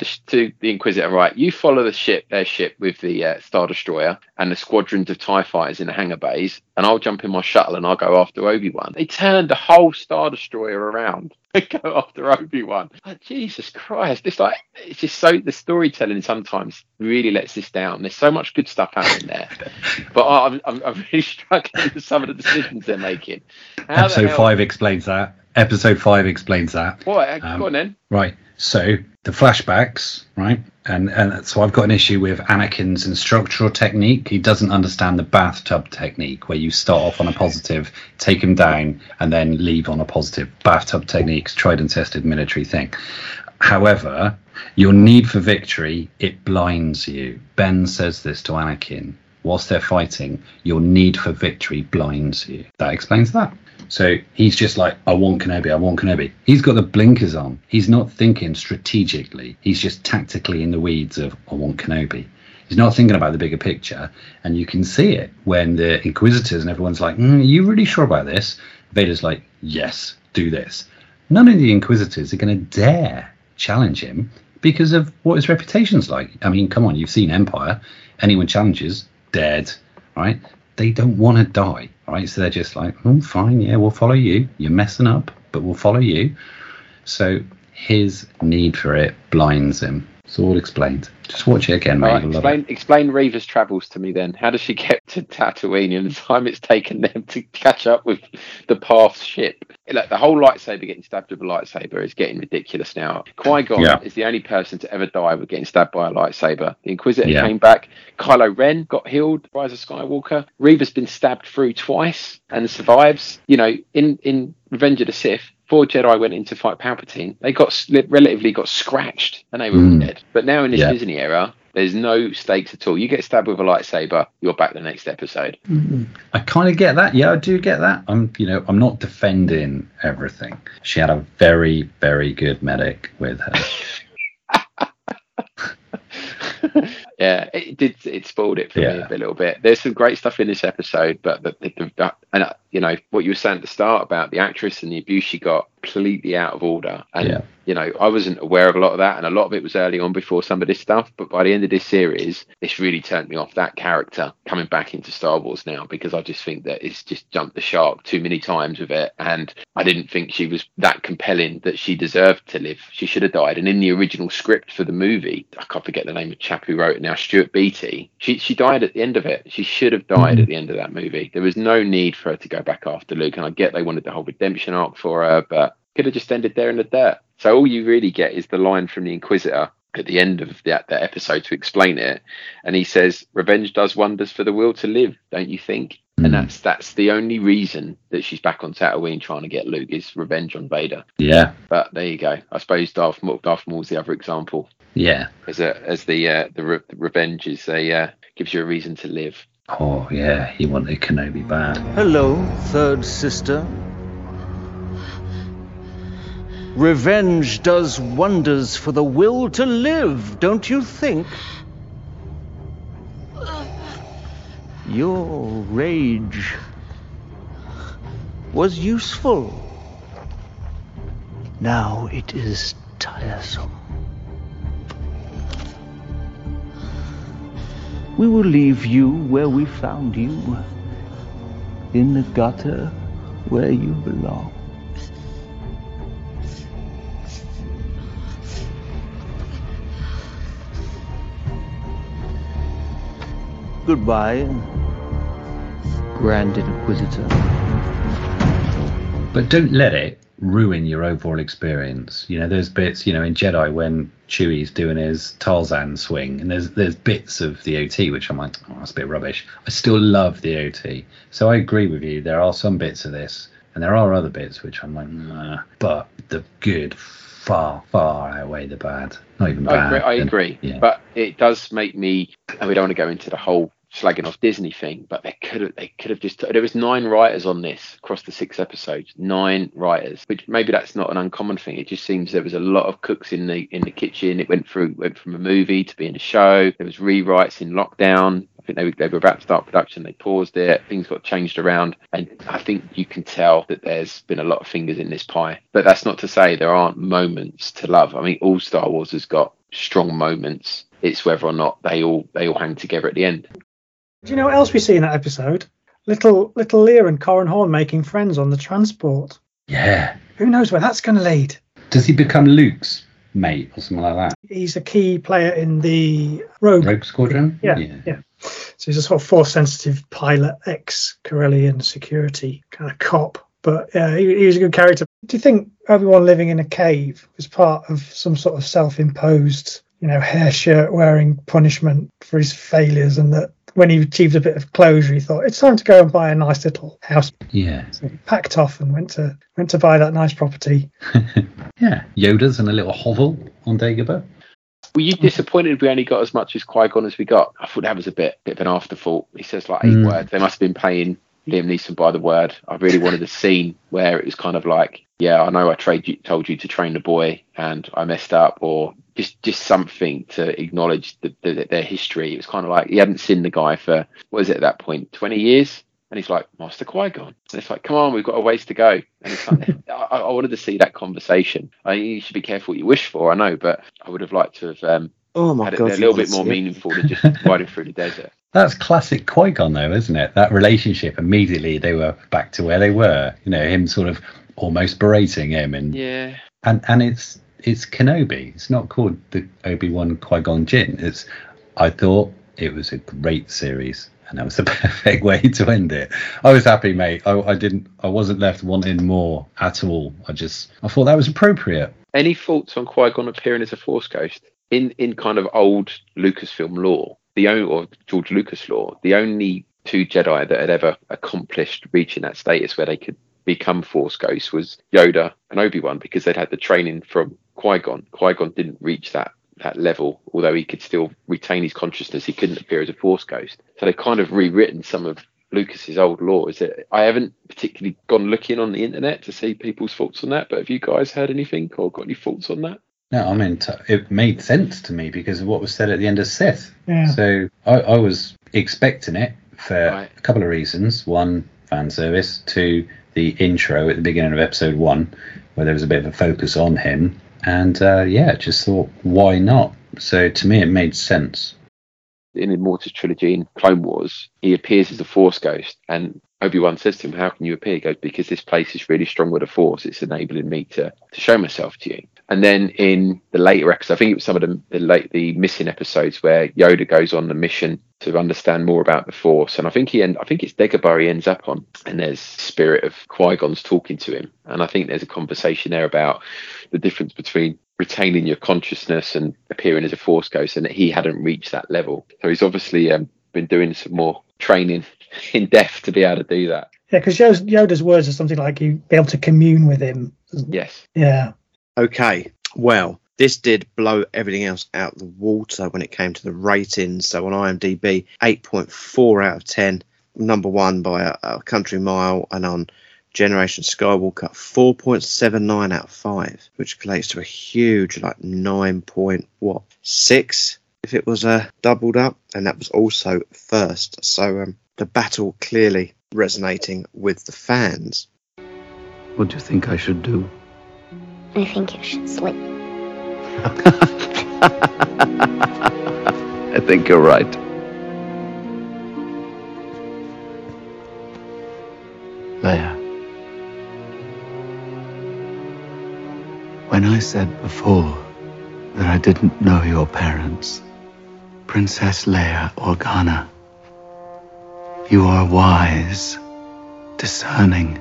the Inquisitor, right, you follow their ship with the Star Destroyer and the squadrons of TIE fighters in the hangar bays, and I'll jump in my shuttle and I'll go after Obi-Wan, they turned the whole Star Destroyer around go after Obi-Wan. Like, Jesus Christ. It's just so, the storytelling sometimes really lets this down. There's so much good stuff out in there. But I'm really struggling with some of the decisions they're making. Episode 5 explains that. Episode 5 explains that. What? Go on then. Right. So the flashbacks, right? And so I've got an issue with Anakin's instructional technique. He doesn't understand the bathtub technique, where you start off on a positive, take him down, and then leave on a positive. Bathtub techniques, tried and tested military thing. However, your need for victory, it blinds you. Ben says this to Anakin. Whilst they're fighting, your need for victory blinds you. That explains that. So he's just like, I want Kenobi, I want Kenobi. He's got the blinkers on. He's not thinking strategically. He's just tactically in the weeds of, I want Kenobi. He's not thinking about the bigger picture. And you can see it when the Inquisitors and everyone's like, are you really sure about this? Vader's like, yes, do this. None of the Inquisitors are going to dare challenge him because of what his reputation's like. I mean, come on, you've seen Empire. Anyone challenges, dead, right? They don't want to die, right? So they're just like, oh, fine, yeah, we'll follow you. You're messing up, but we'll follow you. So his need for it blinds him. It's all explained. Just watch it again, mate. Right, explain Reva's travels to me then. How does she get to Tatooine in the time it's taken them to catch up with the Path's ship? Like, the whole lightsaber getting stabbed with a lightsaber is getting ridiculous now. Qui-Gon is the only person to ever die with getting stabbed by a lightsaber. The Inquisitor came back. Kylo Ren got healed. Rise of Skywalker. Reva's been stabbed through twice and survives. You know, in Revenge of the Sith, 4 Jedi went in to fight Palpatine. They got scratched and they were all dead. But now in this Disney era, there's no stakes at all. You get stabbed with a lightsaber, you're back the next episode. I kind of get that. Yeah, I do get that. I'm not defending everything. She had a very, very good medic with her. Yeah, it spoiled it for me a little bit. There's some great stuff in this episode, but what you were saying at the start about the actress and the abuse she got, completely out of order. And you know, I wasn't aware of a lot of that, and a lot of it was early on before some of this stuff. But by the end of this series, it's really turned me off that character coming back into Star Wars now, because I just think that it's just jumped the shark too many times with it, and I didn't think she was that compelling that she deserved to live. She should have died. And in the original script for the movie, I can't forget the name of chap who wrote it now, Stuart Beattie, she died at the end of it. She should have died at the end of that movie. There was no need for her to go back after Luke, and I get they wanted the whole redemption arc for her, but could have just ended there in the dirt. So all you really get is the line from the Inquisitor at the end of that episode to explain it, and he says, "Revenge does wonders for the will to live, don't you think?" And that's the only reason that she's back on Tatooine trying to get Luke, is revenge on Vader. Yeah, but there you go. I suppose Darth Maul's the other example. Yeah, as the revenge is gives you a reason to live. Oh yeah, he wanted Kenobi bad. Hello, third sister. Revenge does wonders for the will to live, don't you think? Your rage was useful. Now it is tiresome. We will leave you where we found you, in the gutter where you belong. Goodbye, Grand Inquisitor. But don't let it ruin your overall experience. You know, there's bits, you know, in Jedi when Chewie's doing his Tarzan swing, and there's bits of the OT which I'm like, oh, that's a bit rubbish. I still love the OT. So I agree with you. There are some bits of this, and there are other bits which I'm like, nah. But the good far, far outweigh the bad. Not even bad. I agree. Yeah. But it does make me, and we don't want to go into the whole slagging off Disney thing, but they could have just, there was 9 writers on this across the 6 episodes, 9 writers, which maybe that's not an uncommon thing. It just seems there was a lot of cooks in the kitchen. It went from a movie to being a show. There was rewrites in lockdown. I think they were about to start production. They paused it. Things got changed around. And I think you can tell that there's been a lot of fingers in this pie. But that's not to say there aren't moments to love. I mean, all Star Wars has got strong moments. It's whether or not they all hang together at the end. Do you know what else we see in that episode? Little Leia and Corin Horn making friends on the transport. Yeah. who knows where that's going to lead? Does he become Luke's mate or something like that? He's a key player in the Rogue Squadron. Yeah. So he's a sort of force-sensitive pilot, ex-Corellian security kind of cop. But he was a good character. Do you think Obi-Wan living in a cave was part of some sort of self-imposed, hair shirt wearing punishment for his failures, and that when he achieved a bit of closure, he thought, it's time to go and buy a nice little house. Yeah. So he packed off and went to buy that nice property. Yeah. Yoda's in a little hovel on Dagobah. Were you disappointed we only got as much as Qui-Gon as we got? I thought that was a bit of an afterthought. He says like 8 words. They must have been playing Liam Neeson by the word. I really wanted a scene where it was kind of like, yeah, I know I told you to train the boy and I messed up, or just something to acknowledge their history. It was kind of like he hadn't seen the guy for, what is it at that point, 20 years? And he's like, Master Qui-Gon. And it's like, come on, we've got a ways to go. And it's like, I wanted to see that conversation. You should be careful what you wish for, I know, but I would have liked to have had it a little bit more meaningful than just riding through the desert. That's classic Qui-Gon, though, isn't it? That relationship, immediately they were back to where they were. Him sort of almost berating him. And it's Kenobi. It's not called the Obi-Wan Qui-Gon Jinn. I thought it was a great series, and that was the perfect way to end it. I was happy, mate. I wasn't left wanting more at all. I thought that was appropriate. Any thoughts on Qui-Gon appearing as a Force ghost? In kind of old Lucasfilm lore, or George Lucas lore, the only two Jedi that had ever accomplished reaching that status where they could become Force ghosts was Yoda and Obi-Wan, because they'd had the training from Qui-Gon. Qui-Gon didn't reach that level, although he could still retain his consciousness. He couldn't appear as a Force ghost. So they kind of rewritten some of Lucas's old lore. Is it? I haven't particularly gone looking on the internet to see people's thoughts on that, but have you guys heard anything or got any thoughts on that? No, I mean, it made sense to me because of what was said at the end of Sith. Yeah. So I was expecting it for a couple of reasons. One, fan service. Two, the intro at the beginning of episode 1, where there was a bit of a focus on him. And just thought, why not? So to me, it made sense. In Immortus Trilogy and Clone Wars, he appears as a Force ghost, and Obi-Wan says to him, how can you appear? He goes, because this place is really strong with the Force. It's enabling me to show myself to you. And then in the later episodes, I think it was some of the missing episodes where Yoda goes on the mission to understand more about the Force. And I think it's Dagobah he ends up on. And there's spirit of Qui-Gon's talking to him. And I think there's a conversation there about the difference between retaining your consciousness and appearing as a Force ghost, and that he hadn't reached that level. So he's obviously been doing some more training in depth to be able to do that. Yeah, because Yoda's words are something like you'd be able to commune with him. Yes. Yeah. Okay, well, this did blow everything else out of the water when it came to the ratings. So on IMDb, 8.4 out of 10, number one by a country mile, and on Generation Skywalker, 4.79 out of 5, which equates to a huge, 9.6 if it was doubled up, and that was also first. So the battle clearly resonating with the fans. What do you think I should do? I think you should sleep. I think you're right. Leia. When I said before that I didn't know your parents, Princess Leia Organa, you are wise, discerning,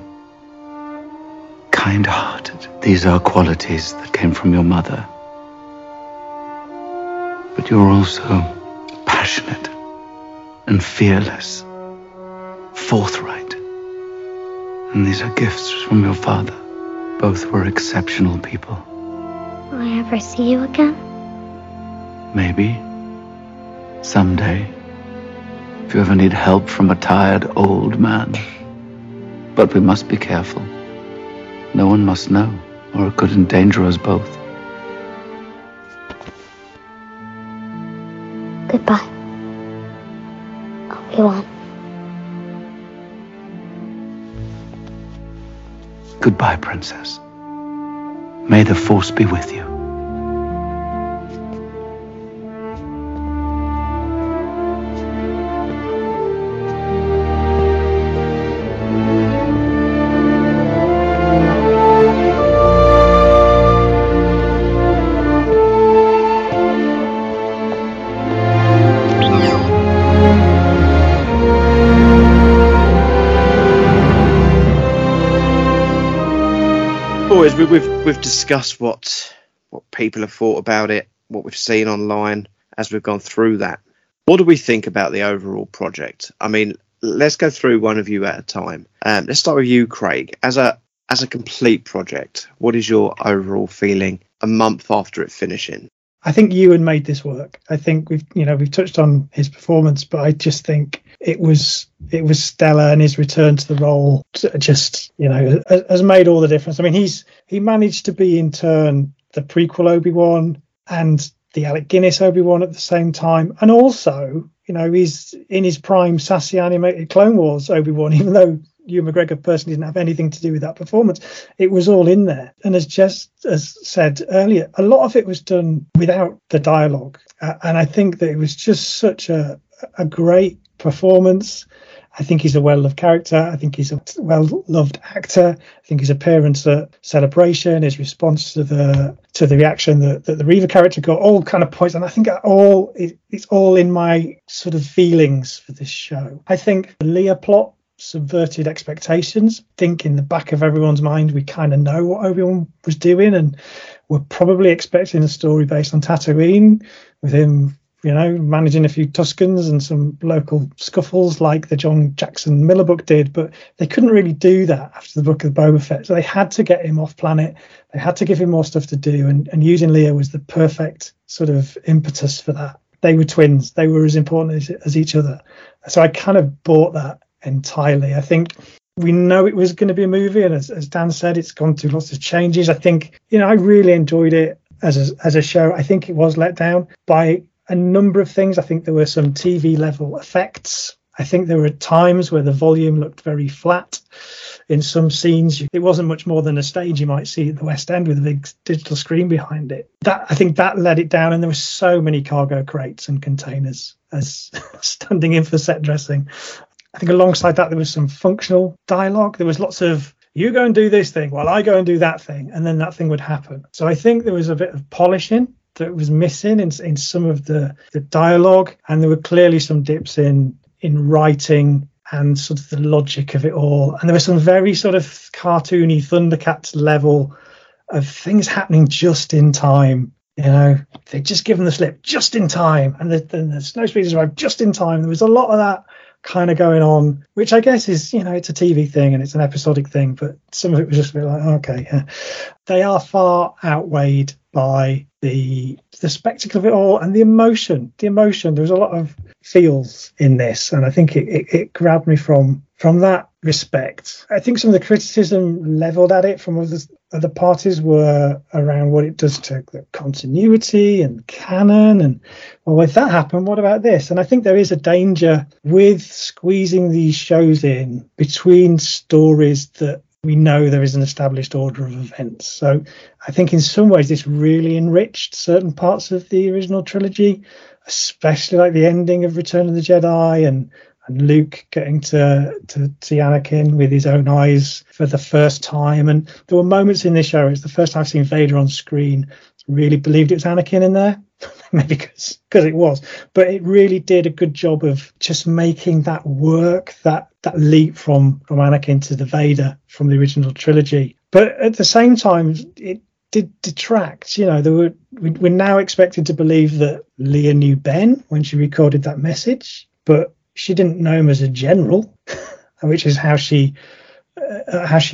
kind-hearted. These are qualities that came from your mother. But you're also passionate and fearless, forthright. And these are gifts from your father. Both were exceptional people. Will I ever see you again? Maybe. Someday. If you ever need help from a tired old man. But we must be careful. No one must know, or it could endanger us both. Goodbye, Obi-Wan. Goodbye, Princess. May the Force be with you. suppose we've discussed what people have thought about it, what we've seen online as we've gone through that. What do we think about the overall project? I mean, let's go through one of you at a time. Let's start with you, Craig. As a complete project, what is your overall feeling a month after it finishing? I think Ewan made this work. I think we've touched on his performance, but I just think it was stellar, and his return to the role just has made all the difference. I mean, he managed to be in turn the prequel Obi-Wan and the Alec Guinness Obi-Wan at the same time, and also he's in his prime sassy animated Clone Wars Obi-Wan, even though Ewan McGregor personally didn't have anything to do with that performance. It was all in there. And as said earlier, a lot of it was done without the dialogue. And I think that it was just such a great performance. I think he's a well-loved character. I think he's a well-loved actor. I think his appearance at Celebration, his response to the reaction that the Reva character got, all kind of points. And I think it's all in my sort of feelings for this show. I think the Leia plot subverted expectations. I think in the back of everyone's mind, we kind of know what Obi-Wan was doing, and we're probably expecting a story based on Tatooine with him, managing a few Tuskens and some local scuffles like the John Jackson Miller book did. But they couldn't really do that after the Book of Boba Fett. So they had to get him off planet. They had to give him more stuff to do. And using Leia was the perfect sort of impetus for that. They were twins. They were as important as each other. So I kind of bought that entirely. I think we know it was going to be a movie, and as Dan said, it's gone through lots of changes. I think I really enjoyed it as a show. I think it was let down by a number of things. I think there were some TV level effects. I think there were times where the volume looked very flat in some scenes. It wasn't much more than a stage you might see at the West End with a big digital screen behind it. I think that let it down, and there were so many cargo crates and containers as standing in for set dressing. I think alongside that, there was some functional dialogue. There was lots of, you go and do this thing while I go and do that thing. And then that thing would happen. So I think there was a bit of polishing that was missing in some of the dialogue. And there were clearly some dips in writing and sort of the logic of it all. And there was some very sort of cartoony Thundercats level of things happening just in time. They'd just given the slip just in time. And then the snow speeders arrived just in time. There was a lot of that kind of going on, which I guess is, it's a TV thing and it's an episodic thing, but some of it was just a bit like, okay, yeah. They are far outweighed by the spectacle of it all and the emotion. There was a lot of feels in this, and I think it grabbed me from that respect. I think some of the criticism levelled at it from other parties were around what it does to the continuity and canon, and, well, if that happened, what about this? And I think there is a danger with squeezing these shows in between stories that we know there is an established order of events. So I think in some ways this really enriched certain parts of the original trilogy, especially like the ending of Return of the Jedi and Luke getting to see Anakin with his own eyes for the first time. And there were moments in this show, it's the first time I've seen Vader on screen, really believed it was Anakin in there, maybe because it was. But it really did a good job of just making that work, that leap from Anakin to the Vader from the original trilogy. But at the same time, it did detract. We're now expected to believe that Leia knew Ben when she recorded that message, but she didn't know him as a general, which is how she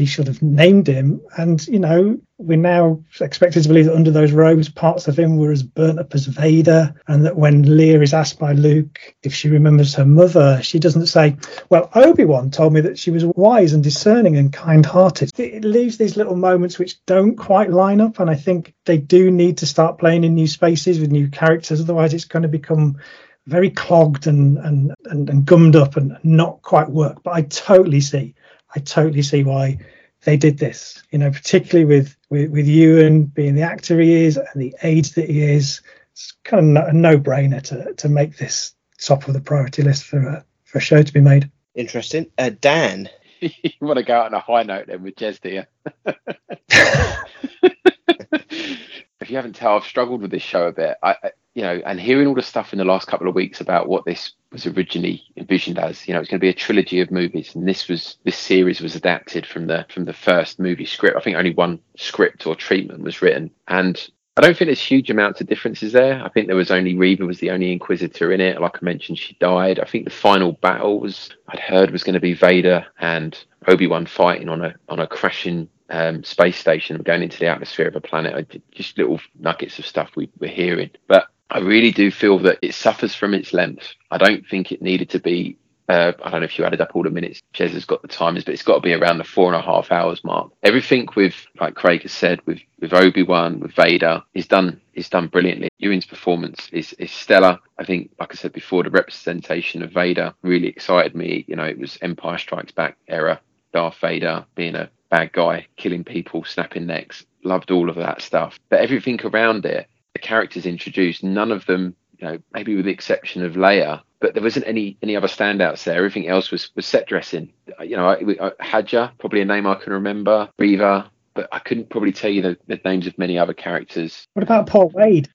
sort of named him. And, we're now expected to believe that under those robes, parts of him were as burnt up as Vader. And that when Leia is asked by Luke if she remembers her mother, she doesn't say, well, Obi-Wan told me that she was wise and discerning and kind-hearted. It leaves these little moments which don't quite line up. And I think they do need to start playing in new spaces with new characters. Otherwise, it's going to become very clogged and gummed up and not quite work. But I totally see why they did this, particularly with Ewan being the actor he is and the age that he is. It's kind of a no-brainer to make this top of the priority list for a show to be made. Interesting. Dan? You want to go out on a high note then with Jez, do you? If you haven't told, I've struggled with this show a bit. I you know, and hearing all the stuff in the last couple of weeks about what this was originally envisioned as, you know, it's going to be a trilogy of movies, and this series was adapted from the first movie script. I think only one script or treatment was written, and I don't think there's huge amounts of differences there. I think there was only Reva was the only Inquisitor in it. Like I mentioned, she died. I think the final battle was going to be Vader and Obi-Wan fighting on a crashing space station, going into the atmosphere of a planet. Just little nuggets of stuff we were hearing, but I really do feel that it suffers from its length. I don't think it needed to be. I don't know if you added up all the minutes, Jez has got the timers, but it's got to be around the 4.5 hours mark. Everything with, like Craig has said, with Obi-Wan, with Vader, is done brilliantly. Ewan's performance is stellar. I think, like I said before, the representation of Vader really excited me. You know, it was Empire Strikes Back era, Darth Vader being a bad guy, killing people, snapping necks. Loved all of that stuff. But everything around it, the characters introduced, none of them, you know, maybe with the exception of Leia, but there wasn't any other standouts there. Everything else was set dressing. You know, Haja, probably a name I can remember, Reva, but I couldn't probably tell you the names of many other characters. What about Paul Wade?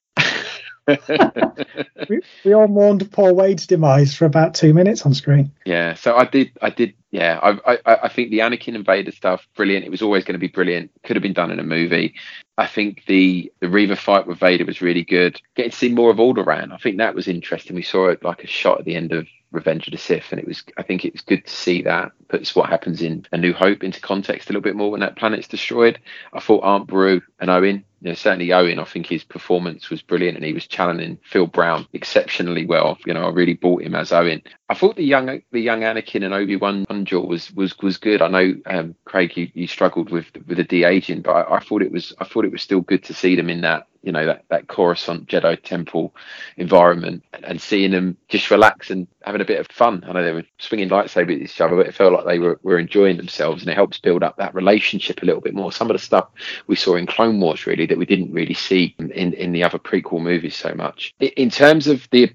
we all mourned Paul Wade's demise for about 2 minutes on screen. Yeah, so I did. Yeah, I think the Anakin and Vader stuff, brilliant. It was always going to be brilliant. Could have been done in a movie. I think the Reva fight with Vader was really good. Getting to see more of Alderaan, I think that was interesting. We saw it like a shot at the end of Revenge of the Sith, and I think it was good to see that. Puts what happens in A New Hope into context a little bit more when that planet's destroyed. I thought Aunt Beru and Owen, you know, certainly Owen, I think his performance was brilliant, and he was challenging Phil Brown exceptionally well. You know, I really bought him as Owen. I thought the young Anakin and Obi-Wan was good. I know Craig, you struggled with the de-aging, but I thought it was still good to see them in that, you know, that Coruscant Jedi Temple environment, and seeing them just relax and having a bit of fun. I know they were swinging lightsabers at each other, but it felt like they were enjoying themselves, and it helps build up that relationship a little bit more. Some of the stuff we saw in Clone Wars really that we didn't really see in the other prequel movies so much. In terms of the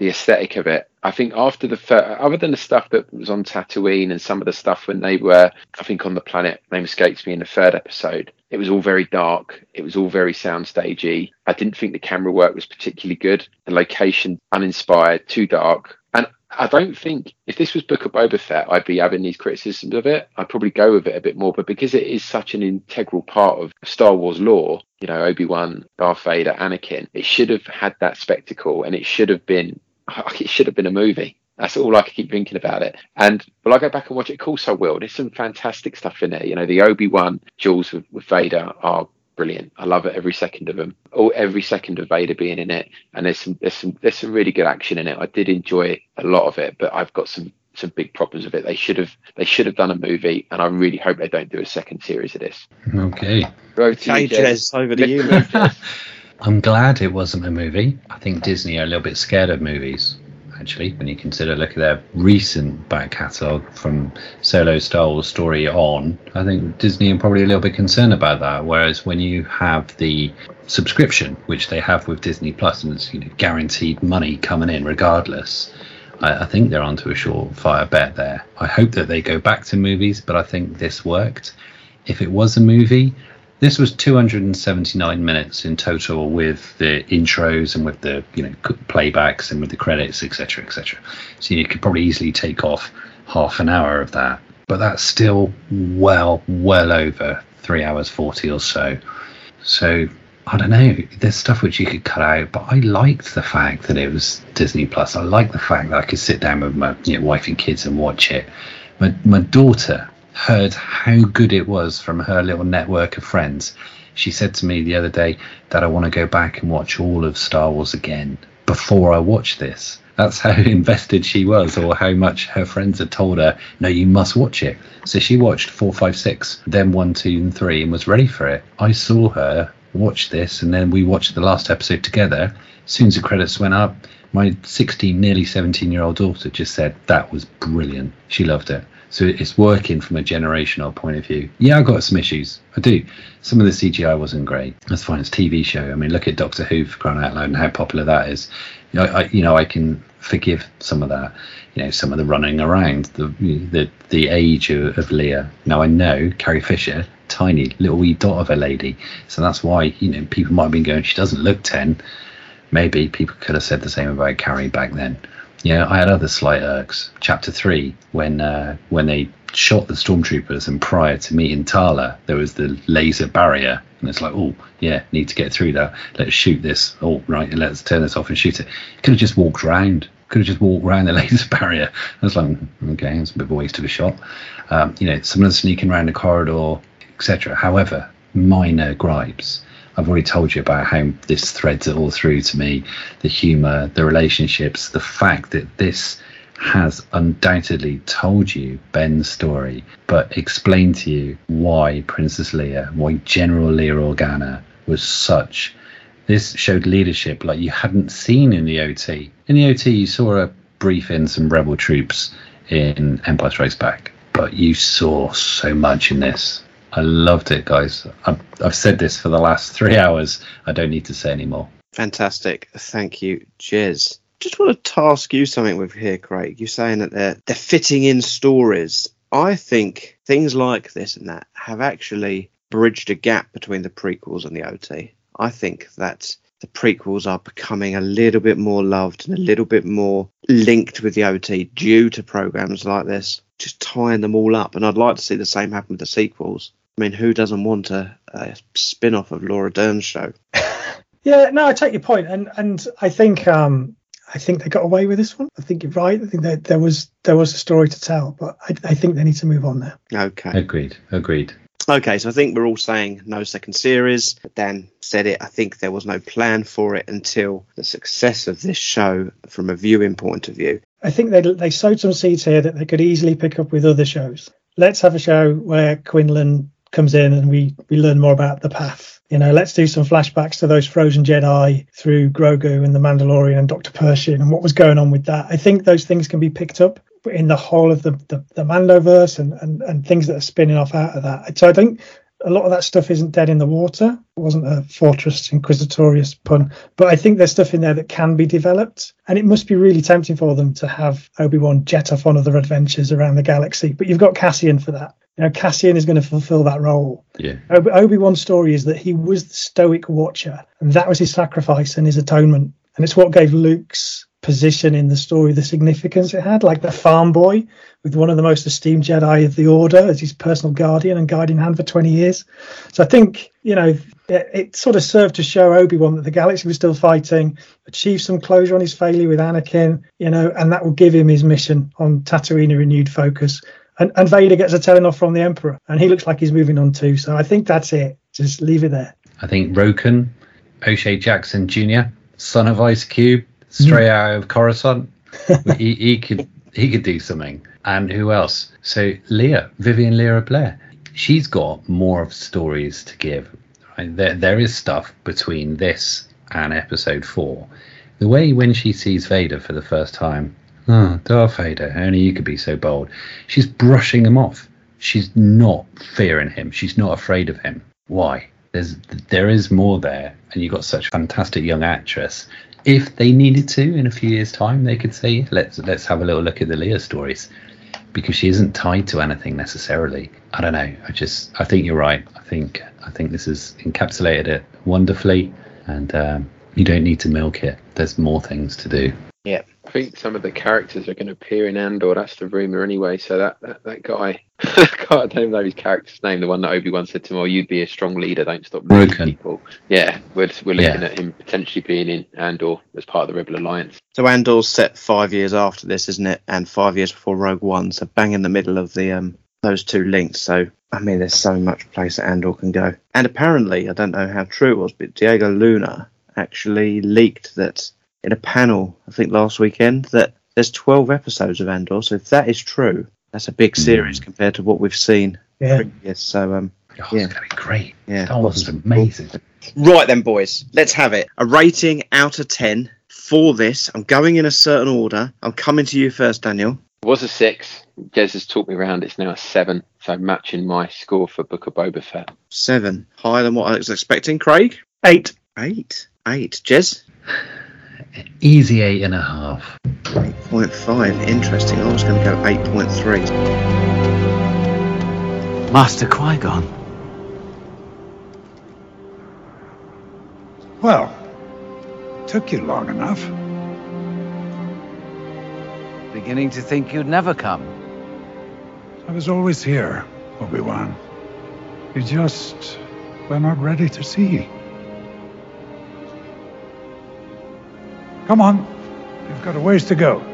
aesthetic of it, I think after other than the stuff that was on Tatooine and some of the stuff when they were, I think, on the planet, name escapes me, in the third episode, it was all very dark. It was all very soundstagey. I didn't think the camera work was particularly good. The location, uninspired, too dark. And I don't think, if this was Book of Boba Fett, I'd be having these criticisms of it. I'd probably go with it a bit more, but because it is such an integral part of Star Wars lore, you know, Obi-Wan, Darth Vader, Anakin, it should have had that spectacle, and it should have been a movie. That's all I could keep thinking about it. And when I go back and watch it, of course I will. There's some fantastic stuff in there. You know, the Obi-Wan duels with Vader are brilliant. I love it every second of them, or every second of Vader being in it. And there's some really good action in it. I did enjoy a lot of it, but I've got some big problems with it. They should have done a movie, and I really hope they don't do a second series of this. Okay. Jez, over to you. I'm glad it wasn't a movie. I think Disney are a little bit scared of movies, actually, when you consider, look at their recent back catalogue from Solo, Star Wars Story on. I think Disney are probably a little bit concerned about that, whereas when you have the subscription, which they have with Disney Plus, and it's, you know, guaranteed money coming in regardless, I think they're onto a surefire bet there. I hope that they go back to movies, but I think this worked. If it was a movie, this was 279 minutes in total, with the intros and with the, you know, playbacks and with the credits, etc., etc. So you could probably easily take off half an hour of that, but that's still well over 3 hours 40 or so. So I don't know. There's stuff which you could cut out, but I liked the fact that it was Disney Plus. I liked the fact that I could sit down with my, you know, wife and kids and watch it. My daughter heard how good it was from her little network of friends. She said to me the other day that I want to go back and watch all of Star Wars again before I watch this. That's how invested she was, or how much her friends had told her, no, you must watch it. So she watched 4, 5, 6, then 1, 2, and 3, and was ready for it. I saw her watch this, and then we watched the last episode together. As soon as the credits went up, my 16, nearly 17-year-old daughter just said, that was brilliant. She loved it. So it's working from a generational point of view. Yeah, I've got some issues. I do. Some of the CGI wasn't great. That's fine. It's a TV show. I mean, look at Doctor Who, for crying out loud, and how popular that is. I can forgive some of that. You know, some of the running around, the age of Leia. Now, I know Carrie Fisher, tiny, little wee dot of a lady. So that's why, you know, people might have been going, she doesn't look 10. Maybe people could have said the same about Carrie back then. Yeah, I had other slight irks. Chapter 3, when they shot the stormtroopers, and prior to meeting Tala, there was the laser barrier. And it's like, oh, yeah, need to get through that. Let's shoot this. Oh, right, let's turn this off and shoot it. Could have just walked around. Could have just walked around the laser barrier. I was like, okay, it's a bit of a waste of a shot. Someone sneaking around the corridor, etc. However, minor gripes. I've already told you about how this threads it all through to me, the humour, the relationships, the fact that this has undoubtedly told you Ben's story, but explained to you why Princess Leia, why General Leia Organa was such. This showed leadership like you hadn't seen in the OT. In the OT, you saw her brief in some rebel troops in Empire Strikes Back, but you saw so much in this. I loved it, guys. I've said this for the last 3 hours. I don't need to say any more. Fantastic. Thank you, Jez. Just want to task you something with here, Craig. You're saying that they're fitting in stories. I think things like this and that have actually bridged a gap between the prequels and the OT. I think that the prequels are becoming a little bit more loved and a little bit more linked with the OT due to programs like this, just tying them all up. And I'd like to see the same happen with the sequels. I mean, who doesn't want a spin-off of Laura Dern's show? Yeah, no, I take your point, and I think they got away with this one. I think you're right. I think that there was a story to tell, but I think they need to move on there. Okay, agreed. Okay, so I think we're all saying no second series. Dan said it. I think there was no plan for it until the success of this show from a viewing point of view. I think they sowed some seeds here that they could easily pick up with other shows. Let's have a show where Quinlan comes in and we learn more about the path. You know, let's do some flashbacks to those frozen Jedi through Grogu and the Mandalorian and Dr. Pershing and what was going on with that. I think those things can be picked up in the whole of the Mandoverse and things that are spinning off out of that. So I think a lot of that stuff isn't dead in the water. It wasn't a Fortress Inquisitorius pun, but I think there's stuff in there that can be developed, and it must be really tempting for them to have Obi-Wan jet off on other adventures around the galaxy, but you've got Cassian for that. You know, Cassian is going to fulfill that role. Yeah. Obi-Wan's story is that he was the stoic watcher, and that was his sacrifice and his atonement, and it's what gave Luke's position in the story the significance it had, like the farm boy with one of the most esteemed Jedi of the Order as his personal guardian and guiding hand for 20 years. So I think, you know, it sort of served to show Obi-Wan that the galaxy was still fighting, achieve some closure on his failure with Anakin, you know, and that will give him his mission on Tatooine a renewed focus. And Vader gets a telling off from the Emperor, and he looks like he's moving on too. So I think that's it. Just leave it there. I think Roken, O'Shea Jackson Jr., son of Ice Cube, straight out of Coruscant, he could do something. And who else? So Vivian Lyra Blair, she's got more of stories to give. Right? There is stuff between this and Episode 4. The way when she sees Vader for the first time, Darth Vader, only you could be so bold. She's brushing him off. She's not fearing him. She's not afraid of him. Why? There is more there, and you've got such fantastic young actress. If they needed to, in a few years' time, they could say, let's have a little look at the Leia stories, because she isn't tied to anything necessarily. I don't know. I think you're right. I think this has encapsulated it wonderfully, and you don't need to milk it. There's more things to do. Yeah, I think some of the characters are going to appear in Andor. That's the rumor anyway. So that guy, God, I don't know his character's name. The one that Obi-Wan said to him, "Oh, you'd be a strong leader. Don't stop leading people." Yeah, we're looking at him potentially being in Andor as part of the Rebel Alliance. So Andor's set 5 years after this, isn't it? And 5 years before Rogue One. So bang in the middle of the those two links. So I mean, there's so much place that Andor can go. And apparently, I don't know how true it was, but Diego Luna actually leaked that. In a panel, I think last weekend, that there's 12 episodes of Andor. So if that is true, that's a big series compared to what we've seen. Yeah. Previous. So it's going to be great. Yeah, that was amazing. Right then, boys, let's have it. A rating out of 10 for this. I'm going in a certain order. I'm coming to you first, Daniel. It was a 6. Jez has talked me around. It's now a 7. So matching my score for Book of Boba Fett. 7. Higher than what I was expecting. Craig? 8. Jez? Easy 8.5. 8.5. Interesting. I was going to go 8.3. Master Qui-Gon. Well, Took you long enough. Beginning to think you'd never come. I was always here, Obi-Wan. You just were not ready to see. Come on. You've got a ways to go.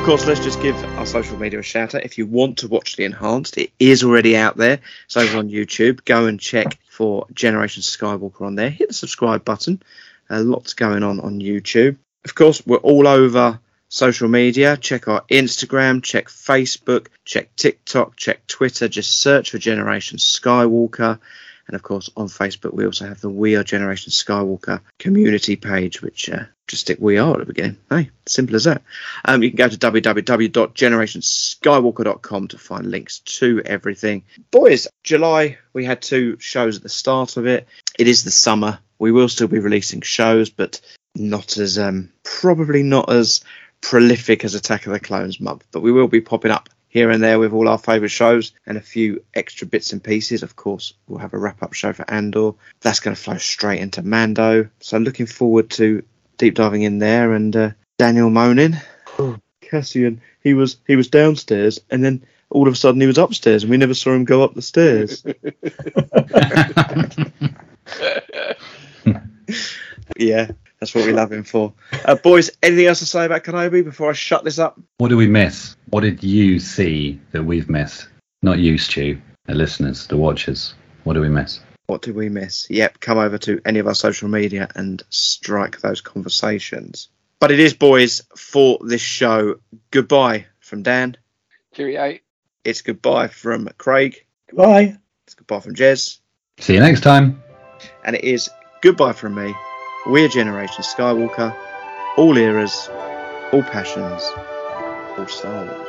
Of course, let's just give our social media a shout out. If you want to watch the Enhanced, it is already out there. It's over on YouTube. Go and check for Generation Skywalker on there. Hit the subscribe button. Lots going on YouTube. Of course, we're all over social media. Check our Instagram, check Facebook, check TikTok, check Twitter. Just search for Generation Skywalker. And of course, on Facebook, we also have the We Are Generation Skywalker community page, which just stick We Are at the beginning. Hey, simple as that. You can go to www.generationskywalker.com to find links to everything. Boys, July, we had two shows at the start of it. It is the summer. We will still be releasing shows, but not as probably not as prolific as Attack of the Clones month. But we will be popping up here and there with all our favourite shows and a few extra bits and pieces. Of course, we'll have a wrap-up show for Andor. That's going to flow straight into Mando. So looking forward to deep diving in there. And Daniel moaning, oh, Cassian, he was downstairs and then all of a sudden he was upstairs and we never saw him go up the stairs. Yeah. That's what we love him for. Boys, anything else to say about Kenobi before I shut this up? What did we miss? What did you see that we've missed? Not you, Stu, the listeners, the watchers. What do we miss? What do we miss? Yep, come over to any of our social media and strike those conversations. But it is, boys, for this show. Goodbye from Dan. Cheerio. It's goodbye from Craig. Goodbye. It's goodbye from Jez. See you next time. And it is goodbye from me. We're Generation Skywalker, all eras, all passions, all souls.